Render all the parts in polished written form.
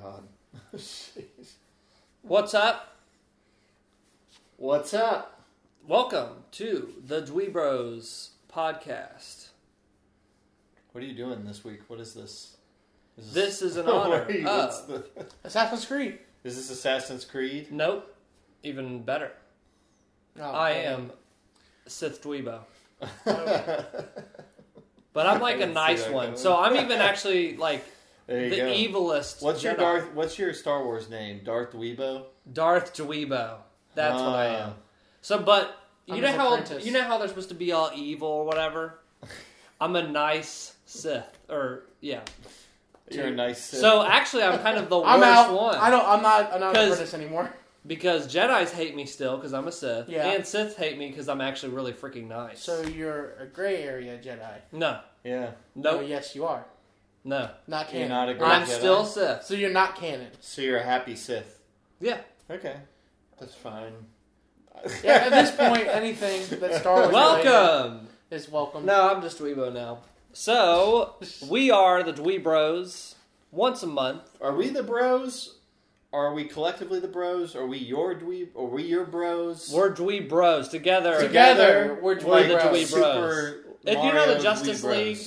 God. Jeez. What's up? What's up? Welcome to the Dweebros podcast. What are you doing this week? What is this? This is an honor. Wait, Assassin's Creed. Is this Assassin's Creed? Nope. Even better. Oh, I am Sith Dweebo. Okay. But I'm like a nice one. So I'm even actually like the evilest. What's your Star Wars name? Darth Dweebo? Darth Dweebo. That's what I am. So but you know how they're supposed to be all evil or whatever? I'm a nice Sith. Or yeah. You're a nice Sith. So actually I'm kind of the worst one. I'm not an apprentice anymore. Because Jedis hate me still because I'm a Sith. Yeah. And Sith hate me because I'm actually really freaking nice. So you're a gray area Jedi. No. Yeah. Nope. No. Yes, you are. No. Not canon. You're not a gray Jedi. I'm still Sith. So you're not canon. So you're a happy Sith. Yeah. Okay. That's fine. Yeah, at this point, anything that Star Wars welcome is welcome. No, I'm just Dweebo now. So, we are the Dweebros once a month. Are we the bros? Are we collectively the bros? Are we your dweeb? Are we your bros? We're Dweebros. Together, we're Dweebros. Super if Mario, you know the Justice League,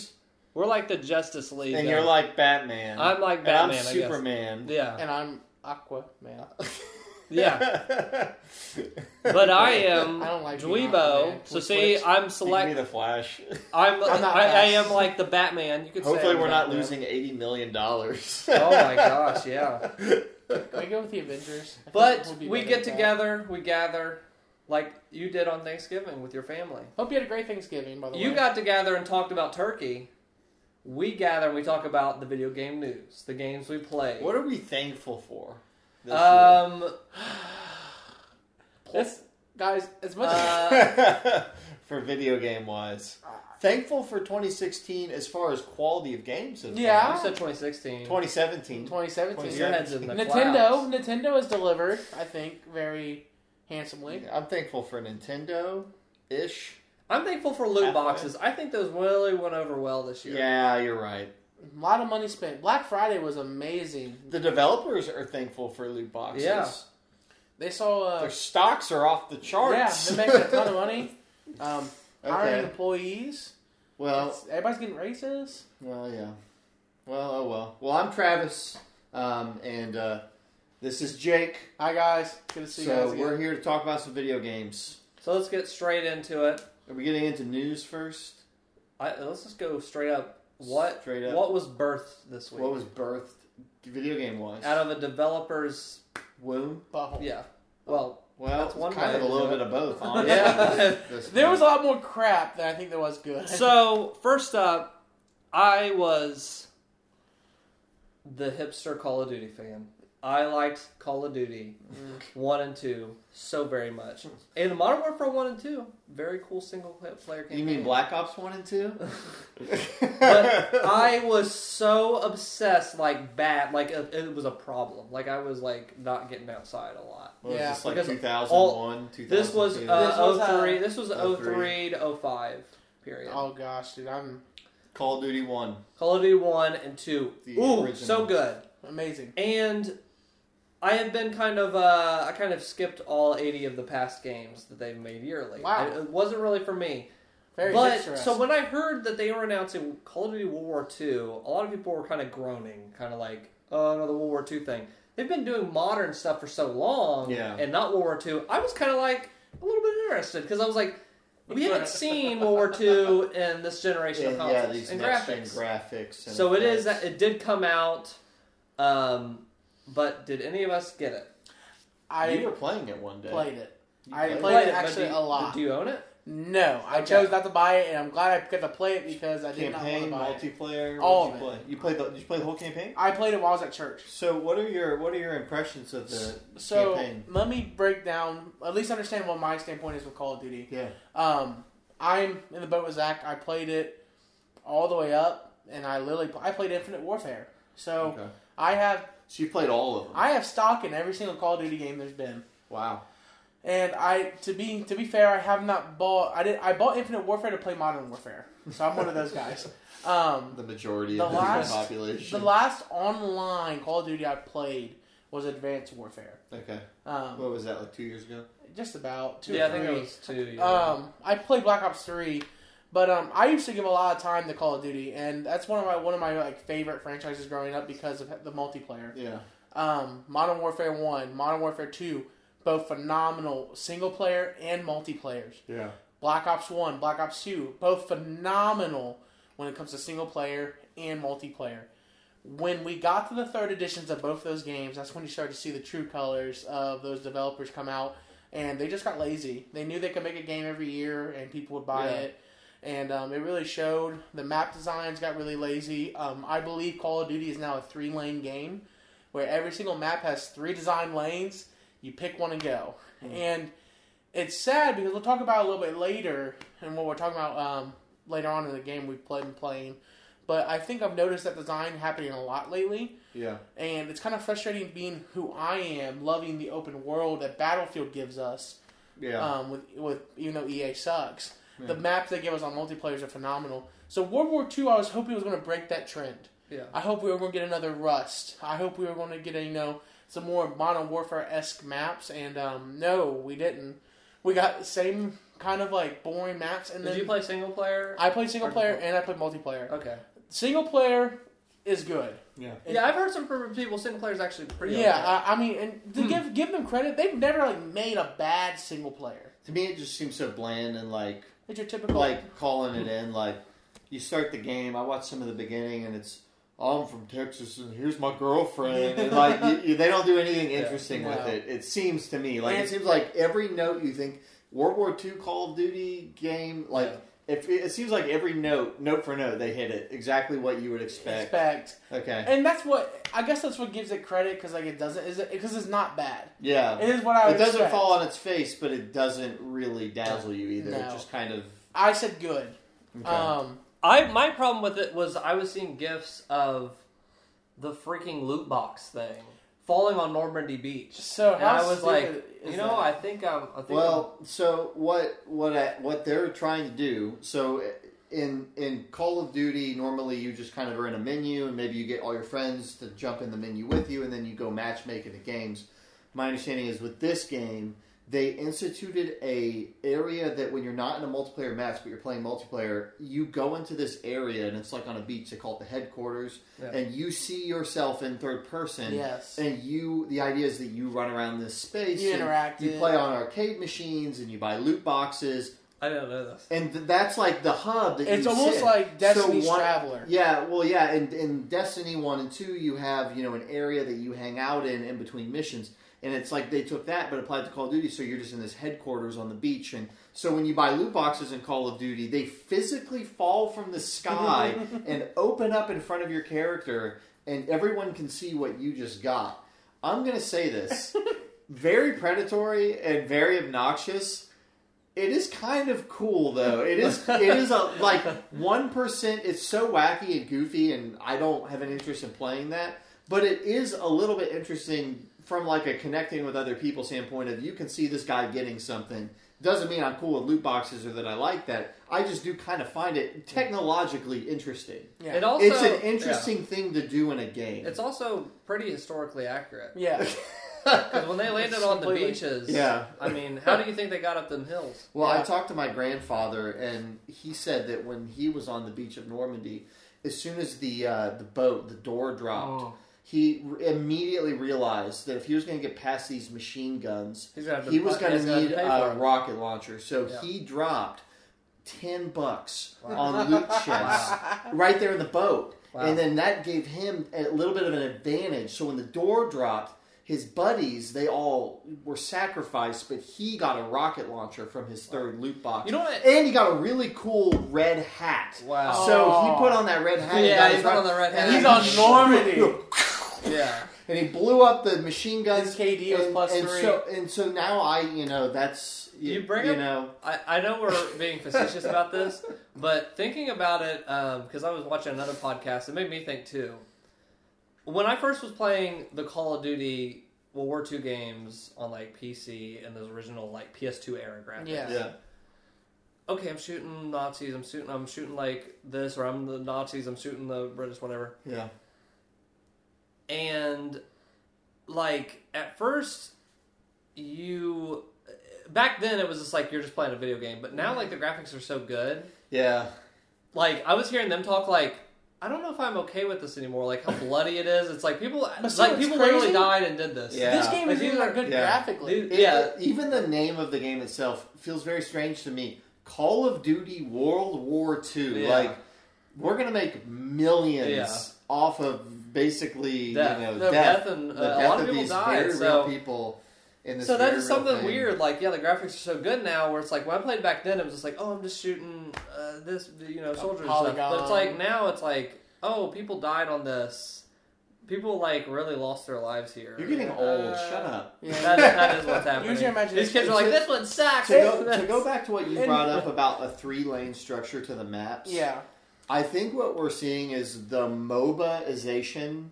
we're like the Justice League. And you're like Batman. I'm like Batman, and I'm Superman. Guess. Yeah. And I'm Aquaman. Yeah. But I am Dweebo. So see, I'm select. You can be the Flash. I am like the Batman. You could hopefully we're not losing $80 million. Oh my gosh! Yeah. Can we go with the Avengers? But we get together, we gather, like you did on Thanksgiving with your family. Hope you had a great Thanksgiving, by the way. You got together and talked about turkey. We gather and we talk about the video game news, the games we play. What are we thankful for this year? Guys, as much as... For video game-wise. Thankful for 2016 as far as quality of games. You said 2016. 2017. Your head's in the clouds. Nintendo has delivered, I think, very handsomely. Yeah, I'm thankful for Nintendo-ish. I'm thankful for loot boxes. I think those really went over well this year. Yeah, you're right. A lot of money spent. Black Friday was amazing. The developers are thankful for loot boxes. Yeah. They saw... their stocks are off the charts. Yeah, they make a ton of money. Hiring employees. Well, everybody's getting raises. Well, yeah. Well, I'm Travis, and this is Jake. Hi, guys. Good to see you guys again. So we're here to talk about some video games. So let's get straight into it. Are we getting into news first? Let's just go straight up. What was birthed this week? What was birthed video game-wise? Out of a developer's womb? Butthole. Yeah. Well... Well, that's one kind of a little bit of both, honestly. Yeah. There was a lot more crap than I think there was good. So, first up, I was the hipster Call of Duty fan. I liked Call of Duty 1 and 2 so very much. And Modern Warfare 1 and 2, very cool single-player campaign. You mean Black Ops 1 and 2? But I was so obsessed, it was a problem. Like, I was, not getting outside a lot. Well, yeah. Was this, 2001, 2002? This was 03. This was 03 to 05 period. Oh, gosh, dude, I'm... Call of Duty 1. Call of Duty 1 and 2. The original. So good. Amazing. And... I have been I kind of skipped all 80 of the past games that they've made yearly. Wow. It wasn't really for me. So when I heard that they were announcing Call of Duty World War II, a lot of people were kind of groaning, oh, another World War II thing. They've been doing modern stuff for so long, and not World War II. I was kind of a little bit interested, because I was like, we haven't seen World War II in this generation of consoles. Yeah, these next-gen graphics. And so it is, it did come out, but did any of us get it? You were playing it one day. Played it. I played it actually a lot. Do you own it? No. Okay. I chose not to buy it, and I'm glad I got to play it because I did not want to buy it. Campaign, multiplayer, all of it. Did you play the whole campaign? I played it while I was at church. So what are your impressions of the campaign? So let me break down, at least understand what my standpoint is with Call of Duty. Yeah. I'm in the boat with Zach. I played it all the way up, and I played Infinite Warfare. So I have... So you played all of them. I have stock in every single Call of Duty game there's been. Wow. And to be fair, I have not bought. I bought Infinite Warfare to play Modern Warfare, so I'm one of those guys. The majority of the population. The last online Call of Duty I played was Advanced Warfare. Okay. What was that, like 2 years ago? Just about two. Yeah, or three. I think it was two. Yeah. I played Black Ops 3, but I used to give a lot of time to Call of Duty, and that's one of my like favorite franchises growing up because of the multiplayer. Yeah. Modern Warfare 1, Modern Warfare 2. Both phenomenal single player and multiplayers. Yeah. Black Ops 1, Black Ops 2, both phenomenal when it comes to single player and multiplayer. When we got to the third editions of both those games, that's when you started to see the true colors of those developers come out. And they just got lazy. They knew they could make a game every year and people would buy it. And it really showed. The map designs got really lazy. I believe Call of Duty is now a 3-lane game where every single map has 3 design lanes. You pick one and go. And it's sad because we'll talk about it a little bit later and what we're talking about later on in the game we've been playing. But I think I've noticed that design happening a lot lately. Yeah. And it's kind of frustrating being who I am, loving the open world that Battlefield gives us. Yeah. With even though EA sucks. Yeah. The maps they give us on multiplayers are phenomenal. So World War II, I was hoping was going to break that trend. Yeah. I hope we were going to get another Rust. I hope we were going to get some more Modern Warfare-esque maps, and no, we didn't. We got the same kind of like boring maps. And did you play single player? I played single player and I played multiplayer. Okay. Single player is good. Yeah. Yeah, I've heard some people single player is actually pretty. Yeah, okay. I mean, and to give them credit, they've never like made a bad single player. To me, it just seems so bland and like it's your typical like calling it in. Like you start the game. I watched some of the beginning, and it's. I'm from Texas, and here's my girlfriend. And like, they don't do anything interesting with it. It seems to me like it seems like every note you think World War II Call of Duty game. Like, if it seems like every note for note, they hit it exactly what you would expect. Okay, and I guess that's what gives it credit because like it's not bad. Yeah, it is what I would expect. It doesn't fall on its face, but it doesn't really dazzle you either. No. It just kind of. I said good. Okay. My problem with it was I was seeing GIFs of the freaking loot box thing falling on Normandy Beach. So how I was like, So what they're trying to do. So in Call of Duty, normally you just kind of are in a menu, and maybe you get all your friends to jump in the menu with you, and then you go matchmaking the games. My understanding is with this game. They instituted a area that when you're not in a multiplayer match, but you're playing multiplayer, you go into this area, and it's like on a beach. They call it the headquarters, and you see yourself in third person. Yes. And the idea is that you run around this space. You interact. You play on arcade machines, and you buy loot boxes. I don't know this. And that's like the hub that it's almost like Destiny's Traveler. Yeah, well, yeah. And in Destiny 1 and 2, you have an area that you hang out in between missions. And it's like they took that but applied to Call of Duty, so you're just in this headquarters on the beach. And so when you buy loot boxes in Call of Duty, they physically fall from the sky and open up in front of your character, and everyone can see what you just got. I'm going to say this. Very predatory and very obnoxious. It is kind of cool, though. It is a like 1%. It's so wacky and goofy, and I don't have an interest in playing that. But it is a little bit interesting from like a connecting with other people standpoint of you can see this guy getting something. Doesn't mean I'm cool with loot boxes or that I like that. I just do kind of find it technologically interesting. Yeah. It's an interesting thing to do in a game. It's also pretty historically accurate. Yeah. Because when they landed on the beaches, I mean, how do you think they got up them hills? Well, I talked to my grandfather, and he said that when he was on the beach of Normandy, as soon as the door dropped... Oh. He immediately realized that if he was going to get past these machine guns, he was going to need a rocket launcher. So he dropped $10 on loot chests right there in the boat. Wow. And then that gave him a little bit of an advantage. So when the door dropped, his buddies, they all were sacrificed, but he got a rocket launcher from his third loot box. You know what? And he got a really cool red hat. Wow. So he put on that red hat. Yeah, he put on the red hat. He's on Normandy. Yeah, and he blew up the machine guns. His KD was +3. So now that's I know we're being facetious about this, but thinking about it, because I was watching another podcast, it made me think too. When I first was playing the Call of Duty World War II games on like PC and those original like PS2 era graphics. Yeah. Yeah. Okay, I'm shooting Nazis. I'm shooting like this, or I'm the Nazis. I'm shooting the British, whatever. Yeah. And like at first, you back then it was just like you're just playing a video game, but now like the graphics are so good. Yeah. Like I was hearing them talk like, I don't know if I'm okay with this anymore. Like how bloody it is. It's like people literally died and did this. Yeah. This game is even good graphically. Even the name of the game itself feels very strange to me. Call of Duty World War II. Yeah. Like we're gonna make millions off of basically death. Death and a lot of people died. Very real people. In this so that is something weird. Like the graphics are so good now. Where it's like when I played back then, it was just like, oh, I'm just shooting this, soldiers and stuff. But it's like now, it's like, oh, people died on this. People like really lost their lives here. You're getting old. Shut up. Yeah. That is what's happening. These kids are like, this one sucks. To go back to what you brought up about a 3-lane structure to the maps. Yeah. I think what we're seeing is the MOBAization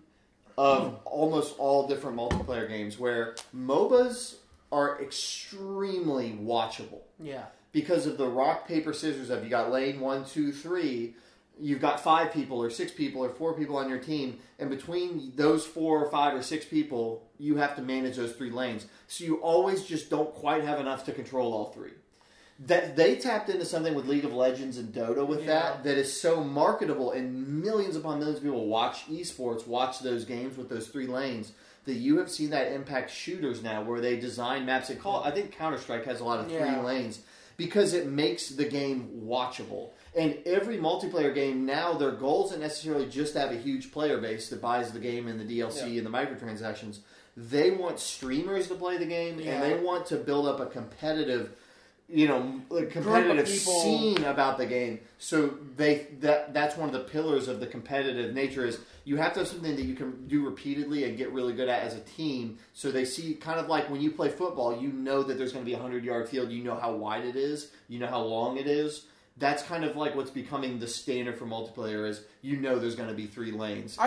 of almost all different multiplayer games, where MOBAs are extremely watchable. Yeah. Because of the rock, paper, scissors of you got lane 1, 2, 3. You've got 5 people or 6 people or 4 people on your team, and between those 4 or 5 or 6 people, you have to manage those 3 lanes. So you always just don't quite have enough to control all 3. That they tapped into something with League of Legends and Dota with that is so marketable, and millions upon millions of people watch esports, watch those games with those 3 lanes. That you have seen that impact shooters now, where they design maps and I think Counter-Strike has a lot of 3 lanes. Because it makes the game watchable. And every multiplayer game now, their goal isn't necessarily just to have a huge player base that buys the game and the DLC and the microtransactions. They want streamers to play the game, and they want to build up a competitive scene about the game. So that's one of the pillars of the competitive nature is you have to have something that you can do repeatedly and get really good at as a team. So they see, kind of like when you play football, you know that there's going to be a 100-yard field. You know how wide it is. You know how long it is. That's kind of like what's becoming the standard for multiplayer is there's going to be 3 lanes.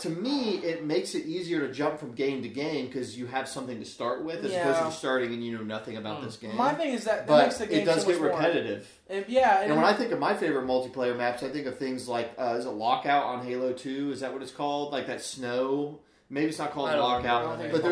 To me, it makes it easier to jump from game to game because you have something to start with as opposed to starting and you know nothing about this game. My thing is that makes the game so much repetitive. And when I think of my favorite multiplayer maps, I think of things like, is it Lockout on Halo 2? Is that what it's called? Like that snow? Maybe it's not called Lockout, but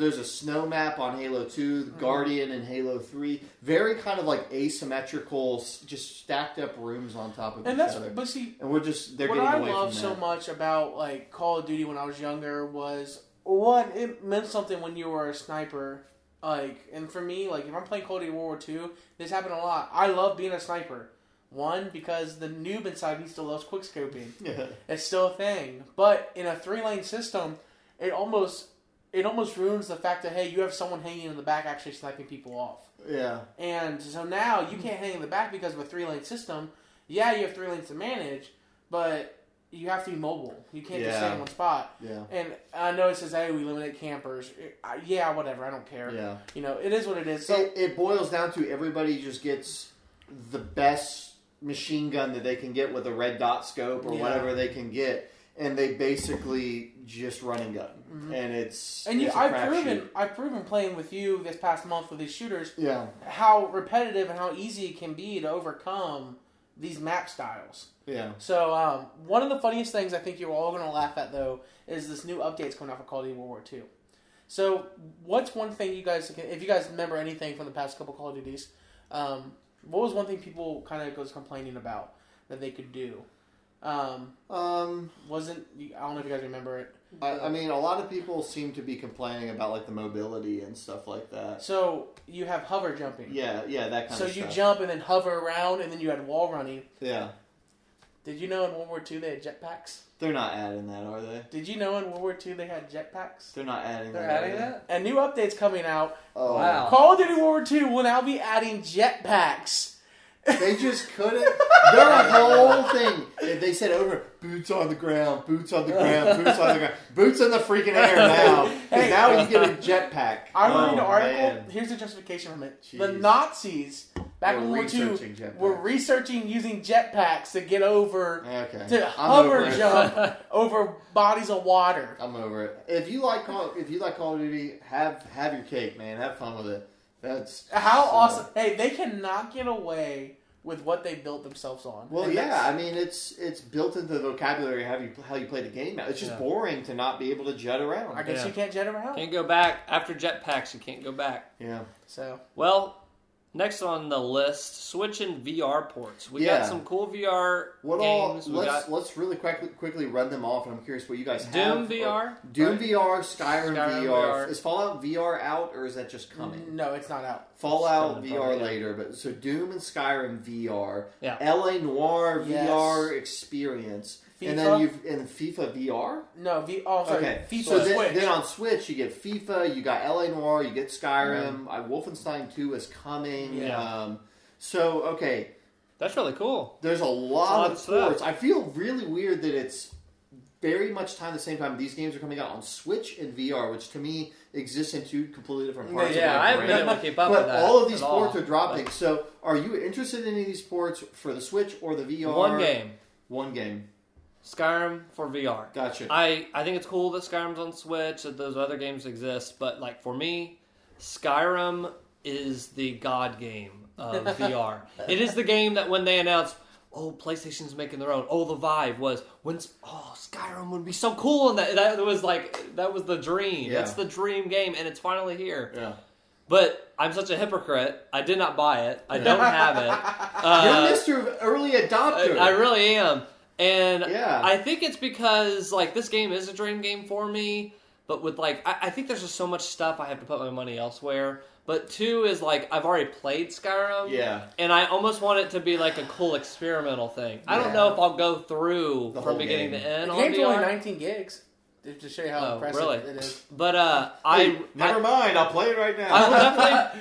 there's a snow map on Halo 2, the Guardian in Halo 3. Very kind of like asymmetrical, just stacked up rooms on top of each other. But see, and we're just they're getting away from that. What I loved so much about like Call of Duty when I was younger was one, it meant something when you were a sniper. Like, and for me, like if I'm playing Call of Duty World War II, this happened a lot. I love being a sniper. One, because the noob inside me still loves quickscoping. Yeah. It's still a thing. But in a 3-lane system, it almost ruins the fact that, hey, you have someone hanging in the back actually sniping people off. Yeah. And so now you can't hang in the back because of a 3-lane system. Yeah, you have 3 lanes to manage, but you have to be mobile. You can't just stay in one spot. Yeah. And I know it says, hey, we eliminate campers. Yeah, whatever. I don't care. Yeah. It is what it is. So it boils down to everybody just gets the best machine gun that they can get with a red dot scope or whatever they can get. And they basically just run and gun, and it's I've proven playing with you this past month with these shooters, how repetitive and how easy it can be to overcome these map styles. Yeah. So one of the funniest things I think you're all going to laugh at though is this new update's coming out for Call of Duty World War II. So what's one thing you guys, if you guys remember anything from the past couple Call of Duties, what was one thing people kind of was complaining about that they could do? I don't know if you guys remember it. I mean, a lot of people seem to be complaining about like the mobility and stuff like that. So you have hover jumping. Yeah, that kind of stuff. So you jump and then hover around, and then you had wall running. Yeah. Did you know in World War II they had jetpacks? They're not adding that, are they? Did you know in World War II they had jetpacks? They're not adding that. They're adding that? And new update's coming out. Oh, wow. Call of Duty World War II will now be adding jetpacks. They just couldn't. Their whole thing. They said over, boots on the ground, boots on the ground, boots on the ground, boots in the freaking air now. Because now you get a jetpack. I read an article. Man. Here's the justification from it. Jeez. The Nazis Back in World War II, we're researching using jetpacks to get over, to hover jump over bodies of water. I'm over it. If you like Call of Duty, have your cake, man. Have fun with it. That's how awesome. Hey, they cannot get away with what they built themselves on. Well, and yeah, I mean, it's built into the vocabulary how you play the game now. It's just boring to not be able to jet around. I guess you can't jet around. Can't go back. After jetpacks, you can't go back. Yeah. So well, next on the list, switching VR ports. We got some cool VR games. Let's really quickly run them off, and I'm curious what you guys have. Doom VR, Skyrim VR. Is Fallout VR out, or is that just coming? No, it's not out. Fallout VR later, but so Doom and Skyrim VR, LA Noire VR experience. FIFA? And then FIFA VR? No, FIFA so then, Switch. Then on Switch, you get FIFA, you got LA Noire, you get Skyrim, Wolfenstein 2 is coming. Yeah. That's really cool. There's a lot of ports. I feel really weird that it's very much time the same time these games are coming out on Switch and VR, which to me exists in two completely different parts of my brain. I haven't been able to keep up with that. But all of these ports are dropping. Like, so are you interested in any of these ports for the Switch or the VR? One game. Skyrim for VR. Gotcha. I think it's cool that Skyrim's on Switch, that those other games exist, but like for me, Skyrim is the god game of VR. It is the game that when they announced, PlayStation's making their own. The Vive was Skyrim would be so cool, and that was the dream. Yeah. It's the dream game, and it's finally here. Yeah. But I'm such a hypocrite. I did not buy it. I don't have it. You're Mr. Early Adopter. I really am. And I think it's because, this game is a dream game for me, but with, I think there's just so much stuff I have to put my money elsewhere. But two is, I've already played Skyrim, and I almost want it to be, a cool experimental thing. Yeah. I don't know if I'll go through from beginning to end. The game's only 19 gigs, to show you how impressive it is. But, never mind, I'll play it right now.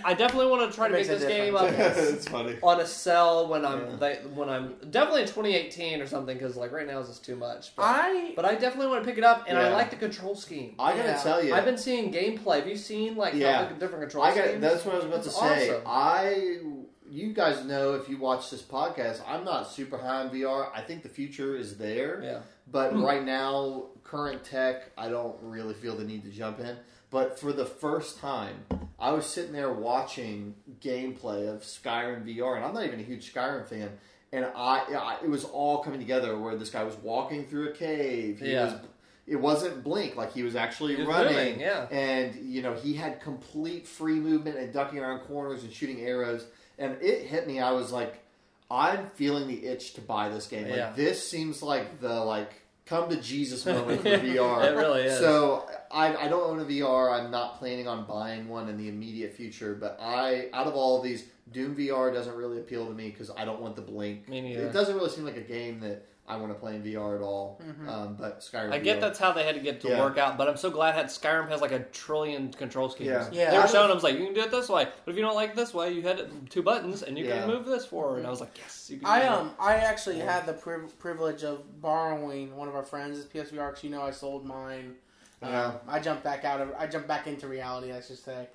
I definitely want to try to make this game up on a cell when I'm definitely in 2018 or something, because right now it's just too much. But I definitely want to pick it up, and I like the control scheme. I gotta tell you, I've been seeing gameplay. Have you seen different control schemes? That's what I was about to say. Awesome. You guys know, if you watch this podcast, I'm not super high on VR. I think the future is there. Yeah. But right now, current tech, I don't really feel the need to jump in. But for the first time, I was sitting there watching gameplay of Skyrim VR, and I'm not even a huge Skyrim fan. And it was all coming together where this guy was walking through a cave. It wasn't Blink, he was actually running. And, he had complete free movement and ducking around corners and shooting arrows. And it hit me. I was like, I'm feeling the itch to buy this game. This seems like the come to Jesus moment for VR. It really is. So I don't own a VR. I'm not planning on buying one in the immediate future. But out of all of these, Doom VR doesn't really appeal to me because I don't want the Blink. Me neither. It doesn't really seem like a game that I want to play in VR at all. Mm-hmm. But Skyrim. I get VR. That's how they had to get to work out, but I'm so glad that Skyrim has a trillion control schemes. Yeah. Yeah. They were showing them, you can do it this way, but if you don't like it this way, you had two buttons and you can move this forward. And I was like, yes, you can. I actually had the privilege of borrowing one of our friends' PSVR because I sold mine. I jumped back into reality, I should say.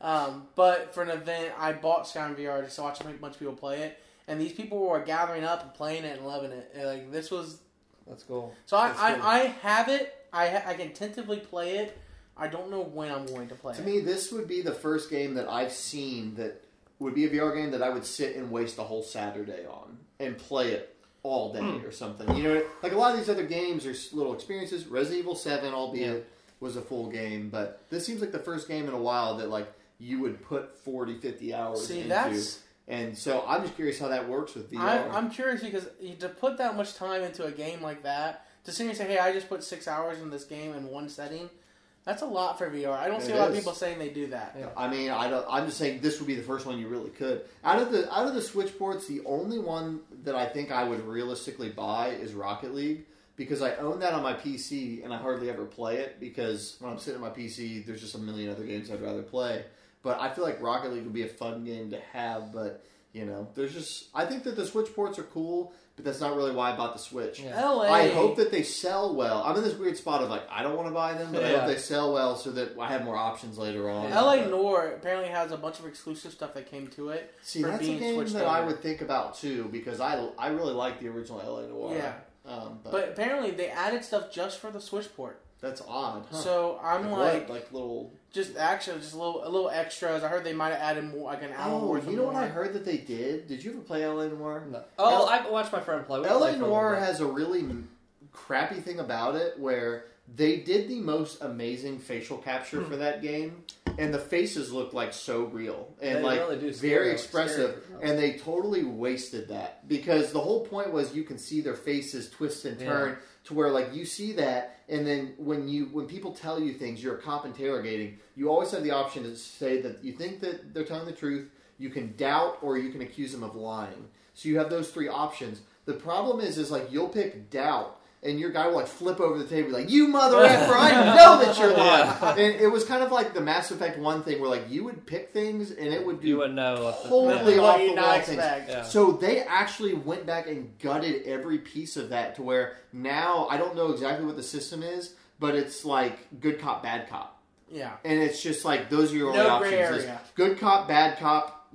But for an event, I bought Skyrim VR just to watch a bunch of people play it. And these people were gathering up and playing it and loving it. That's cool. So I have it. I can tentatively play it. I don't know when I'm going to play it. To me, this would be the first game that I've seen that would be a VR game that I would sit and waste a whole Saturday on and play it all day or something. You know, a lot of these other games are little experiences. Resident Evil 7, albeit, was a full game. But this seems like the first game in a while that you would put 40, 50 hours into. That's... And so I'm just curious how that works with VR. I'm curious because to put that much time into a game like that, to sit and say, hey, I just put 6 hours in this game in one setting, that's a lot for VR. I don't see a lot of people saying they do that. Yeah. I mean, I'm just saying this would be the first one you really could. Out of the Switch ports, the only one that I think I would realistically buy is Rocket League because I own that on my PC and I hardly ever play it because when I'm sitting on my PC, there's just a million other games I'd rather play. But I feel like Rocket League would be a fun game to have, but You know, there's just, I think that the Switch ports are cool, but that's not really why I bought the Switch. Yeah. I hope that they sell well. I'm in this weird spot of like, I don't want to buy them, but I hope they sell well so that I have more options later on. Yeah. LA Noire apparently has a bunch of exclusive stuff that came to it. See, that's a game that I would think about too, because I really like the original LA Noire. Yeah. But apparently they added stuff just for the Switch port. That's odd. Huh? So I'm like little, just little extras. I heard they might have added more, like an hour. Oh, you know what I heard that they did? Did you ever play LA Noire? No. Oh, I watched my friend play. LA Noire has a really crappy thing about it, where they did the most amazing facial capture for that game, and the faces looked like so real and they like really do very expressive, and they totally wasted that because the whole point was you can see their faces twist and turn. Yeah. To where, like, you see that, and then when people tell you things, you're cop interrogating, you always have the option to say that you think that they're telling the truth, you can doubt, or you can accuse them of lying. So you have those three options. The problem is like, you'll pick doubt, and your guy will, like, flip over the table, like, you mother effer, I know that you're lying! And it was kind of like the Mass Effect 1 thing, where, like, you would pick things, and it would do totally off the wall things. Yeah. So they actually went back and gutted every piece of that, to where now, I don't know exactly what the system is, but it's, like, good cop, bad cop. Yeah. And it's just, like, those are your only options. Good cop, bad cop,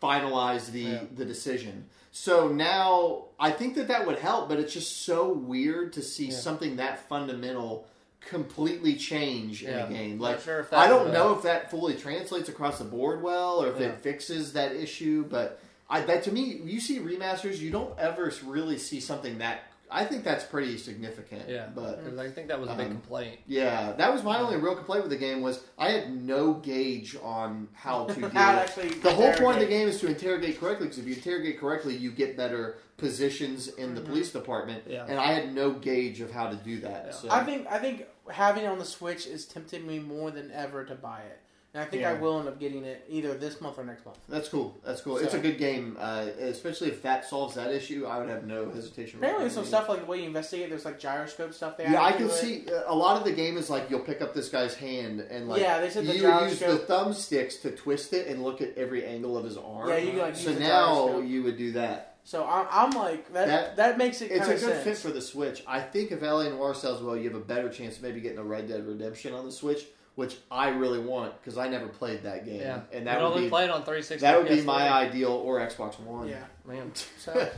finalize the decision. So now, I think that would help, but it's just so weird to see something that fundamental completely change in a game. Like, sure I don't know if that fully translates across the board well, or if it fixes that issue, but to me, you see remasters, you don't ever really see something that... I think that's pretty significant. Yeah, but I think that was a big complaint. Yeah, that was my only real complaint with the game was I had no gauge on how to do it. The whole point of the game is to interrogate correctly, because if you interrogate correctly, you get better positions in the police department, and I had no gauge of how to do that. Yeah. So. I think having it on the Switch is tempting me more than ever to buy it. And I think I will end up getting it either this month or next month. That's cool. So, it's a good game. Especially if that solves that issue, I would have no hesitation. Apparently some stuff like the way you investigate, there's like gyroscope stuff there. Yeah, I can see a lot of the game is like you'll pick up this guy's hand and like they said you use the thumbsticks to twist it and look at every angle of his arm. Yeah, you can, so now gyroscope. You would do that. So I'm like, that makes it kind of sense. It's a good fit for the Switch. I think if LA Noire sells well, you have a better chance of maybe getting a Red Dead Redemption on the Switch. Which I really want because I never played that game, and that would only played on 360. That would be my ideal, or Xbox One. Yeah, man. So,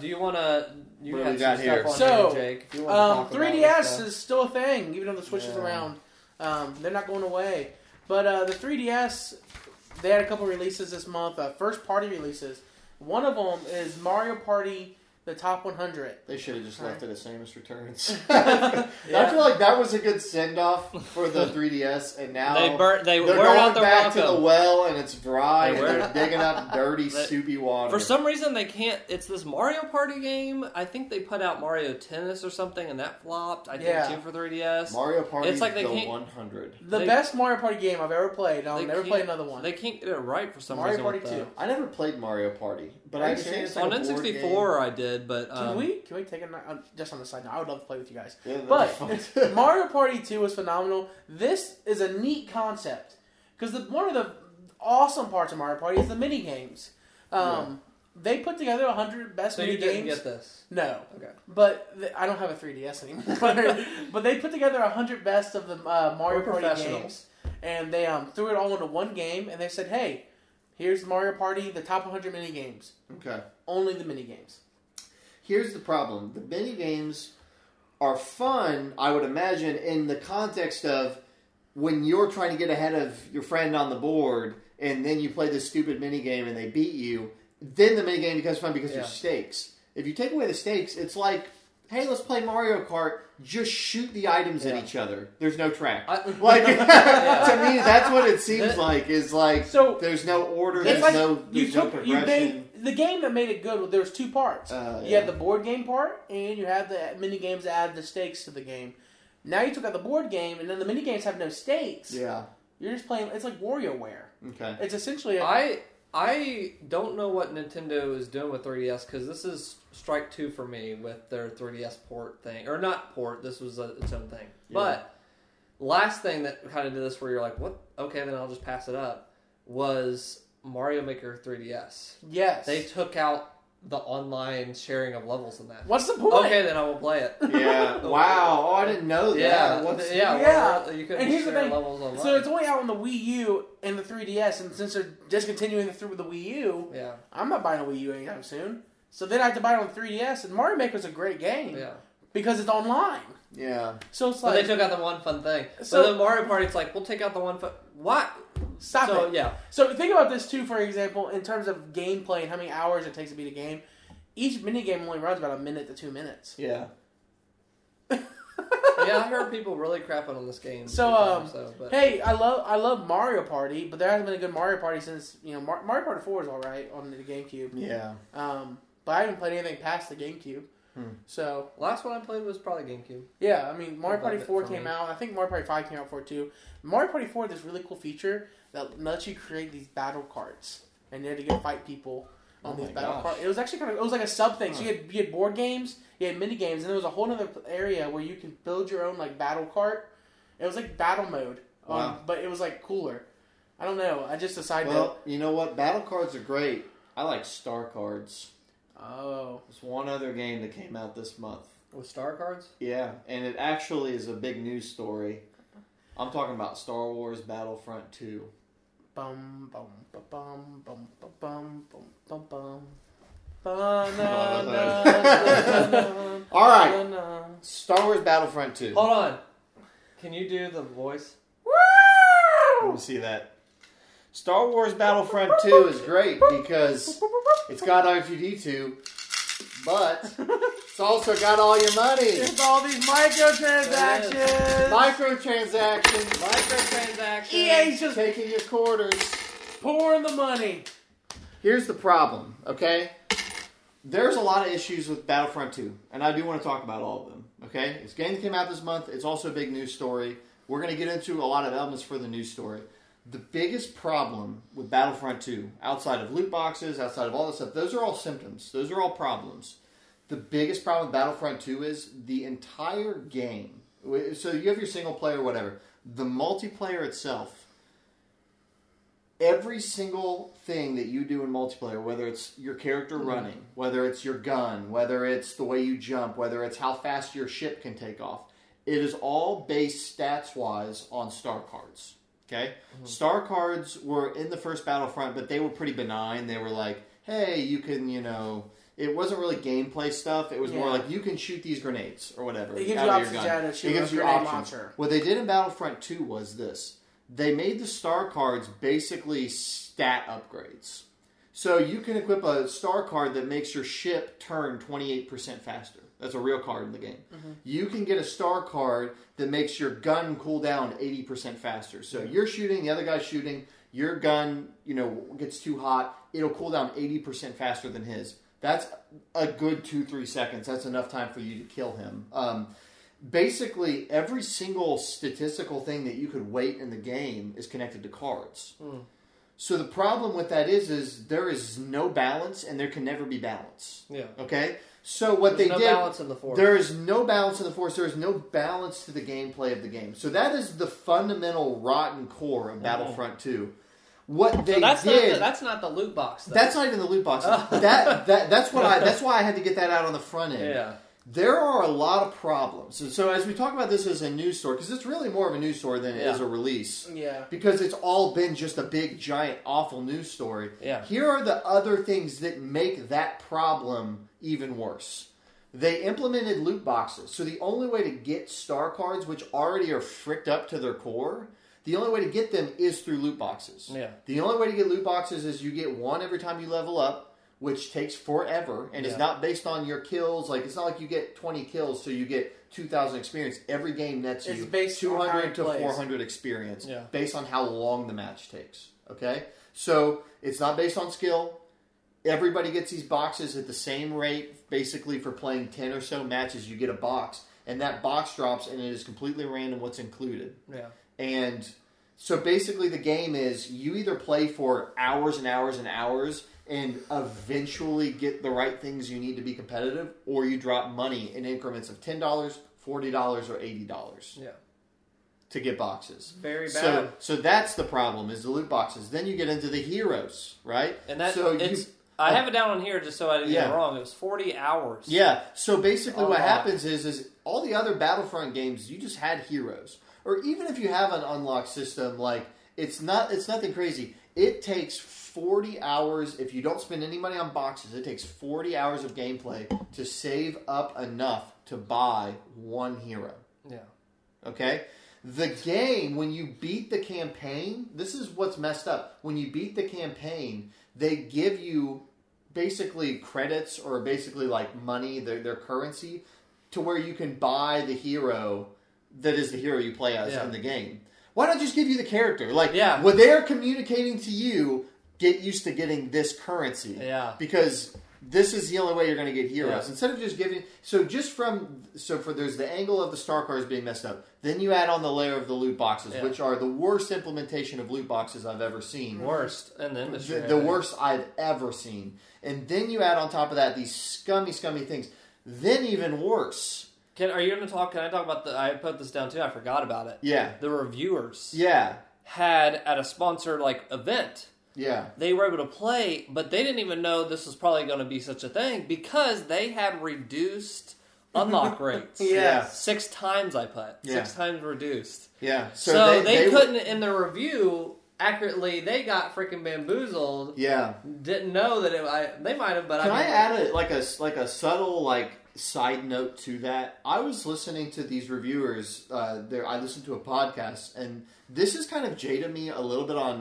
do you want to? You have some stuff on there, Jake. 3DS is still a thing, even though the Switch is around. They're not going away. But the 3DS, they had a couple releases this month. First party releases. One of them is Mario Party. The top 100. They should have just left it as Samus Returns. I feel like that was a good send-off for the 3DS, and now they're going back to the well, and it's dry, and they're digging up dirty, soupy water. For some reason, they can't... It's this Mario Party game. I think they put out Mario Tennis or something, and that flopped. I think, too, for 3DS. Mario Party is like the 100. The best Mario Party game I've ever played. I'll never play another one. They can't get it right for some reason. Mario Party 2. I never played Mario Party, but I understand it's like on N64, I did. But, can we take a just on the side now? I would love to play with you guys. Yeah, but Mario Party 2 was phenomenal. This is a neat concept because one of the awesome parts of Mario Party is the mini games. They put together 100 best mini games. So you didn't get this? No. Okay. But I don't have a 3DS anymore. But they put together 100 best of the Mario Party games, and they threw it all into one game, and they said, "Hey, here's Mario Party, the top 100 mini games." Okay. Only the mini games. Here's the problem. The mini games are fun, I would imagine, in the context of when you're trying to get ahead of your friend on the board, and then you play this stupid mini game and they beat you. Then the mini game becomes fun because there's stakes. If you take away the stakes, it's like, hey, let's play Mario Kart. Just shoot the items at each other. There's no track. To me, that's what it seems like. Is like so, there's no order. There's like, no progression. The game that made it good, there was two parts. You had the board game part, and you had the mini games that added the stakes to the game. Now you took out the board game, and then the mini games have no stakes. Yeah, you're just playing. It's like WarioWare. Okay, it's essentially. I don't know what Nintendo is doing with 3DS because this is strike two for me with their 3DS port thing, or not port. This was its own thing. Yeah. But last thing that kind of did this, where you're like, "What? Okay, then I'll just pass it up." Was Mario Maker 3DS. Yes. They took out the online sharing of levels in that. What's the point? Okay, then I will play it. Yeah. Wow. Oh, I didn't know that. Yeah. You couldn't share levels online. So it's only out on the Wii U and the 3DS, and since they're discontinuing the Wii U, yeah. I'm not buying a Wii U anytime soon. So then I have to buy it on the 3DS, and Mario Maker's a great game. Yeah. Because it's online. Yeah. So it's like... But they took out the one fun thing. So the Mario Party's like, we'll take out the one fun... What? Stop it. Yeah. So think about this too, for example, in terms of gameplay and how many hours it takes to beat a game. Each minigame only runs about a minute to 2 minutes. Yeah. Yeah, I heard people really crapping on this game. So, hey, I love Mario Party, but there hasn't been a good Mario Party since, you know, Mario Party 4 is alright on the GameCube. Yeah. But I haven't played anything past the GameCube. So last one I played was probably GameCube. Yeah, I mean Mario Party 4 came out. I think Mario Party 5 came out for it too. Mario Party 4 has this really cool feature that lets you create these battle cards, and you had to go fight people on these battle cards. It was actually kind of like a sub thing. So you had board games, you had mini games, and there was a whole other area where you can build your own like battle cart. It was like battle mode, but it was like cooler. I don't know. I just decided. Well, you know what? Battle cards are great. I like star cards. Oh. There's one other game that came out this month. With star cards? Yeah, and it actually is a big news story. I'm talking about Star Wars Battlefront 2. Bum, bum, ba-bum, bum, ba-bum, bum, bum, bum. Alright. Star Wars Battlefront 2. Hold on. Can you do the voice? Woo! Let me see that. Star Wars Battlefront 2 is great because... It's got R2-D2, but it's also got all your money. It's all these microtransactions. Microtransactions. EA's just taking your quarters. Pouring the money. Here's the problem, okay? There's a lot of issues with Battlefront 2, and I do want to talk about all of them, okay? This game came out this month. It's also a big news story. We're going to get into a lot of elements for the news story. The biggest problem with Battlefront 2, outside of loot boxes, outside of all this stuff, those are all symptoms. Those are all problems. The biggest problem with Battlefront 2 is the entire game. So you have your single player, whatever. The multiplayer itself, every single thing that you do in multiplayer, whether it's your character running, whether it's your gun, whether it's the way you jump, whether it's how fast your ship can take off, it is all based stats-wise on star cards. Okay? Mm-hmm. Star cards were in the first Battlefront, but they were pretty benign. They were like, hey, you can, you know... It wasn't really gameplay stuff. It was more like, you can shoot these grenades, or whatever. It gives you options. It gives you options. Launcher. What they did in Battlefront 2 was this. They made the star cards basically stat upgrades. So you can equip a star card that makes your ship turn 28% faster. That's a real card in the game. Mm-hmm. You can get a star card that makes your gun cool down 80% faster. So you're shooting, the other guy's shooting, your gun, you know, gets too hot, it'll cool down 80% faster than his. That's a good 2-3 seconds. That's enough time for you to kill him. Basically, every single statistical thing that you could weight in the game is connected to cards. Mm. So the problem with that is there is no balance, and there can never be balance. Yeah. Okay? So what they did... There's no balance in the Force. There is no balance in the Force. There is no balance to the gameplay of the game. So that is the fundamental rotten core of Battlefront 2. What they did... That's not the loot box, though. That's not even the loot box. That's why I had to get that out on the front end. Yeah. There are a lot of problems. So as we talk about this as a news story, because it's really more of a news story than it is a release. Yeah. Because it's all been just a big, giant, awful news story. Yeah. Here are the other things that make that problem even worse. They implemented loot boxes. So the only way to get star cards, which already are fricked up to their core... The only way to get them is through loot boxes. Yeah. The only way to get loot boxes is you get one every time you level up, which takes forever, and is not based on your kills. Like, it's not like you get 20 kills, so you get 2,000 experience. Every game nets you 200 to 400 experience based on how long the match takes. Okay? So, it's not based on skill. Everybody gets these boxes at the same rate, basically, for playing 10 or so matches. You get a box, and that box drops, and it is completely random what's included. Yeah. And so basically the game is you either play for hours and hours and hours and eventually get the right things you need to be competitive, or you drop money in increments of $10, $40, or $80. Yeah. to get boxes. Very bad. So that's the problem, is the loot boxes. Then you get into the heroes, right? And that, so it's... I have it down on here just so I didn't get it wrong. It was 40 hours. Yeah. So basically what happens is all the other Battlefront games, you just had heroes. Or even if you have an unlock system, like, it's nothing crazy. It takes 40 hours, if you don't spend any money on boxes, it takes 40 hours of gameplay to save up enough to buy one hero. Yeah. Okay? The game, when you beat the campaign, this is what's messed up. When you beat the campaign... they give you basically credits or basically like money, their currency, to where you can buy the hero that is the hero you play as in the game. Why not just give you the character? Like, when they're communicating to you, get used to getting this currency. Yeah. Because this is the only way you're going to get heroes. Yeah. Instead of just giving... there's the angle of the star cards being messed up. Then you add on the layer of the loot boxes, which are the worst implementation of loot boxes I've ever seen. Worst in the industry. The worst I've ever seen. And then you add on top of that these scummy, scummy things. Then even worse... Can I talk about the... I put this down too. I forgot about it. Yeah. The reviewers... yeah. ...had at a sponsored, like, event... yeah. They were able to play, but they didn't even know this was probably going to be such a thing because they had reduced unlock rates. Yeah. 6 times I put. Yeah. 6 times reduced. Yeah. So they couldn't, in the review, accurately, they got freaking bamboozled. Yeah. Didn't know that they might have, but Can I add a subtle, side note to that? I was listening to these reviewers. I listened to a podcast, and this has kind of jaded me a little bit on...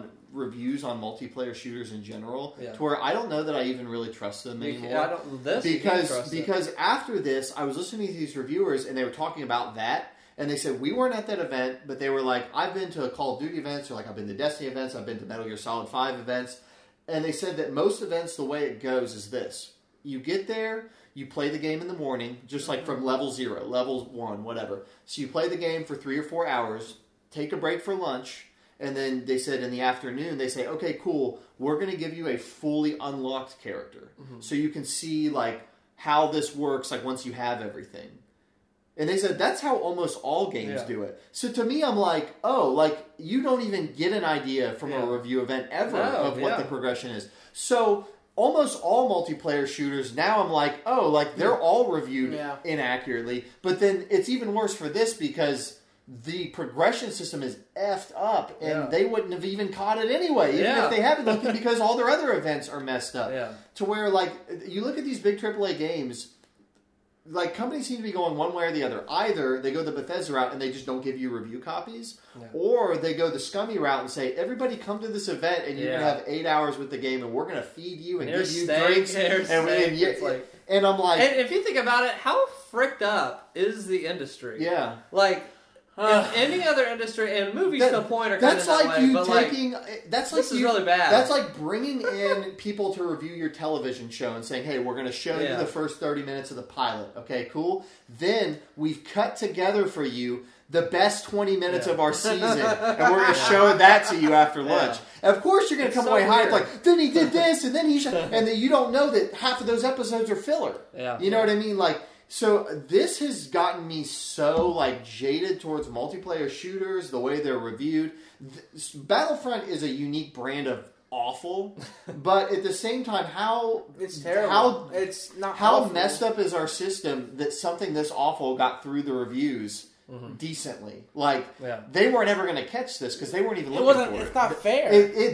reviews on multiplayer shooters in general, to where I don't know that I even really trust them anymore. Because after this, I was listening to these reviewers and they were talking about that, and they said we weren't at that event, but they were like, I've been to Call of Duty events, or I've been to Destiny events, I've been to Metal Gear Solid 5 events, and they said that most events, the way it goes is this: you get there, you play the game in the morning, just like from level 0, level 1, whatever. So you play the game for 3 or 4 hours, take a break for lunch. And then they said in the afternoon, they say, okay, cool, we're going to give you a fully unlocked character. Mm-hmm. So you can see, how this works, once you have everything. And they said, that's how almost all games do it. So to me, I'm like, oh, you don't even get an idea from a review event ever of what the progression is. So... almost all multiplayer shooters, now I'm like, oh, they're all reviewed inaccurately. But then it's even worse for this because... the progression system is effed up, and they wouldn't have even caught it anyway, even if they had it, because all their other events are messed up. Yeah. To where, you look at these big AAA games, companies seem to be going one way or the other. Either they go the Bethesda route and they just don't give you review copies, or they go the scummy route and say, everybody come to this event, and you're going to have 8 hours with the game, and we're going to feed you and give you drinks. And I'm like... and if you think about it, how fricked up is the industry? Yeah. If any other industry, and movies to a point are kind of really bad. That's like bringing in people to review your television show and saying, hey, we're going to show you the first 30 minutes of the pilot. Okay, cool. Then we've cut together for you the best 20 minutes of our season, and we're going to show that to you after lunch. Of course you're going to come away hyped, then he did this, and then he... and then you don't know that half of those episodes are filler. Yeah. You know what I mean? So this has gotten me so jaded towards multiplayer shooters, the way they're reviewed. Battlefront is a unique brand of awful, but at the same time, it's terrible. How messed up is our system that something this awful got through the reviews decently? They weren't ever going to catch this because they weren't even looking for it. It's not fair.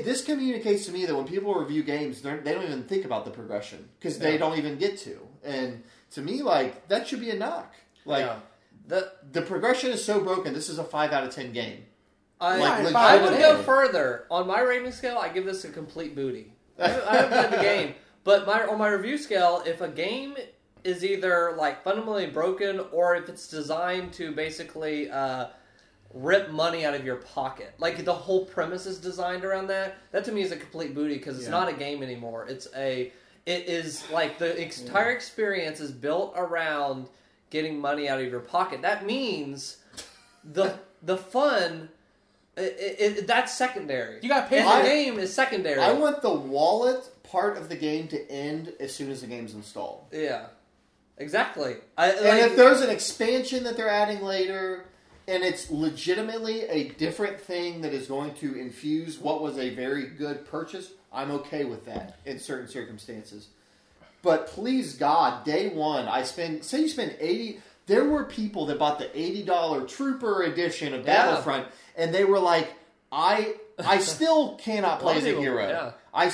This communicates to me that when people review games, they don't even think about the progression because they don't even get to. And to me, that should be a knock. The progression is so broken, this is a 5 out of 10 game. I would go further. On my rating scale, I give this a complete booty. I haven't played the game. But on my review scale, if a game is either, fundamentally broken, or if it's designed to basically rip money out of your pocket. The whole premise is designed around that. That, to me, is a complete booty, because it's not a game anymore. It is the entire experience is built around getting money out of your pocket. That means the fun, that's secondary. You got to pay. The game is secondary. I want the wallet part of the game to end as soon as the game's installed. Yeah, exactly. And if there's an expansion that they're adding later, And it's legitimately a different thing that is going to infuse what was a very good purchase. I'm okay with that in certain circumstances. But please God, day one, say you spend $80. There were people that bought the $80 Trooper edition of Battlefront, and they were like, I still cannot play as a hero. Yeah. I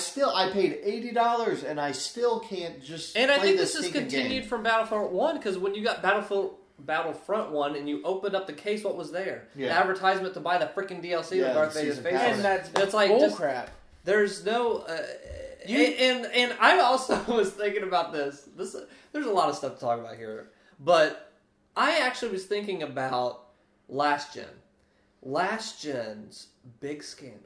paid $80 and I still can't just and play. And I think this is continued game. From Battlefront 1, because when you got Battlefront 1 and you opened up the case, what was there? Yeah. The advertisement to buy the freaking DLC with Darth Vader's face. And that's like bullcrap. There's no... And I also was thinking about this. There's a lot of stuff to talk about here. But I actually was thinking about last gen. Last gen's big scandal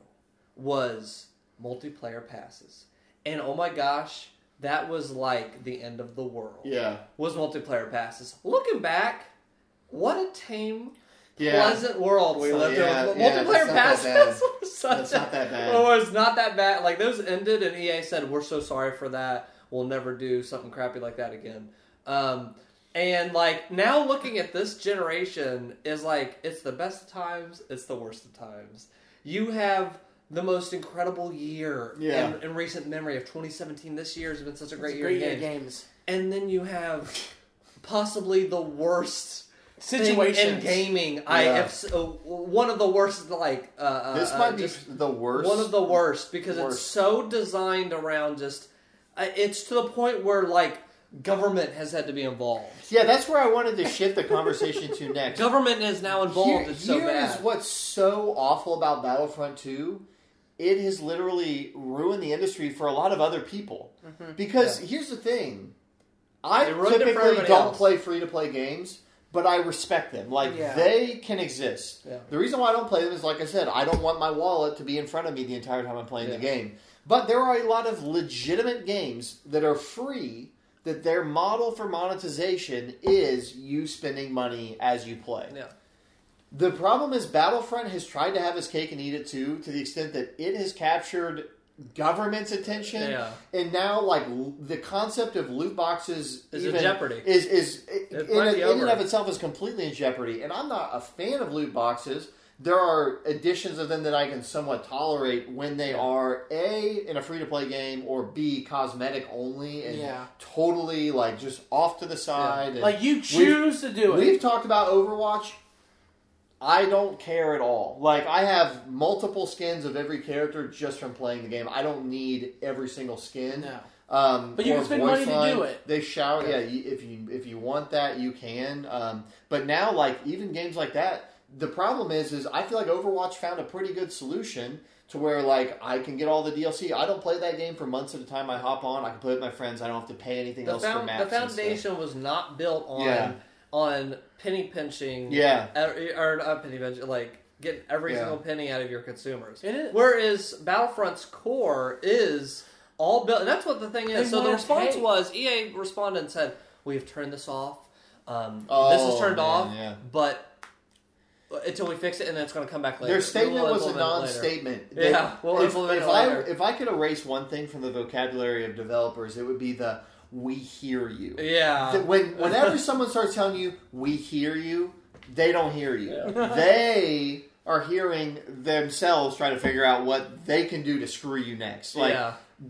was multiplayer passes. And oh my gosh, that was like the end of the world. Yeah. Was multiplayer passes. Looking back, what a tame, pleasant world we lived in. Multiplayer passes was not that bad. It was not that bad. Like, those ended and EA said, we're so sorry for that. We'll never do something crappy like that again. And, like, now looking at this generation is, like, it's the best of times, it's the worst of times. You have the most incredible year in recent memory of 2017. This year has been such a great year of games. And then you have possibly the worst situation in gaming. Yeah. I have one of the worst, like... this might be the worst. One of the worst, because it's so designed around just... it's to the point where, like... Government has had to be involved. Yeah, that's where I wanted to shift the conversation to next. Government is now involved. It's so bad. Here is what's so awful about Battlefront 2. It has literally ruined the industry for a lot of other people. Mm-hmm. Because here's the thing. I typically don't play free-to-play games, but I respect them. Like, they can exist. Yeah. The reason why I don't play them is, like I said, I don't want my wallet to be in front of me the entire time I'm playing the game. But there are a lot of legitimate games that are free... that their model for monetization is you spending money as you play. Yeah. The problem is Battlefront has tried to have his cake and eat it too, to the extent that it has captured government's attention. Yeah. And now, like, the concept of loot boxes is in jeopardy. In and of itself is completely in jeopardy. And I'm not a fan of loot boxes. There are editions of them that I can somewhat tolerate when they are A, in a free-to-play game, or B, cosmetic only, and totally, like, just off to the side. Yeah. Like, you choose to do it. We've talked about Overwatch. I don't care at all. Like, I have multiple skins of every character just from playing the game. I don't need every single skin. No. But you can spend money to do it. They shout, if you want that, you can. But now, like, even games like that... The problem is I feel like Overwatch found a pretty good solution to where, like, I can get all the DLC. I don't play that game for months at a time. I hop on. I can play with my friends. I don't have to pay anything else for maps. The foundation was not built on penny pinching. Yeah. Or not penny pinching. Like, get every single penny out of your consumers. Whereas Battlefront's core is all built. And that's what the thing is. So the response was, EA responded and said, we have turned this off. This is turned off. Yeah. But... until we fix it, and then it's going to come back later. Their statement was a non-statement. If I could erase one thing from the vocabulary of developers, it would be the, we hear you. Yeah. Whenever someone starts telling you, we hear you, they don't hear you. Yeah. They are hearing themselves try to figure out what they can do to screw you next. Like,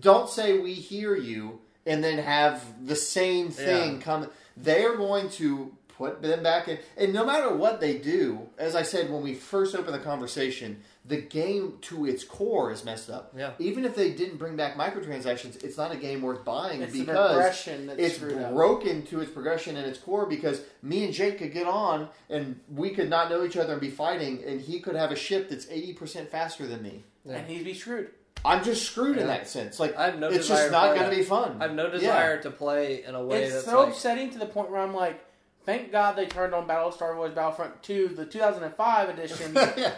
don't say, we hear you, and then have the same thing come. They are going to... put them back in. And no matter what they do, as I said when we first opened the conversation, the game to its core is messed up. Yeah. Even if they didn't bring back microtransactions, it's not a game worth buying because it's broken to its progression and its core, because me and Jake could get on and we could not know each other and be fighting, and he could have a ship that's 80% faster than me. Yeah. And he'd be screwed. I'm just screwed in that sense. Like, I have no desire. It's just not going to be fun. I have no desire to play in a way that's so upsetting, to the point where I'm like, thank God they turned on Battlestar Wars Battlefront 2, the 2005 edition,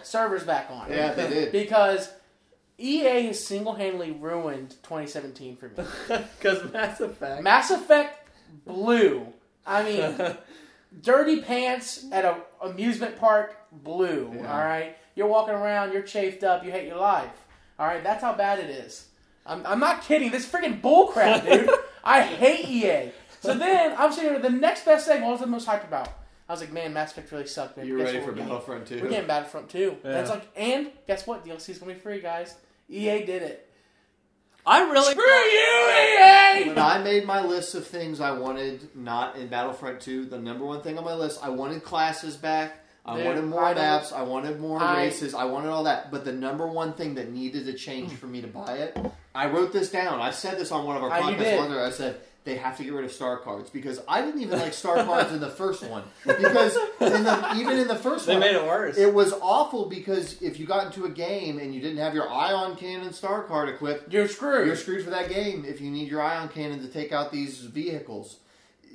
servers back on. Yeah, they did. Because EA has single-handedly ruined 2017 for me. Because Mass Effect blew. I mean, dirty pants at an amusement park blew, alright? You're walking around, you're chafed up, you hate your life. Alright, that's how bad it is. I'm not kidding. This is freaking bullcrap, dude. I hate EA. So then, I'm sitting here, the next best thing, what was the most hyped about? I was like, man, Mass Effect really sucked, man. You're ready for Battlefront 2. We're getting Battlefront 2. Yeah. And it's like, and guess what? DLC's going to be free, guys. EA did it. I really... Screw you, EA! When I made my list of things I wanted not in Battlefront 2, the number one thing on my list, I wanted classes back. I wanted more maps. I wanted more races. I wanted all that. But the number one thing that needed to change for me to buy it, I wrote this down. I said this on one of our podcasts. I said, they have to get rid of star cards, because I didn't even like star cards in the first one. Because even in the first one, they made it worse. It was awful, because if you got into a game and you didn't have your ion cannon star card equipped, you're screwed. You're screwed for that game if you need your ion cannon to take out these vehicles,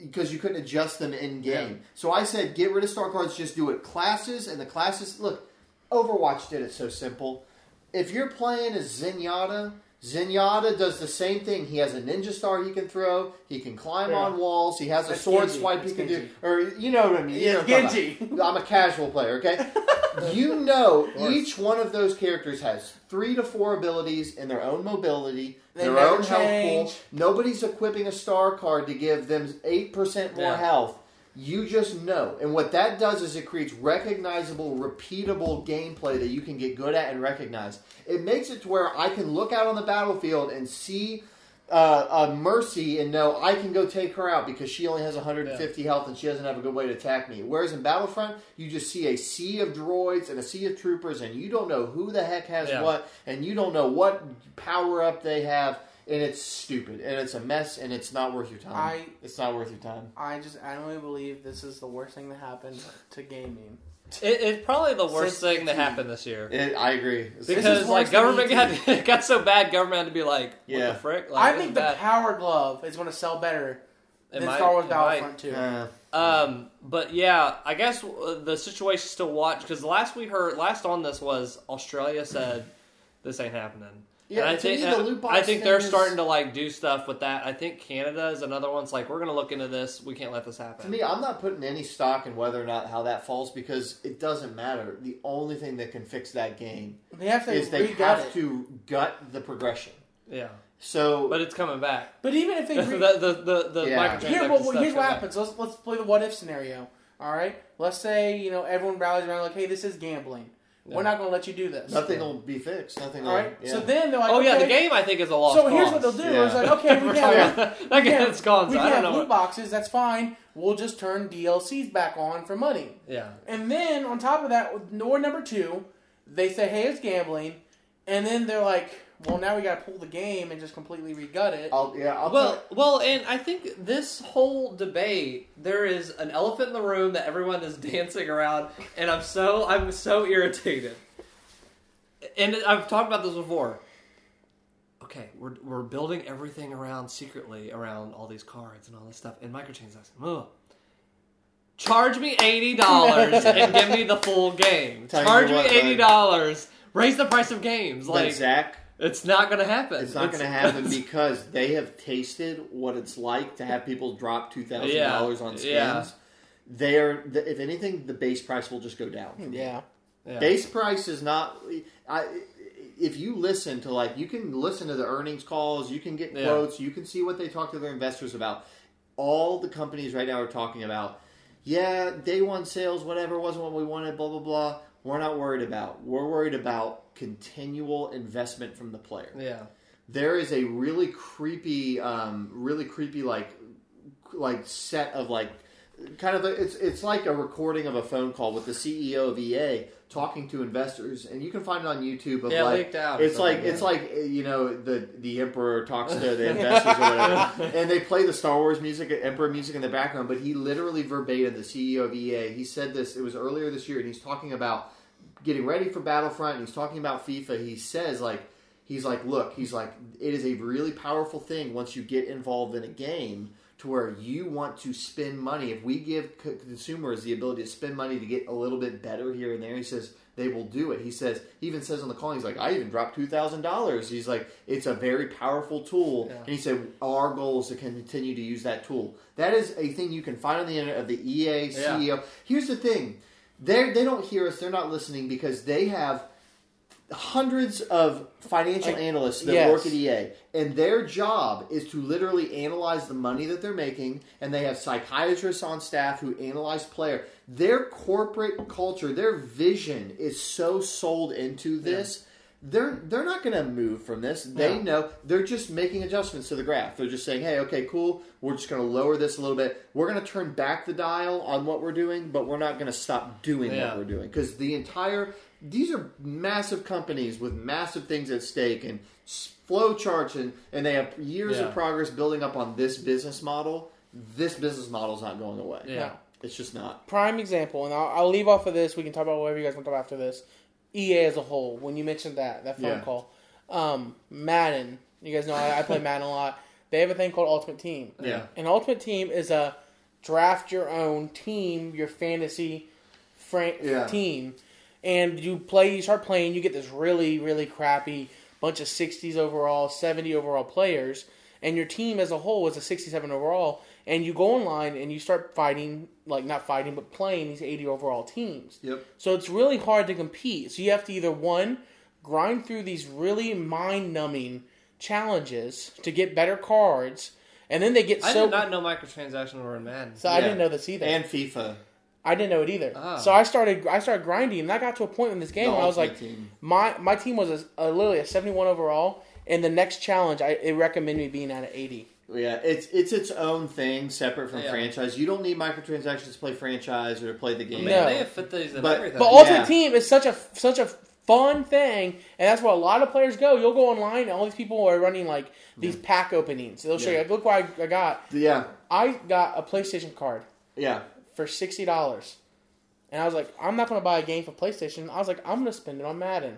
because you couldn't adjust them in game. Yeah. So I said, get rid of star cards, just do it classes, and the classes. Look, Overwatch did it so simple. If you're playing as Zenyatta. Zenyatta does the same thing. He has a ninja star he can throw. He can climb on walls. He has a sword swipe he can do. Or, you know what I mean. Yeah, Genji. I'm a casual player, okay? You know, each one of those characters has 3 to 4 abilities and their own mobility, their own health pool. Nobody's equipping a star card to give them 8% more health. You just know. And what that does is it creates recognizable, repeatable gameplay that you can get good at and recognize. It makes it to where I can look out on the battlefield and see Mercy and know I can go take her out because she only has 150 health and she doesn't have a good way to attack me. Whereas in Battlefront, you just see a sea of droids and a sea of troopers, and you don't know who the heck has what, and you don't know what power-up they have. And it's stupid, and it's a mess, and it's not worth your time. It's not worth your time. I really believe this is the worst thing that happened to gaming. It's probably the worst thing that happened this year. I agree. Because like government got so bad, government had to be like, what the frick? Like, I think the Power Glove is going to sell better than Star Wars Battlefront 2. But yeah, I guess the situation's still watched, because last on this was Australia said, this ain't happening. Yeah, and I think they're starting to like do stuff with that. I think Canada is another one's like, we're going to look into this. We can't let this happen. To me, I'm not putting any stock in whether or not how that falls, because it doesn't matter. The only thing that can fix that game is they have to gut the progression. Yeah. So, but it's coming back. But even if they here's what happens. Let's play the what if scenario. All right. Let's say everyone rallies around like, hey, this is gambling. No. We're not going to let you do this. Nothing will be fixed. Nothing. All right. Yeah. So then they're like, the game I think is a lost cause. So here's what they'll do. It's like, okay, we can't. We can have loot boxes. That's fine. We'll just turn DLCs back on for money. Yeah. And then on top of that, or number two, they say, hey, it's gambling, and then they're like, well, now we got to pull the game and just completely regut it. And I think this whole debate, there is an elephant in the room that everyone is dancing around, and I'm so irritated. And I've talked about this before. Okay, we're building everything around secretly around all these cards and all this stuff and microtransactions. Ugh. Charge me $80 and give me the full game. Charge me $80. Raise the price of games, like Zach. It's not going to happen. It's not going to happen because they have tasted what it's like to have people drop $2,000 on skins. Yeah. If anything, the base price will just go down. Yeah. Base price is not... if you listen to, you can listen to the earnings calls, you can get quotes, you can see what they talk to their investors about. All the companies right now are talking about, day one sales, whatever, wasn't what we wanted, blah, blah, blah. We're not worried about. We're worried about continual investment from the player. Yeah, there is a really creepy like set of it's like a recording of a phone call with the CEO of EA talking to investors, and you can find it on YouTube. Leaked out. The emperor talks to the investors or whatever, and they play the Star Wars music, emperor music in the background. But he literally verbatim, the CEO of EA, he said this. It was earlier this year, and he's talking about getting ready for Battlefront, and he's talking about FIFA. He says, it is a really powerful thing once you get involved in a game to where you want to spend money. If we give consumers the ability to spend money to get a little bit better here and there, he says they will do it. He says, he even says on the call, he's like, I even dropped $2,000. He's like, it's a very powerful tool. Yeah. And he said, our goal is to continue to use that tool. That is a thing you can find on the internet of the EA CEO. Yeah. Here's the thing. They don't hear us. They're not listening because they have hundreds of financial analysts that work at EA, and their job is to literally analyze the money that they're making, and they have psychiatrists on staff who analyze player. Their corporate culture, their vision is so sold into this. Yeah. They're not going to move from this. They know. They're just making adjustments to the graph. They're just saying, hey, okay, cool. We're just going to lower this a little bit. We're going to turn back the dial on what we're doing, but we're not going to stop doing what we're doing. Because the entire... These are massive companies with massive things at stake and flow charts, and they have years of progress building up on this business model. This business model's not going away. Yeah. No. It's just not. Prime example, and I'll leave off of this. We can talk about whatever you guys want to talk about after this. EA as a whole, when you mentioned that phone call. Madden. You guys know I play Madden a lot. They have a thing called Ultimate Team. Yeah. And Ultimate Team is a draft your own team, your fantasy team. And you start playing, you get this really, really crappy bunch of 60s overall, 70 overall players. And your team as a whole is a 67 overall. And you go online and you start fighting, not fighting, but playing these 80 overall teams. Yep. So it's really hard to compete. So you have to either, one, grind through these really mind-numbing challenges to get better cards. And then they get I did not know microtransactions were in Madden. So I didn't know this either. And FIFA. I didn't know it either. Oh. So I started grinding, and I got to a point in this game where I was like, my team was literally a 71 overall, and the next challenge, it recommended me being at an 80. Yeah, it's its own thing, separate from franchise. You don't need microtransactions to play franchise or to play the game. No. Man, they have fit these and everything. But Ultimate Team is such a fun thing, and that's where a lot of players go. You'll go online, and all these people are running these pack openings. They'll show you, look what I got. Yeah, I got a PlayStation card. Yeah. For $60. And I was like, I'm not going to buy a game for PlayStation. I was like, I'm going to spend it on Madden.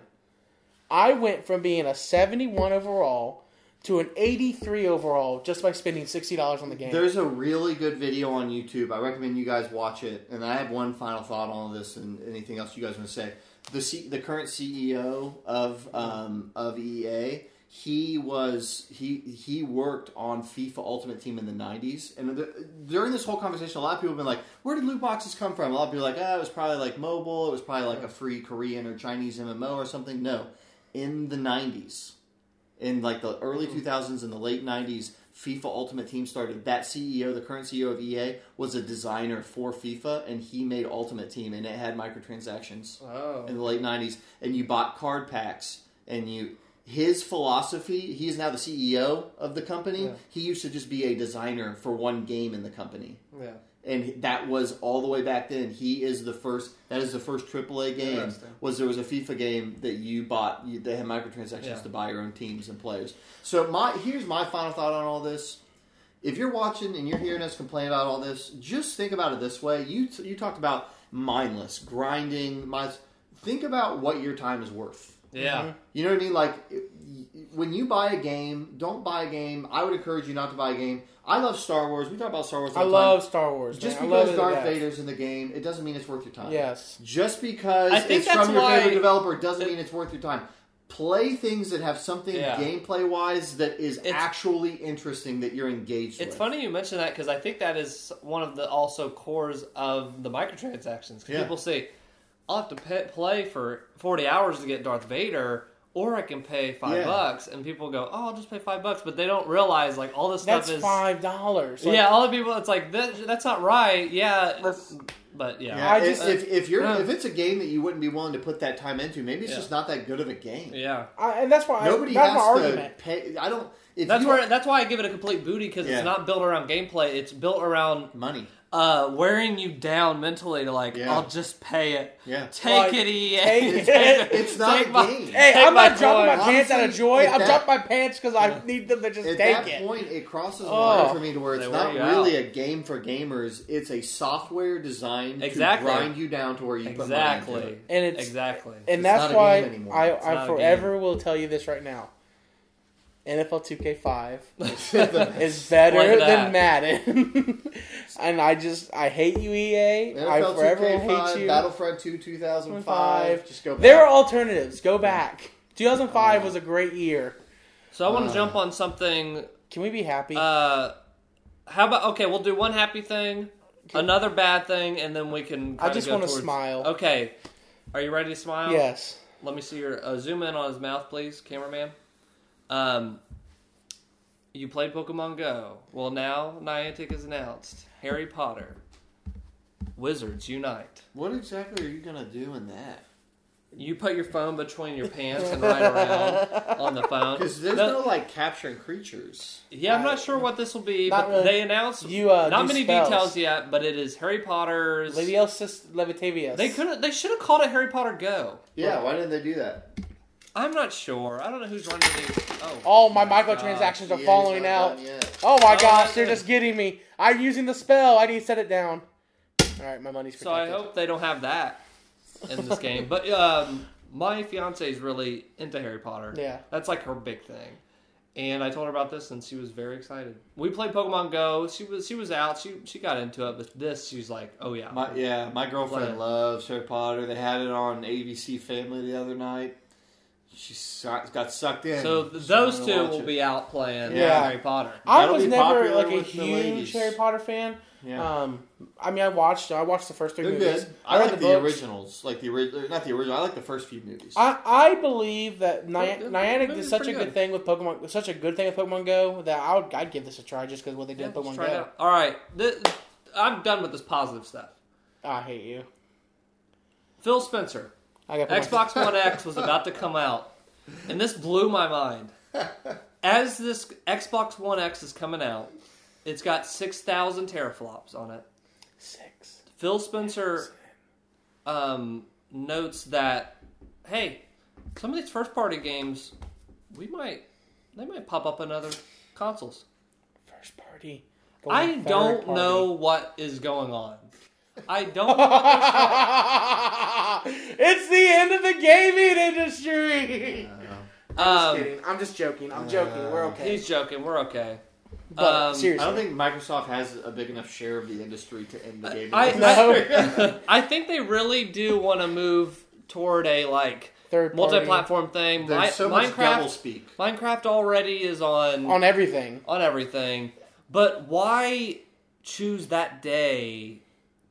I went from being a 71 overall to an 83 overall just by spending $60 on the game. There's a really good video on YouTube. I recommend you guys watch it. And I have one final thought on this and anything else you guys want to say. The current CEO of EA... He worked on FIFA Ultimate Team in the 90s. And during this whole conversation, a lot of people have been like, where did loot boxes come from? A lot of people are like, it was probably mobile. It was probably a free Korean or Chinese MMO or something. No. In the 90s, in the early 2000s and the late 90s, FIFA Ultimate Team started. That CEO, the current CEO of EA, was a designer for FIFA, and he made Ultimate Team, and it had microtransactions in the late 90s. And you bought card packs, and you... His philosophy, he is now the CEO of the company. Yeah. He used to just be a designer for one game in the company. Yeah. And that was all the way back then. That is the first AAA game. There was a FIFA game that you bought. They had microtransactions to buy your own teams and players. So here's my final thought on all this. If you're watching and you're hearing us complain about all this, just think about it this way. You talked about mindless, grinding. Think about what your time is worth. Yeah. You know what I mean? When you buy a game, don't buy a game. I would encourage you not to buy a game. I love Star Wars. We talk about Star Wars all the time. I love Star Wars. Just because Darth Vader's in the game, it doesn't mean it's worth your time. Yes. Just because it's from your favorite developer doesn't mean it's worth your time. Play things that have something gameplay-wise that is actually interesting that you're engaged with. It's funny you mention that because I think that is one of the also cores of the microtransactions. Because people say... I'll have to play for 40 hours to get Darth Vader, or I can pay $5. And people go, I'll just pay $5. But they don't realize, all this stuff is... That's $5. All the people, it's that's not right. Yeah, but, yeah. If it's a game that you wouldn't be willing to put that time into, maybe it's just not that good of a game. Yeah. And that's why... Nobody has my argument. To pay... I don't... That's why I give it a complete booty, because it's not built around gameplay. It's built around... Money. Wearing you down mentally to I'll just pay it. Yeah. Take it, EA. It's not a game. I'm not dropping my pants out of joy. I'm dropping my pants because I need them to just take it. At that point, it crosses the line for me to where it's not really a game for gamers. It's a software designed to grind you down to where you put money into it. And that's why I forever will tell you this right now. NFL 2K5 is better than Madden. And I hate you, EA. NFL I forever 2K5, hate you. Battlefront 2, 2005. Just go back. There are alternatives. Go back. 2005 was a great year. So I want to jump on something. Can we be happy? How about, we'll do one happy thing, another bad thing, and then we can... I just want to smile. Okay. Are you ready to smile? Yes. Let me see your zoom in on his mouth, please, cameraman. You played Pokemon Go. Well, now Niantic has announced Harry Potter. Wizards Unite. What exactly are you gonna do in that? You put your phone between your pants and ride around on the phone. Because there's no like capturing creatures. Yeah, right. I'm not sure what this will be, not but really. They announced not many spells. Details yet, but it is Harry Potter's Leviosus Levitavius. They should have called it Harry Potter Go. Yeah, right. Why didn't they do that? I'm not sure. I don't know who's running these. Oh, my microtransactions are following out. Oh my gosh, they're just getting me. I'm using the spell. I need to set it down. All right, my money's protected. So I hope they don't have that in this game. But my fiance is really into Harry Potter. Yeah. That's like her big thing. And I told her about this and she was very excited. We played Pokemon Go. She was out. She got into it. But this, she's like, oh yeah. My girlfriend loves Harry Potter. They had it on ABC Family the other night. She got sucked in. So those two will be out playing Harry Potter. I was never like a huge Harry Potter fan. Yeah. I mean, I watched the first three movies. Good. I like the originals. Like not the original. I like the first few movies. I believe that Niantic did such a good thing with Pokemon. Such a good thing with Pokemon Go that I'd give this a try just because what they did with Pokemon Go. All right, I'm done with this positive stuff. I hate you, Phil Spencer. Xbox One X was about to come out, and this blew my mind. As this Xbox One X is coming out, it's got 6,000 teraflops on it. Six. Phil Spencer notes that, hey, some of these first-party games, they might pop up on other consoles. First-party. I don't know what is going on. I don't know. It's the end of the gaming industry. I'm just kidding. I'm just joking. I'm joking. We're okay. He's joking. We're okay. But seriously, I don't think Microsoft has a big enough share of the industry to end the gaming industry. I think they really do want to move toward a like multi-platform thing. There's so much doublespeak. Minecraft already is on everything. On everything. But why choose that day?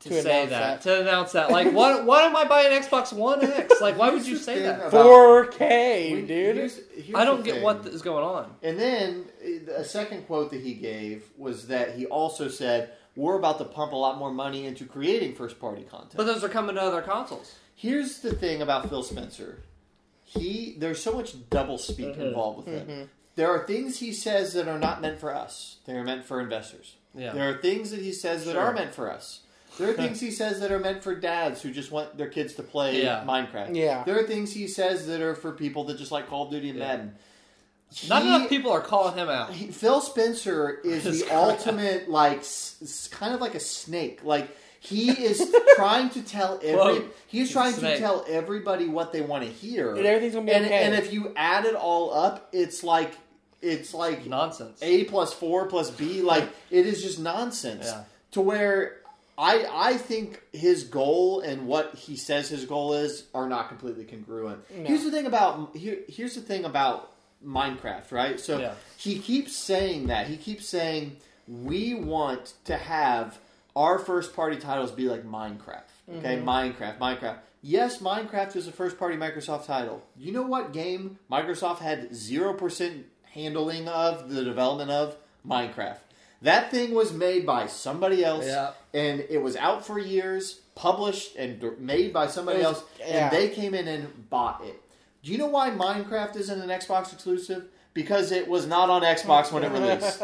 To say that. To announce that. Like, why am I buying an Xbox One X? Like, why would you say that? 4K, dude. I don't get what is going on. And then, a second quote that he gave was that he also said, we're about to pump a lot more money into creating first-party content. But those are coming to other consoles. Here's the thing about Phil Spencer. There's so much doublespeak involved with him. Mm-hmm. There are things he says that are not meant for us. They are meant for investors. Yeah. There are things that he says that are meant for us. There are things he says that are meant for dads who just want their kids to play Minecraft. Yeah. There are things he says that are for people that just like Call of Duty and Madden. Not enough people are calling him out. Phil Spencer is the ultimate, like, kind of like a snake. Like, he is trying to tell everybody what they want to hear. And everything's going to be okay. And if you add it all up, it's like nonsense. A plus 4 plus B. Like, it is just nonsense. Yeah. To where... I think his goal and what he says his goal is are not completely congruent. No. Here's the thing about Minecraft, right? So he keeps saying that. He keeps saying, we want to have our first-party titles be like Minecraft. Okay, mm-hmm. Minecraft. Yes, Minecraft is a first-party Microsoft title. You know what game Microsoft had 0% handling of, the development of? Minecraft. That thing was made by somebody else, and it was out for years, published and made by somebody else, and they came in and bought it. Do you know why Minecraft isn't an Xbox exclusive? Because it was not on Xbox when it released.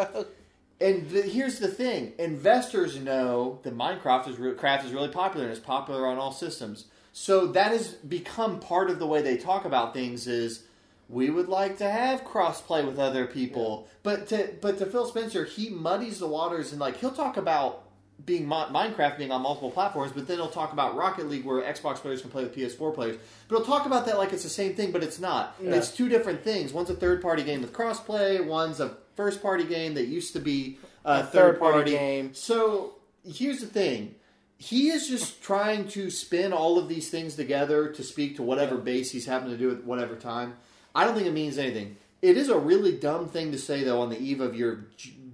And here's the thing. Investors know that Minecraft is really popular, and it's popular on all systems. So that has become part of the way they talk about things is... we would like to have cross-play with other people. Yeah. But to Phil Spencer, he muddies the waters and like he'll talk about being Minecraft being on multiple platforms, but then he'll talk about Rocket League where Xbox players can play with PS4 players. But he'll talk about that like it's the same thing, but it's not. Yeah. It's two different things. One's a third-party game with cross-play. One's a first-party game that used to be a third-party game. So here's the thing. He is just trying to spin all of these things together to speak to whatever base he's having to do at whatever time. I don't think it means anything. It is a really dumb thing to say, though, on the eve of your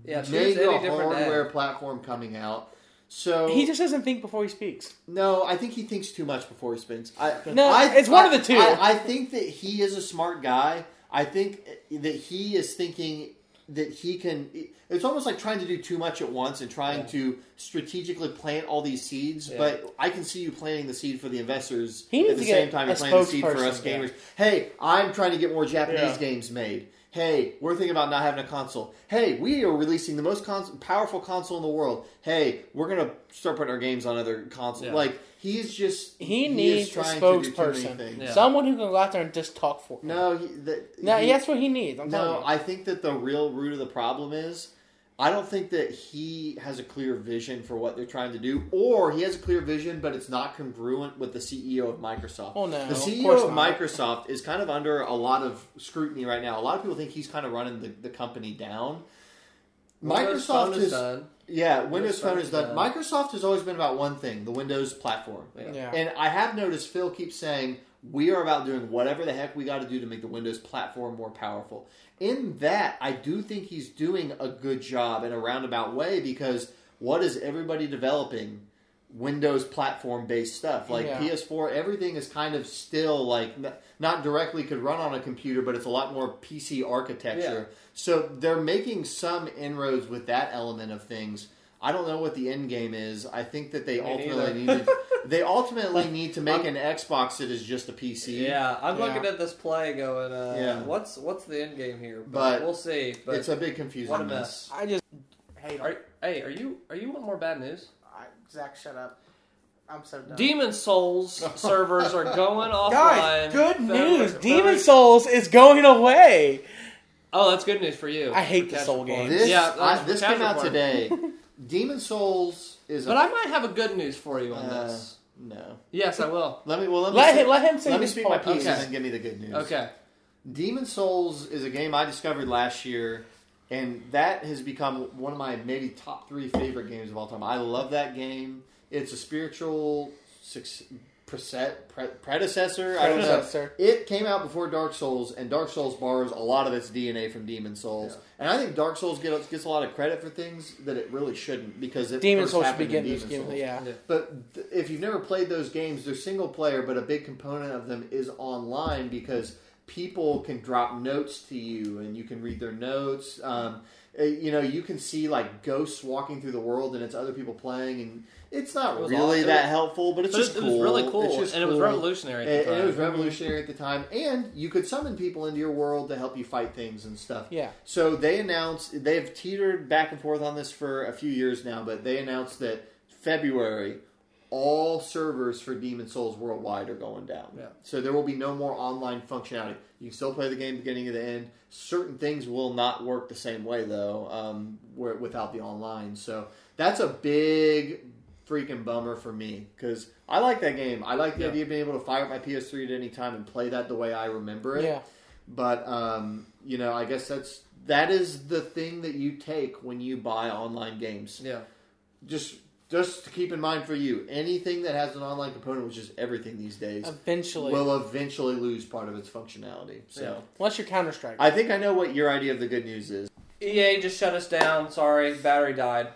mega hardware platform coming out. So he just doesn't think before he speaks. No, I think he thinks too much before he speaks. It's one of the two. I think that he is a smart guy. I think that he is thinking that he can... It's almost like trying to do too much at once and trying to strategically plant all these seeds, but I can see you planting the seed for the investors at the same time you're planting the seed for us gamers. Yeah. Hey, I'm trying to get more Japanese games made. Hey, we're thinking about not having a console. Hey, we are releasing the most powerful console in the world. Hey, we're going to start putting our games on other consoles. Yeah. Like, he's just... He needs a spokesperson. Someone who can go out there and just talk for him. That's what he needs. I'm telling you. I think that the real root of the problem is, I don't think that he has a clear vision for what they're trying to do, or he has a clear vision, but it's not congruent with the CEO of Microsoft. Oh, no. The CEO of Microsoft is kind of under a lot of scrutiny right now. A lot of people think he's kind of running the company down. Microsoft is done. Yeah, Windows Phone is done. Microsoft has always been about one thing, the Windows platform. Yeah. And I have noticed Phil keeps saying, we are about doing whatever the heck we got to do to make the Windows platform more powerful. In that, I do think he's doing a good job in a roundabout way, because what is everybody developing? Windows platform-based stuff. Like PS4, everything is kind of still like not directly could run on a computer, but it's a lot more PC architecture. Yeah. So they're making some inroads with that element of things. I don't know what the end game is. I think that they ultimately need to make an Xbox that is just a PC. Yeah, I'm looking at this play going, what's the end game here? But we'll see. But it's a big confusing mess. What a mess. Are you wanting more bad news? Zach, shut up. I'm so done. Demon Souls servers are going offline. Guys, good news. Demon Souls is going away. Oh, that's good news for you. I hate the Soul games. This came out today. Demon Souls is... But I might have a good news for you on this. No. Yes, I will. Let me speak my piece and then give me the good news. Okay. Demon Souls is a game I discovered last year, and that has become one of my maybe top 3 favorite games of all time. I love that game. It's a spiritual predecessor. I don't know. It came out before Dark Souls, and Dark Souls borrows a lot of its DNA from Demon Souls. Yeah. And I think Dark Souls gets a lot of credit for things that it really shouldn't, because it Demon Souls happened in Demon Souls. Yeah. But if you've never played those games, they're single player, but a big component of them is online, because people can drop notes to you, and you can read their notes. You can see like ghosts walking through the world, and it's other people playing, and it's not really that helpful, but it was really cool, and it was revolutionary at the time. And you could summon people into your world to help you fight things and stuff. Yeah. So they've teetered back and forth on this for a few years now, but they announced that February, all servers for Demon Souls worldwide are going down. Yeah. So there will be no more online functionality. You can still play the game beginning to the end. Certain things will not work the same way, though, without the online. So that's a big freaking bummer for me, because I like that game. I like the idea of being able to fire up my PS3 at any time and play that the way I remember it. Yeah. But, I guess that is the thing that you take when you buy online games. Yeah. Just to keep in mind for you, anything that has an online component, which is everything these days, will eventually lose part of its functionality. So, unless you're Counter-Strike. I think I know what your idea of the good news is. EA just shut us down. Sorry, battery died.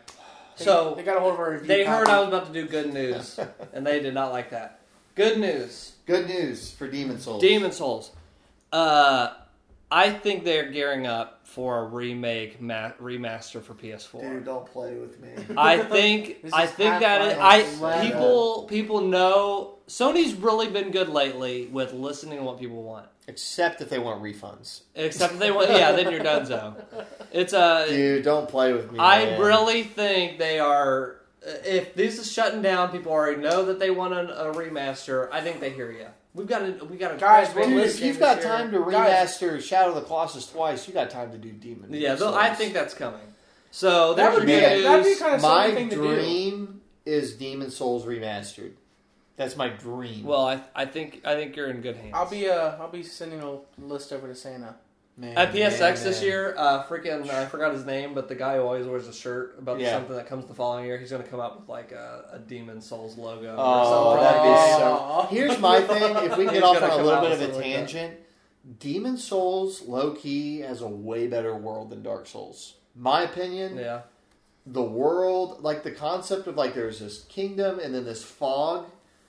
So they got a hold of our review. They heard I was about to do good news, and they did not like that. Good news. Good news for Demon Souls. I think they're gearing up for a remaster for PS4. Dude, don't play with me. I think people know Sony's really been good lately with listening to what people want. Except if they want refunds. Then you're done, Zoe. Dude, don't play with me. I really think they are. If this is shutting down, people already know that they want a remaster. I think they hear you. We got to. Guys, if you've got time to remaster Shadow of the Colossus twice, you got time to do Demon Souls. Yeah, I think that's coming. So that would be kind of my thing to do. My dream is Demon Souls remastered. That's my dream. Well, I think you're in good hands. I'll be sending a list over to Santa. At PSX this year, I forgot his name, but the guy who always wears a shirt about something that comes the following year, he's going to come up with like a Demon Souls logo or something. Here's my thing, if we get off on a little bit of a tangent, like Demon Souls, low-key, has a way better world than Dark Souls. My opinion, the world, like the concept of like there's this kingdom and then this fog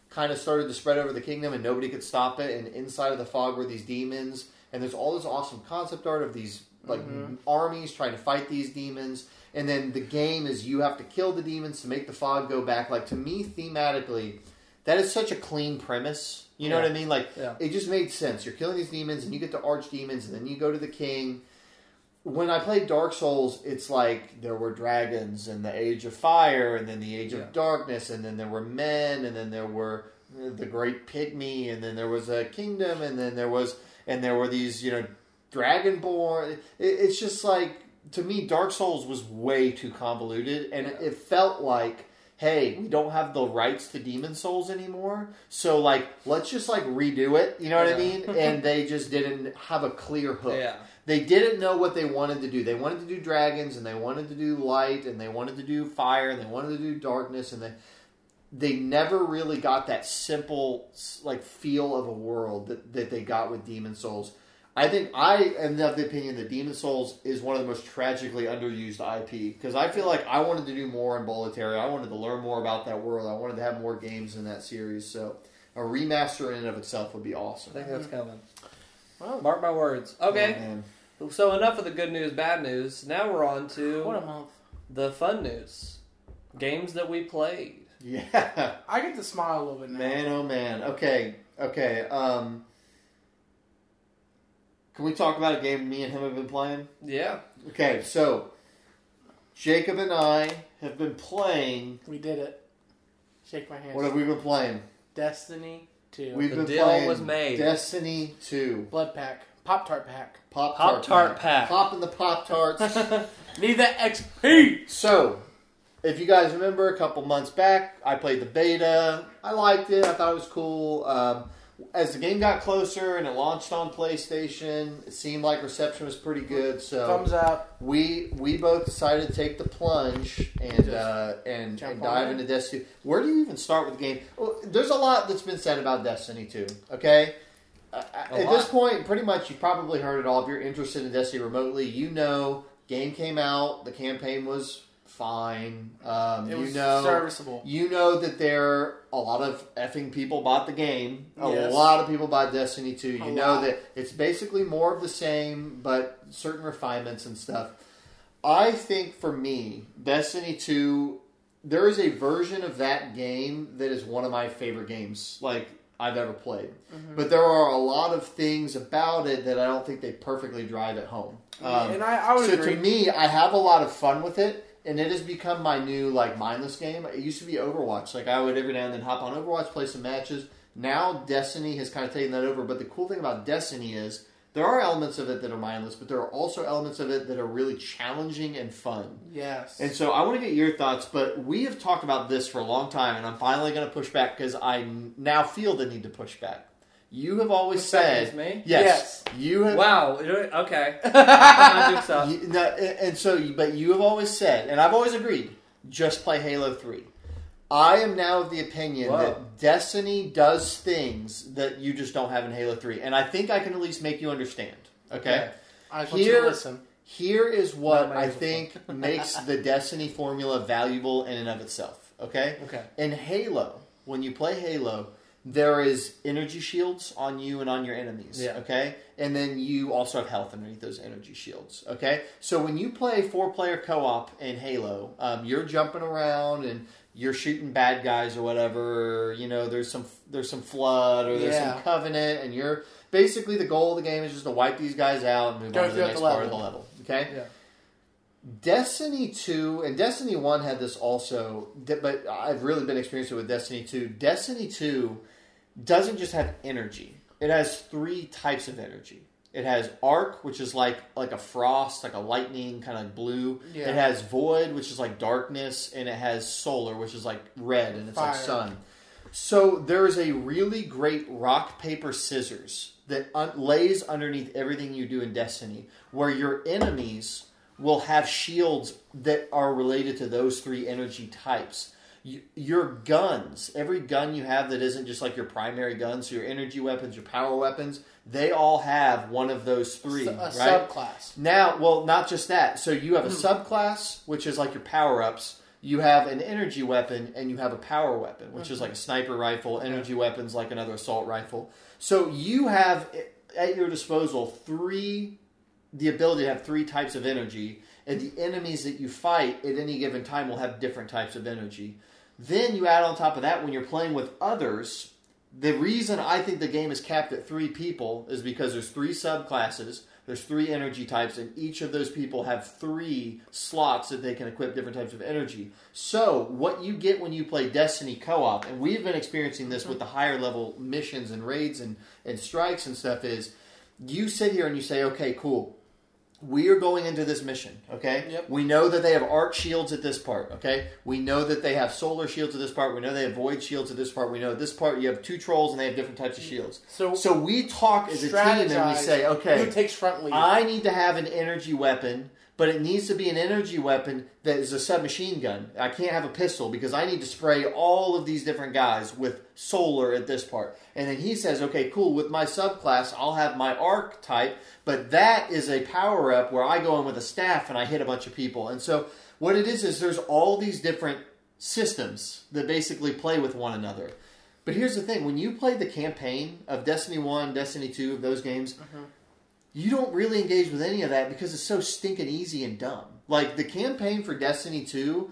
kind of started to spread over the kingdom and nobody could stop it. And inside of the fog were these demons. And there's all this awesome concept art of these like armies trying to fight these demons. And then the game is you have to kill the demons to make the fog go back. Like to me, thematically, that is such a clean premise. You know what I mean? Like it just made sense. You're killing these demons and you get to archdemons and then you go to the king. When I played Dark Souls, it's like there were dragons and the Age of Fire and then the Age of Darkness and then there were men and then there were the Great Pygmy and then there was a kingdom and then there was and there were these, you know, Dragonborn. It's just like, to me, Dark Souls was way too convoluted and it felt like, hey, we don't have the rights to Demon Souls anymore, so like let's just like redo it. You know what I mean? And they just didn't have a clear hook. Yeah. They didn't know what they wanted to do. They wanted to do dragons, and they wanted to do light, and they wanted to do fire, and they wanted to do darkness, and they never really got that simple like feel of a world that they got with Demon Souls. I think I am of the opinion that Demon Souls is one of the most tragically underused IP, because I feel like I wanted to do more in Boletaria. I wanted to learn more about that world. I wanted to have more games in that series, so a remaster in and of itself would be awesome. I think that's coming. Well, mark my words. Okay. Oh, so enough of the good news, bad news. Now we're on to the fun news. Games that we played. Yeah. I get to smile a little bit now. Man, oh man. Okay. Can we talk about a game me and him have been playing? Yeah. Okay, so Jacob and I have been playing... We did it. Shake my hand. What have we been playing? Destiny 2. The deal was made. Destiny 2. Blood Pack. Pop-Tart Pack. Pop-Tart Pack. Popping the Pop-Tarts. Need that XP! So, if you guys remember, a couple months back, I played the beta. I liked it. I thought it was cool. As the game got closer and it launched on PlayStation, it seemed like reception was pretty good. So thumbs up. We both decided to take the plunge and dive into Destiny 2. Where do you even start with the game? Well, there's a lot that's been said about Destiny 2, okay? At this point, pretty much you probably heard it all. If you're interested in Destiny remotely, you know, game came out, the campaign was fine. It was serviceable. You know that there a lot of effing people bought the game. A lot of people bought Destiny 2. You know that it's basically more of the same, but certain refinements and stuff. I think for me, Destiny 2, there is a version of that game that is one of my favorite games like I've ever played. Mm-hmm. But there are a lot of things about it that I don't think they perfectly drive at home. And I would agree. To me, I have a lot of fun with it. And it has become my new, like, mindless game. It used to be Overwatch. Like, I would every now and then hop on Overwatch, play some matches. Now, Destiny has kind of taken that over. But the cool thing about Destiny is there are elements of it that are mindless, but there are also elements of it that are really challenging and fun. Yes. And so I want to get your thoughts, but we have talked about this for a long time, and I'm finally going to push back because I now feel the need to push back. You have always said... Me? Yes. You have... Wow. Okay. But you have always said, and I've always agreed, just play Halo 3. I am now of the opinion that Destiny does things that you just don't have in Halo 3. And I think I can at least make you understand. Okay? I just want you to listen. Here is what I think makes the Destiny formula valuable in and of itself. Okay? Okay. In Halo, when you play Halo... There is energy shields on you and on your enemies, okay? And then you also have health underneath those energy shields, okay? So when you play 4-player co-op in Halo, you're jumping around and you're shooting bad guys or whatever. You know, there's some flood or there's some covenant, and you're basically the goal of the game is just to wipe these guys out and move on to the next part of the level, okay? Yeah. Destiny 2, and Destiny 1 had this also, but I've really been experiencing it with Destiny 2. Destiny 2 doesn't just have energy. It has 3 types of energy. It has arc, which is like a frost, like a lightning, kind of blue. Yeah. It has void, which is like darkness, and it has solar, which is like red, and it's fire, like sun. So there is a really great rock, paper, scissors that lays underneath everything you do in Destiny, where your enemies will have shields that are related to those 3 energy types. your guns, every gun you have that isn't just like your primary guns, so your energy weapons, your power weapons, they all have one of those three, right? Subclass. Now, well, not just that. So you have a subclass, which is like your power-ups. You have an energy weapon, and you have a power weapon, which is like a sniper rifle, energy weapons like another assault rifle. So you have, at your disposal, the ability to have three types of energy, and the enemies that you fight at any given time will have different types of energy. Then you add on top of that, when you're playing with others, the reason I think the game is capped at three people is because there's three subclasses, there's three energy types, and each of those people have three slots that they can equip different types of energy. So what you get when you play Destiny co-op, and we've been experiencing this with the higher level missions and raids and strikes and stuff, is you sit here and you say, okay, cool. We are going into this mission, okay? Yep. We know that they have arc shields at this part, okay? We know that they have solar shields at this part. We know they have void shields at this part. We know at this part you have two trolls and they have different types of shields. So we talk as a team and we say, okay, who takes front lead? I need to have an energy weapon, but it needs to be an energy weapon that is a submachine gun. I can't have a pistol because I need to spray all of these different guys with solar at this part. And then he says, okay, cool, with my subclass, I'll have my archetype, but that is a power-up where I go in with a staff and I hit a bunch of people. And so what it is there's all these different systems that basically play with one another. But here's the thing. When you play the campaign of Destiny 1, Destiny 2, of those games, you don't really engage with any of that because it's so stinking easy and dumb. Like, the campaign for Destiny 2,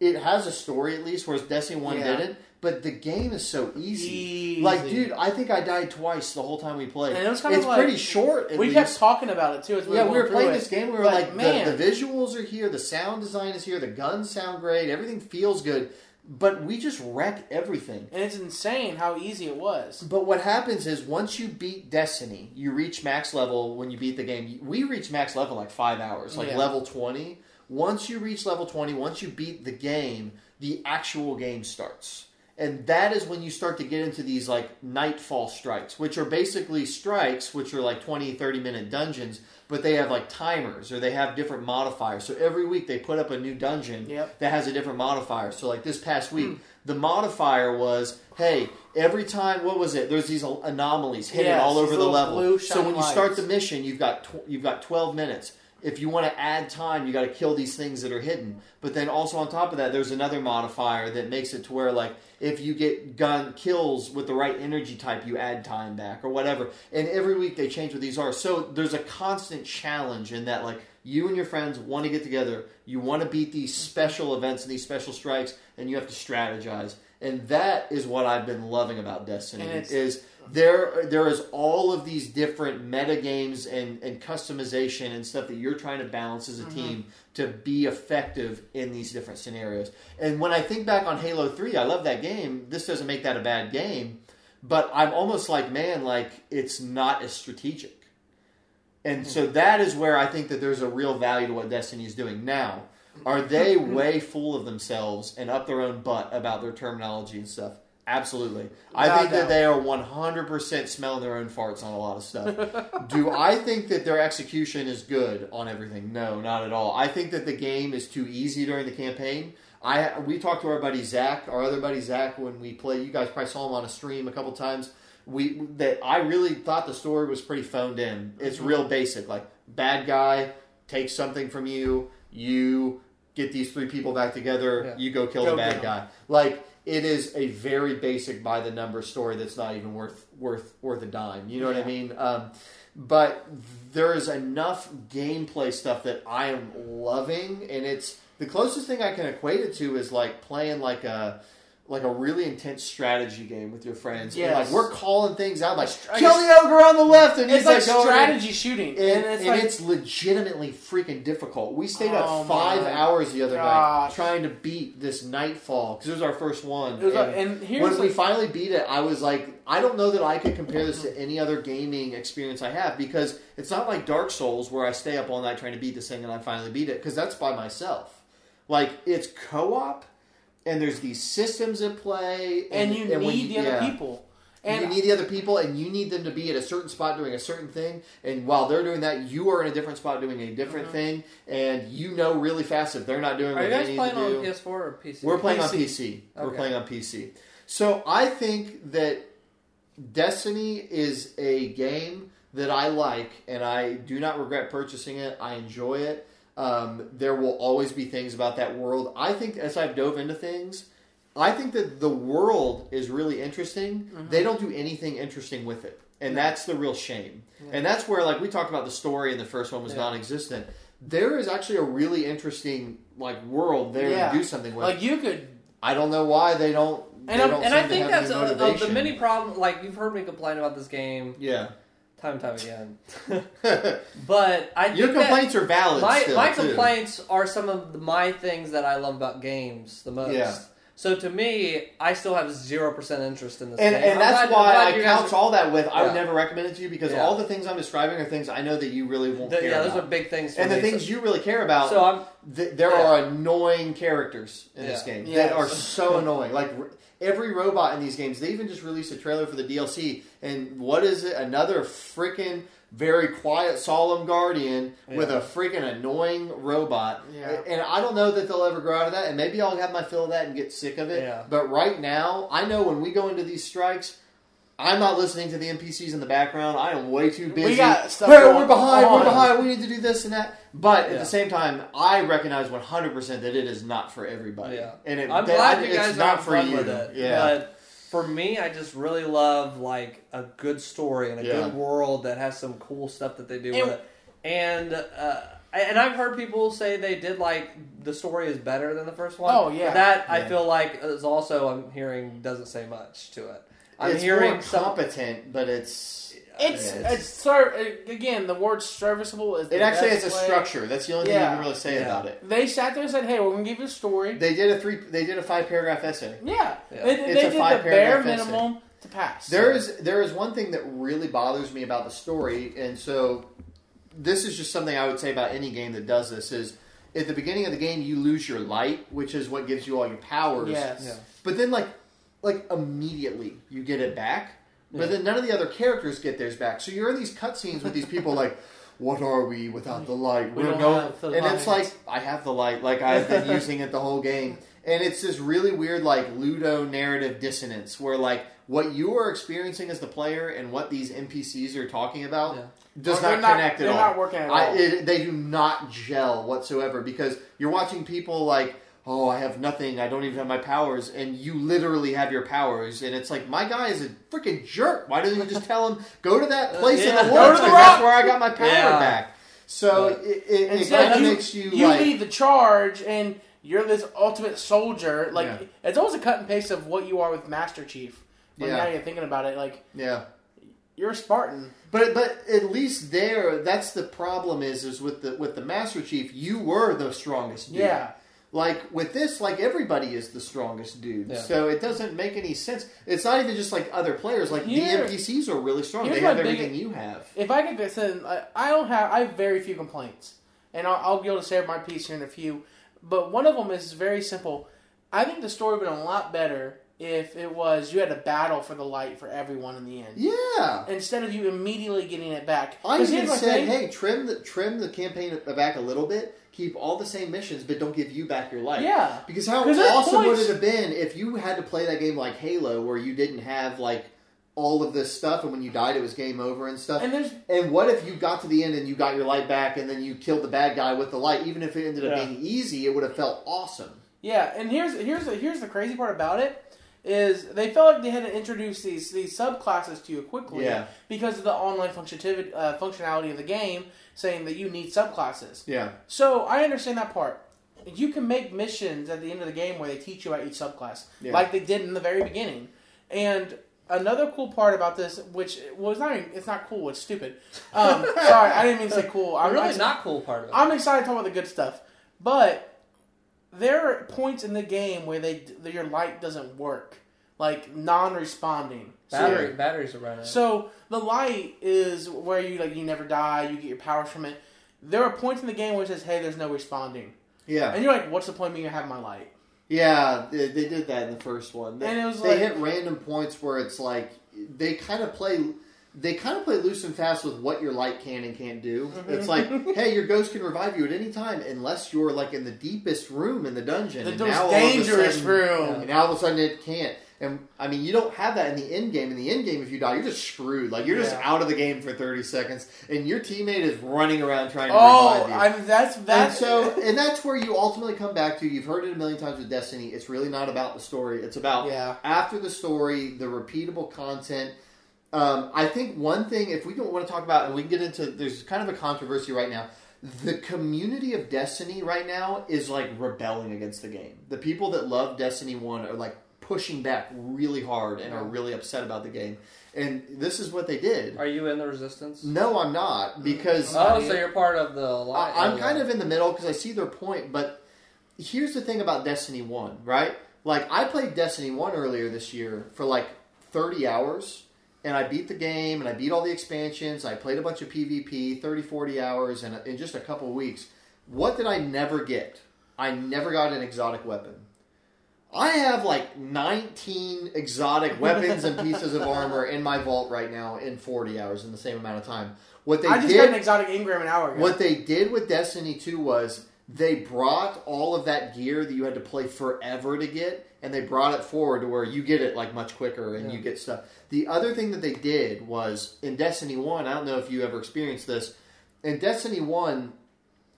it has a story at least, whereas Destiny 1 didn't. But the game is so easy. Like, dude, I think I died twice the whole time we played. And it was kind of like, pretty short. We kept talking about it, too. As we we were playing this game. We were like, man. The visuals are here. The sound design is here. The guns sound great. Everything feels good. But we just wreck everything. And it's insane how easy it was. But what happens is once you beat Destiny, you reach max level when you beat the game. We reached max level in like 5 hours, like level 20. Once you reach level 20, once you beat the game, the actual game starts. And that is when you start to get into these like nightfall strikes, which are basically strikes, which are like 20, 30-minute dungeons, but they have like timers or they have different modifiers. So every week they put up a new dungeon that has a different modifier. So like this past week, the modifier was, hey, every time, what was it? There's these anomalies hidden all over the level. So when you start the mission, you've got 12 minutes. If you want to add time, you got to kill these things that are hidden. But then also on top of that, there's another modifier that makes it to where, like, if you get gun kills with the right energy type, you add time back or whatever. And every week they change what these are. So there's a constant challenge in that, like, you and your friends want to get together. You want to beat these special events and these special strikes, and you have to strategize. And that is what I've been loving about Destiny, is there is all of these different metagames and customization and stuff that you're trying to balance as a team to be effective in these different scenarios. And when I think back on Halo 3, I love that game. This doesn't make that a bad game. But I'm almost like, man, like it's not as strategic. And so that is where I think that there's a real value to what Destiny is doing now. Are they way full of themselves and up their own butt about their terminology and stuff? Absolutely. I think that they are 100% smelling their own farts on a lot of stuff. Do I think that their execution is good on everything? No, not at all. I think that the game is too easy during the campaign. We talked to our buddy Zach, our other buddy Zach, when we played. You guys probably saw him on a stream a couple times. I really thought the story was pretty phoned in. It's real basic. Like, bad guy takes something from you. You get these three people back together. Yeah. You go kill the bad guy. Like, it is a very basic by the number story that's not even worth a dime. You know what I mean? But there is enough gameplay stuff that I am loving, and it's the closest thing I can equate it to is like playing like a really intense strategy game with your friends. Yeah, like we're calling things out, like kill the ogre on the left, and it's he's like strategy shooting, and it's legitimately freaking difficult. We stayed up 5 hours the other night trying to beat this Nightfall because it was our first one. It was we finally beat it, I was like, I don't know that I could compare this to any other gaming experience I have because it's not like Dark Souls where I stay up all night trying to beat this thing and I finally beat it because that's by myself. Like it's co-op. And there's these systems at play. And you need the other people. And you need the other people, and you need them to be at a certain spot doing a certain thing. And while they're doing that, you are in a different spot doing a different thing. And you know really fast if they're not doing what they need to do. Are you guys playing on PS4 or PC? We're playing on PC. Okay. We're playing on PC. So I think that Destiny is a game that I like, and I do not regret purchasing it. I enjoy it. There will always be things about that world. I think as I've dove into things, I think that the world is really interesting. Mm-hmm. They don't do anything interesting with it. And that's the real shame. Yeah. And that's where, like, we talked about the story in the first one was non-existent. There is actually a really interesting, like, world there to do something with. Like, you could... I don't know why they don't... And I think that's the mini problem. Like, you've heard me complain about this game. Yeah. Time and time again. But I think your complaints are valid. My complaints are some of my things that I love about games the most. Yeah. So to me, I still have 0% interest in this game. And that's why I couch all that with, I would never recommend it to you because all the things I'm describing are things I know that you really won't care about. Yeah, those are big things for me. And the things you really care about, there are annoying characters in this game that are so annoying. Like, every robot in these games, they even just released a trailer for the DLC, and what is it? Another freaking very quiet, solemn guardian with a freaking annoying robot. Yeah. And I don't know that they'll ever grow out of that, and maybe I'll have my fill of that and get sick of it. Yeah. But right now, I know when we go into these strikes, I'm not listening to the NPCs in the background. I am way too busy. We got stuff we're behind, we need to do this and that. But at the same time, I recognize 100% that it is not for everybody. Yeah. And I'm glad you guys are for you. With it. Yeah. But for me, I just really love like a good story and a good world that has some cool stuff that they do with it. And I've heard people say they did like the story is better than the first one. Oh, yeah. But that I feel like is also I'm hearing doesn't say much to it. It's hearing more competent, but again, the word serviceable is the best actually has a structure. That's the only thing you can really say about it. They sat there and said, "Hey, we're going to give you a story." They did a 5-paragraph essay. Yeah, yeah. They did the bare minimum to pass. There is one thing that really bothers me about the story, and so this is just something I would say about any game that does this is. At the beginning of the game, you lose your light, which is what gives you all your powers. Yes. Yeah. But then, like immediately you get it back, but then none of the other characters get theirs back. So you're in these cutscenes with these people like, what are we without the light? We don't know. And it's like, I have the light. Like I've been using it the whole game. And it's this really weird like Ludo narrative dissonance where like what you are experiencing as the player and what these NPCs are talking about does not connect at all. They're not working at all. They do not gel whatsoever because you're watching people like, oh, I have nothing, I don't even have my powers, and you literally have your powers, and it's like, my guy is a freaking jerk, why didn't you just tell him, go to that place in the woods, because that's where I got my power back. So, it makes you, you like... You lead the charge, and you're this ultimate soldier, like, it's always a cut and paste of what you are with Master Chief, when you're not even thinking about it, like... Yeah. You're a Spartan. But at least there, that's the problem is with the Master Chief, you were the strongest dude. Yeah. Like, with this, like, everybody is the strongest dude. Yeah. So it doesn't make any sense. It's not even just, like, other players. Like, the NPCs are really strong. They have everything you have. If I could listen, I have very few complaints. And I'll be able to share my piece here in a few. But one of them is very simple. I think the story would have been a lot better if it was you had a battle for the light for everyone in the end. Yeah. Instead of you immediately getting it back. I even said, hey, trim the campaign back a little bit. Keep all the same missions, but don't give you back your life. Yeah. Because how awesome would it have been if you had to play that game like Halo, where you didn't have, like, all of this stuff, and when you died, it was game over and stuff. And what if you got to the end and you got your light back, and then you killed the bad guy with the light? Even if it ended up being easy, it would have felt awesome. Yeah, and here's the crazy part about it, is they felt like they had to introduce these subclasses to you quickly because of the online functionality of the game, saying that you need subclasses. Yeah. So I understand that part. You can make missions at the end of the game where they teach you about each subclass, like they did in the very beginning. And another cool part about this, which was it's not cool, it's stupid. Sorry, I didn't mean to say cool. I'm really not cool part of it. I'm excited to talk about the good stuff, but. There are points in the game where your light doesn't work, like non-responding. Batteries are running out. So the light is where you never die, you get your powers from it. There are points in the game where it says, "Hey, there's no responding." Yeah, and you're like, "What's the point of me having my light?" Yeah, they did that in the first one. They hit random points where it's like they kind of play loose and fast with what your light can and can't do. It's like, hey, your ghost can revive you at any time unless you're like in the deepest room in the dungeon. The most dangerous room. And now all of a sudden it can't. And I mean, you don't have that in the end game. In the end game, if you die, you're just screwed. Like, you're just out of the game for 30 seconds, and your teammate is running around trying to revive you. I mean, and that's where you ultimately come back to. You've heard it a million times with Destiny. It's really not about the story. It's about after the story, the repeatable content. I think one thing, if we don't want to talk about, and we can get into, there's kind of a controversy right now. The community of Destiny right now is like rebelling against the game. The people that love Destiny 1 are like pushing back really hard and are really upset about the game. And this is what they did. Are you in the Resistance? No, I'm not. Because... so you're part of the... I'm kind of in the middle because I see their point, but here's the thing about Destiny 1, right? Like, I played Destiny 1 earlier this year for like 30 hours, and I beat the game, and I beat all the expansions, I played a bunch of PvP, 30, 40 hours, and in just a couple of weeks. What did I never get? I never got an exotic weapon. I have like 19 exotic weapons and pieces of armor in my vault right now in 40 hours in the same amount of time. I just got an exotic Ingram an hour ago. What they did with Destiny 2 was they brought all of that gear that you had to play forever to get, and they brought it forward to where you get it like much quicker and you get stuff. The other thing that they did was in Destiny 1, I don't know if you ever experienced this, in Destiny 1...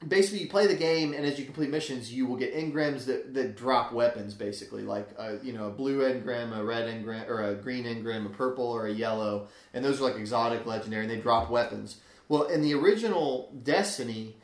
basically, you play the game, and as you complete missions, you will get engrams that drop weapons, basically. Like, a blue engram, a red engram, or a green engram, a purple, or a yellow. And those are, like, exotic, legendary, and they drop weapons. Well, in the original Destiny,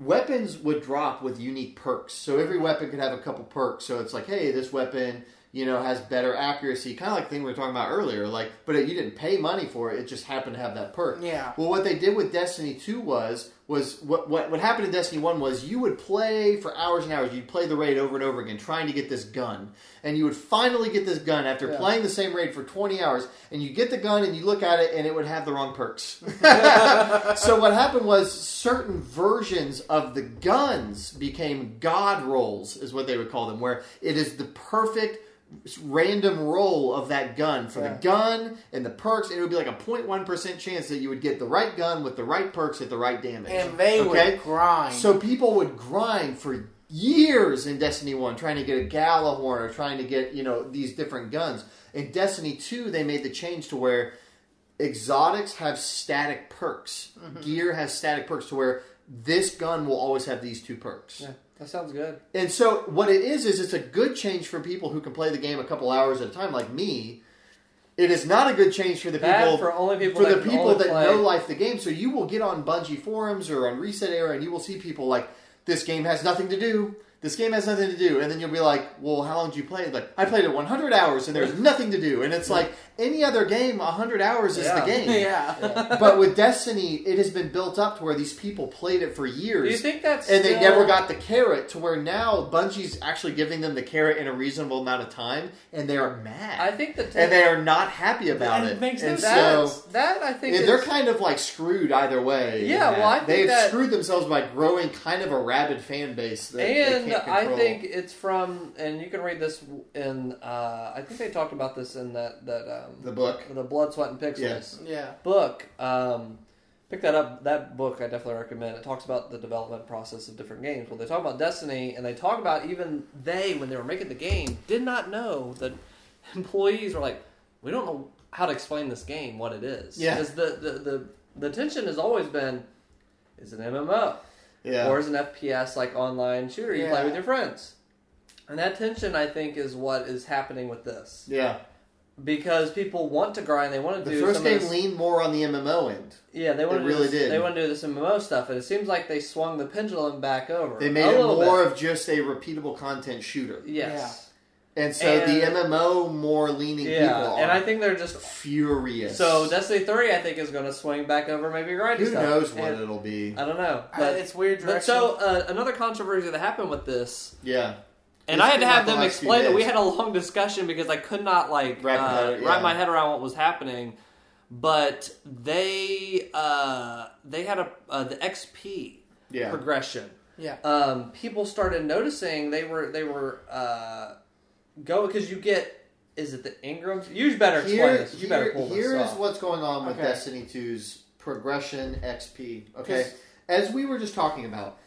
weapons would drop with unique perks. So every weapon could have a couple perks. So it's like, hey, this weapon, has better accuracy. Kind of like the thing we were talking about earlier. Like, but you didn't pay money for it. It just happened to have that perk. Yeah. Well, what they did with Destiny 2 was what happened in Destiny 1 was you would play for hours and hours. You'd play the raid over and over again trying to get this gun. And you would finally get this gun after playing the same raid for 20 hours. And you get the gun and you look at it and it would have the wrong perks. So what happened was certain versions of the guns became god rolls is what they would call them. Where it is the perfect random roll of that gun for the gun and the perks, and it would be like a 0.1% chance that you would get the right gun with the right perks at the right damage. And they would grind. So people would grind for years in Destiny 1 trying to get a Galahorn or trying to get, these different guns. In Destiny 2, they made the change to where exotics have static perks. Mm-hmm. Gear has static perks to where this gun will always have these two perks. Yeah. That sounds good. And so what it is it's a good change for people who can play the game a couple hours at a time, like me. It is not a good change for the people that know life the game. So you will get on Bungie forums or on Reset Era, and you will see people like, this game has nothing to do. This game has nothing to do. And then you'll be like, well, how long did you play? Like, I played it 100 hours, and there's nothing to do. And it's like, any other game, 100 hours is the game. Yeah. But with Destiny, it has been built up to where these people played it for years. Do you think that's And they never got the carrot to where now Bungie's actually giving them the carrot in a reasonable amount of time, and they are mad. I think and they are not happy about it. It makes sense. And so, I think they're kind of like screwed either way. Yeah, well, I think they've screwed themselves by growing kind of a rabid fan base I think it's from, and you can read this in, I think they talked about this in that the book. The Blood, Sweat, and Pixels book. Pick that up. That book I definitely recommend. It talks about the development process of different games. Well, they talk about Destiny, and they talk about even when they were making the game, did not know that employees were like, we don't know how to explain this game, what it is. Yeah. Because the tension has always been, it's an MMO. Yeah. Or as an FPS, like online shooter, you play with your friends. And that tension, I think, is what is happening with this. Yeah. Because people want to grind, they want to do some of this. The first game leaned more on the MMO end. Yeah, they want to do this MMO stuff, and it seems like they swung the pendulum back over. They made it more of just a repeatable content shooter. Yes. Yeah. And so the MMO more leaning people are. And I think they're just furious. So Destiny 3, I think, is going to swing back over maybe grindy stuff. Who knows what it'll be? I don't know. But it's weird direction. But so another controversy that happened with this. Yeah. And I had to have them explain it. We had a long discussion because I could not, wrap my head around what was happening. But they had the XP progression. Yeah. People started noticing they were because you get Is it the Ingrams? You better explain this. You better pull this off. Here's what's going on with Destiny 2's progression XP. Okay, as we were just talking about,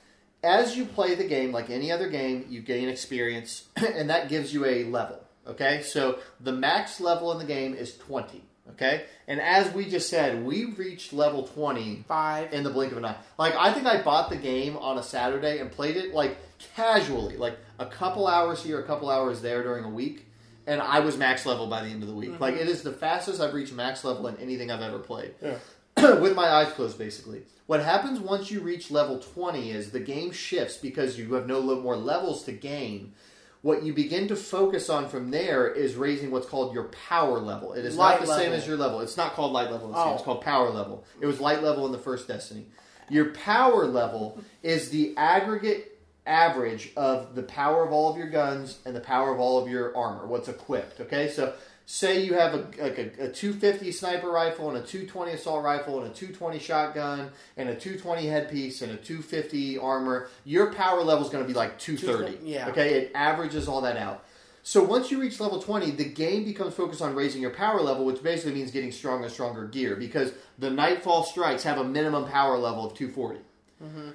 as you play the game, like any other game, you gain experience, and that gives you a level. Okay, so the max level in the game is 20. Okay, and as we just said, we reached level 25 in the blink of an eye. Like, I think I bought the game on a Saturday and played it like casually, like a couple hours here, a couple hours there during a week. And I was max level by the end of the week. Mm-hmm. Like, it is the fastest I've reached max level in anything I've ever played. Yeah. With my eyes closed, basically. What happens once you reach level 20 is the game shifts because you have no more levels to gain. What you begin to focus on from there is raising what's called your power level. It is light not the level. Same as your level. It's not called light level in this game. It's called power level. It was light level in the first Destiny. Your power level is the aggregate average of the power of all of your guns and the power of all of your armor, what's equipped. Okay, so say you have a 250 sniper rifle and a 220 assault rifle and a 220 shotgun and a 220 headpiece and a 250 armor. Your power level is going to be like 230. Yeah. Okay, it averages all that out. So once you reach level 20, the game becomes focused on raising your power level, which basically means getting stronger and stronger gear, because the Nightfall strikes have a minimum power level of 240. Mm-hmm.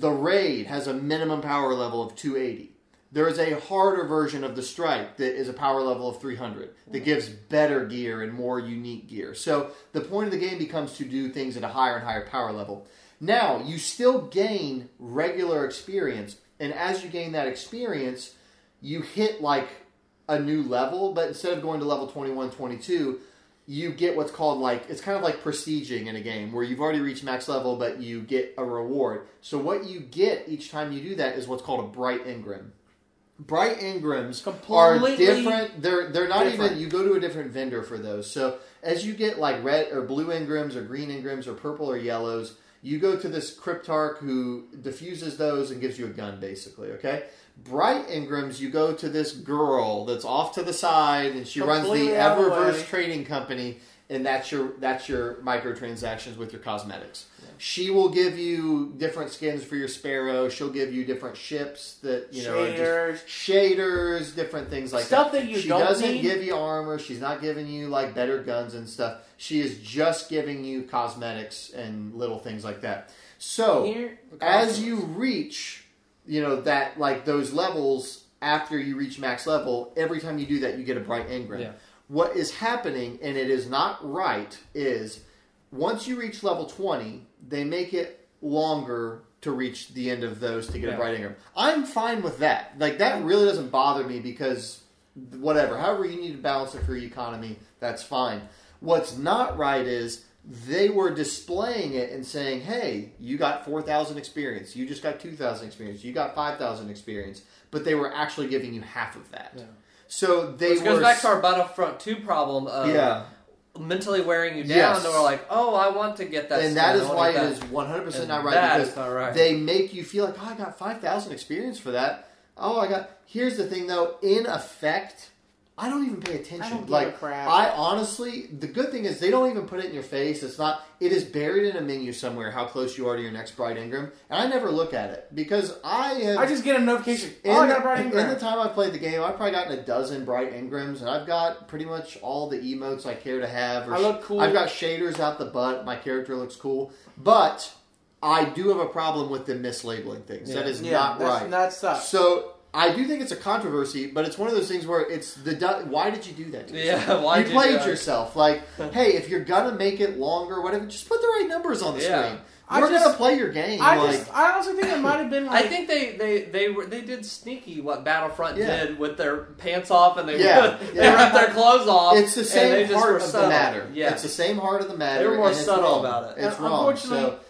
The raid has a minimum power level of 280. There is a harder version of the strike that is a power level of 300 that gives better gear and more unique gear. So the point of the game becomes to do things at a higher and higher power level. Now, you still gain regular experience, and as you gain that experience, you hit like a new level, but instead of going to level 21, 22... you get what's called, like, it's kind of like prestiging in a game where you've already reached max level, but you get a reward. So what you get each time you do that is what's called a Bright Ingram. Bright Ingrams completely are different. They're not different. Even, you go to a different vendor for those. So as you get like red or blue Ingrams or green Ingrams or purple or yellows, you go to this Cryptarch who diffuses those and gives you a gun, basically, okay? Bright Ingrams, you go to this girl that's off to the side, and she completely runs the Eververse Trading Company, and that's your microtransactions with your cosmetics. Yeah. She will give you different skins for your Sparrow. She'll give you different ships that, you know, shaders, different things like stuff that. She doesn't give you armor. She's not giving you like better guns and stuff. She is just giving you cosmetics and little things like that. So as you reach, you know, that, like, those levels, after you reach max level, every time you do that, you get a Bright Ingram. Yeah. What is happening, and it is not right, is once you reach level 20, they make it longer to reach the end of those to get a Bright Ingram. I'm fine with that. Like, that really doesn't bother me because whatever. However you need to balance it for your economy, that's fine. What's not right is they were displaying it and saying, hey, you got 4,000 experience. You just got 2,000 experience. You got 5,000 experience. But they were actually giving you half of that. Yeah. So they were... Which goes back to our Battlefront 2 problem of mentally wearing you down. Yes. And they were like, oh, I want to get that. And that is why it is 100% not right. Because they make you feel like, oh, I got 5,000 experience for that. Oh, I got... Here's the thing, though. In effect... I don't even pay attention. I don't give a crap. I honestly, the good thing is they don't even put it in your face. It's not. It is buried in a menu somewhere how close you are to your next Bright Ingram, and I never look at it because I just get a notification. I got a Bright Ingram. In the time I've played the game, I've probably gotten a dozen Bright Ingrams, and I've got pretty much all the emotes I care to have. I look cool. I've got shaders out the butt. My character looks cool, but I do have a problem with them mislabeling things. Yeah. That is not right. That sucks. So. I do think it's a controversy, but it's one of those things where it's why did you do that to yourself? Yeah, why did you played yourself. Like, hey, if you're gonna make it longer, whatever, just put the right numbers on the screen. We're gonna play your game. I also think it might have been. Like, I think they did sneaky what Battlefront did with their pants off and they ripped their clothes off. It's the same heart of the matter. Yeah. It's the same heart of the matter. They were more subtle about it. It's wrong. Unfortunately. So,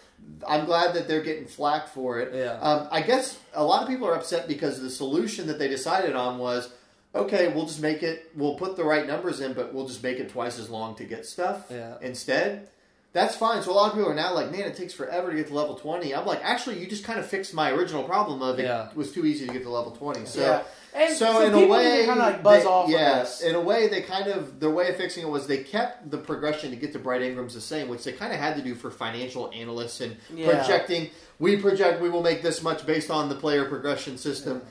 I'm glad that they're getting flack for it. Yeah. I guess a lot of people are upset because the solution that they decided on was, okay, we'll just make it, we'll put the right numbers in, but we'll just make it twice as long to get stuff instead. That's fine. So a lot of people are now like, man, it takes forever to get to level 20. I'm like, actually, you just kind of fixed my original problem of it was too easy to get to level 20. So, so in a way, kind of like buzz off. Yes, in a way, they kind of their way of fixing it was they kept the progression to get to Bright Ingrams the same, which they kind of had to do for financial analysts and projecting. We will make this much based on the player progression system.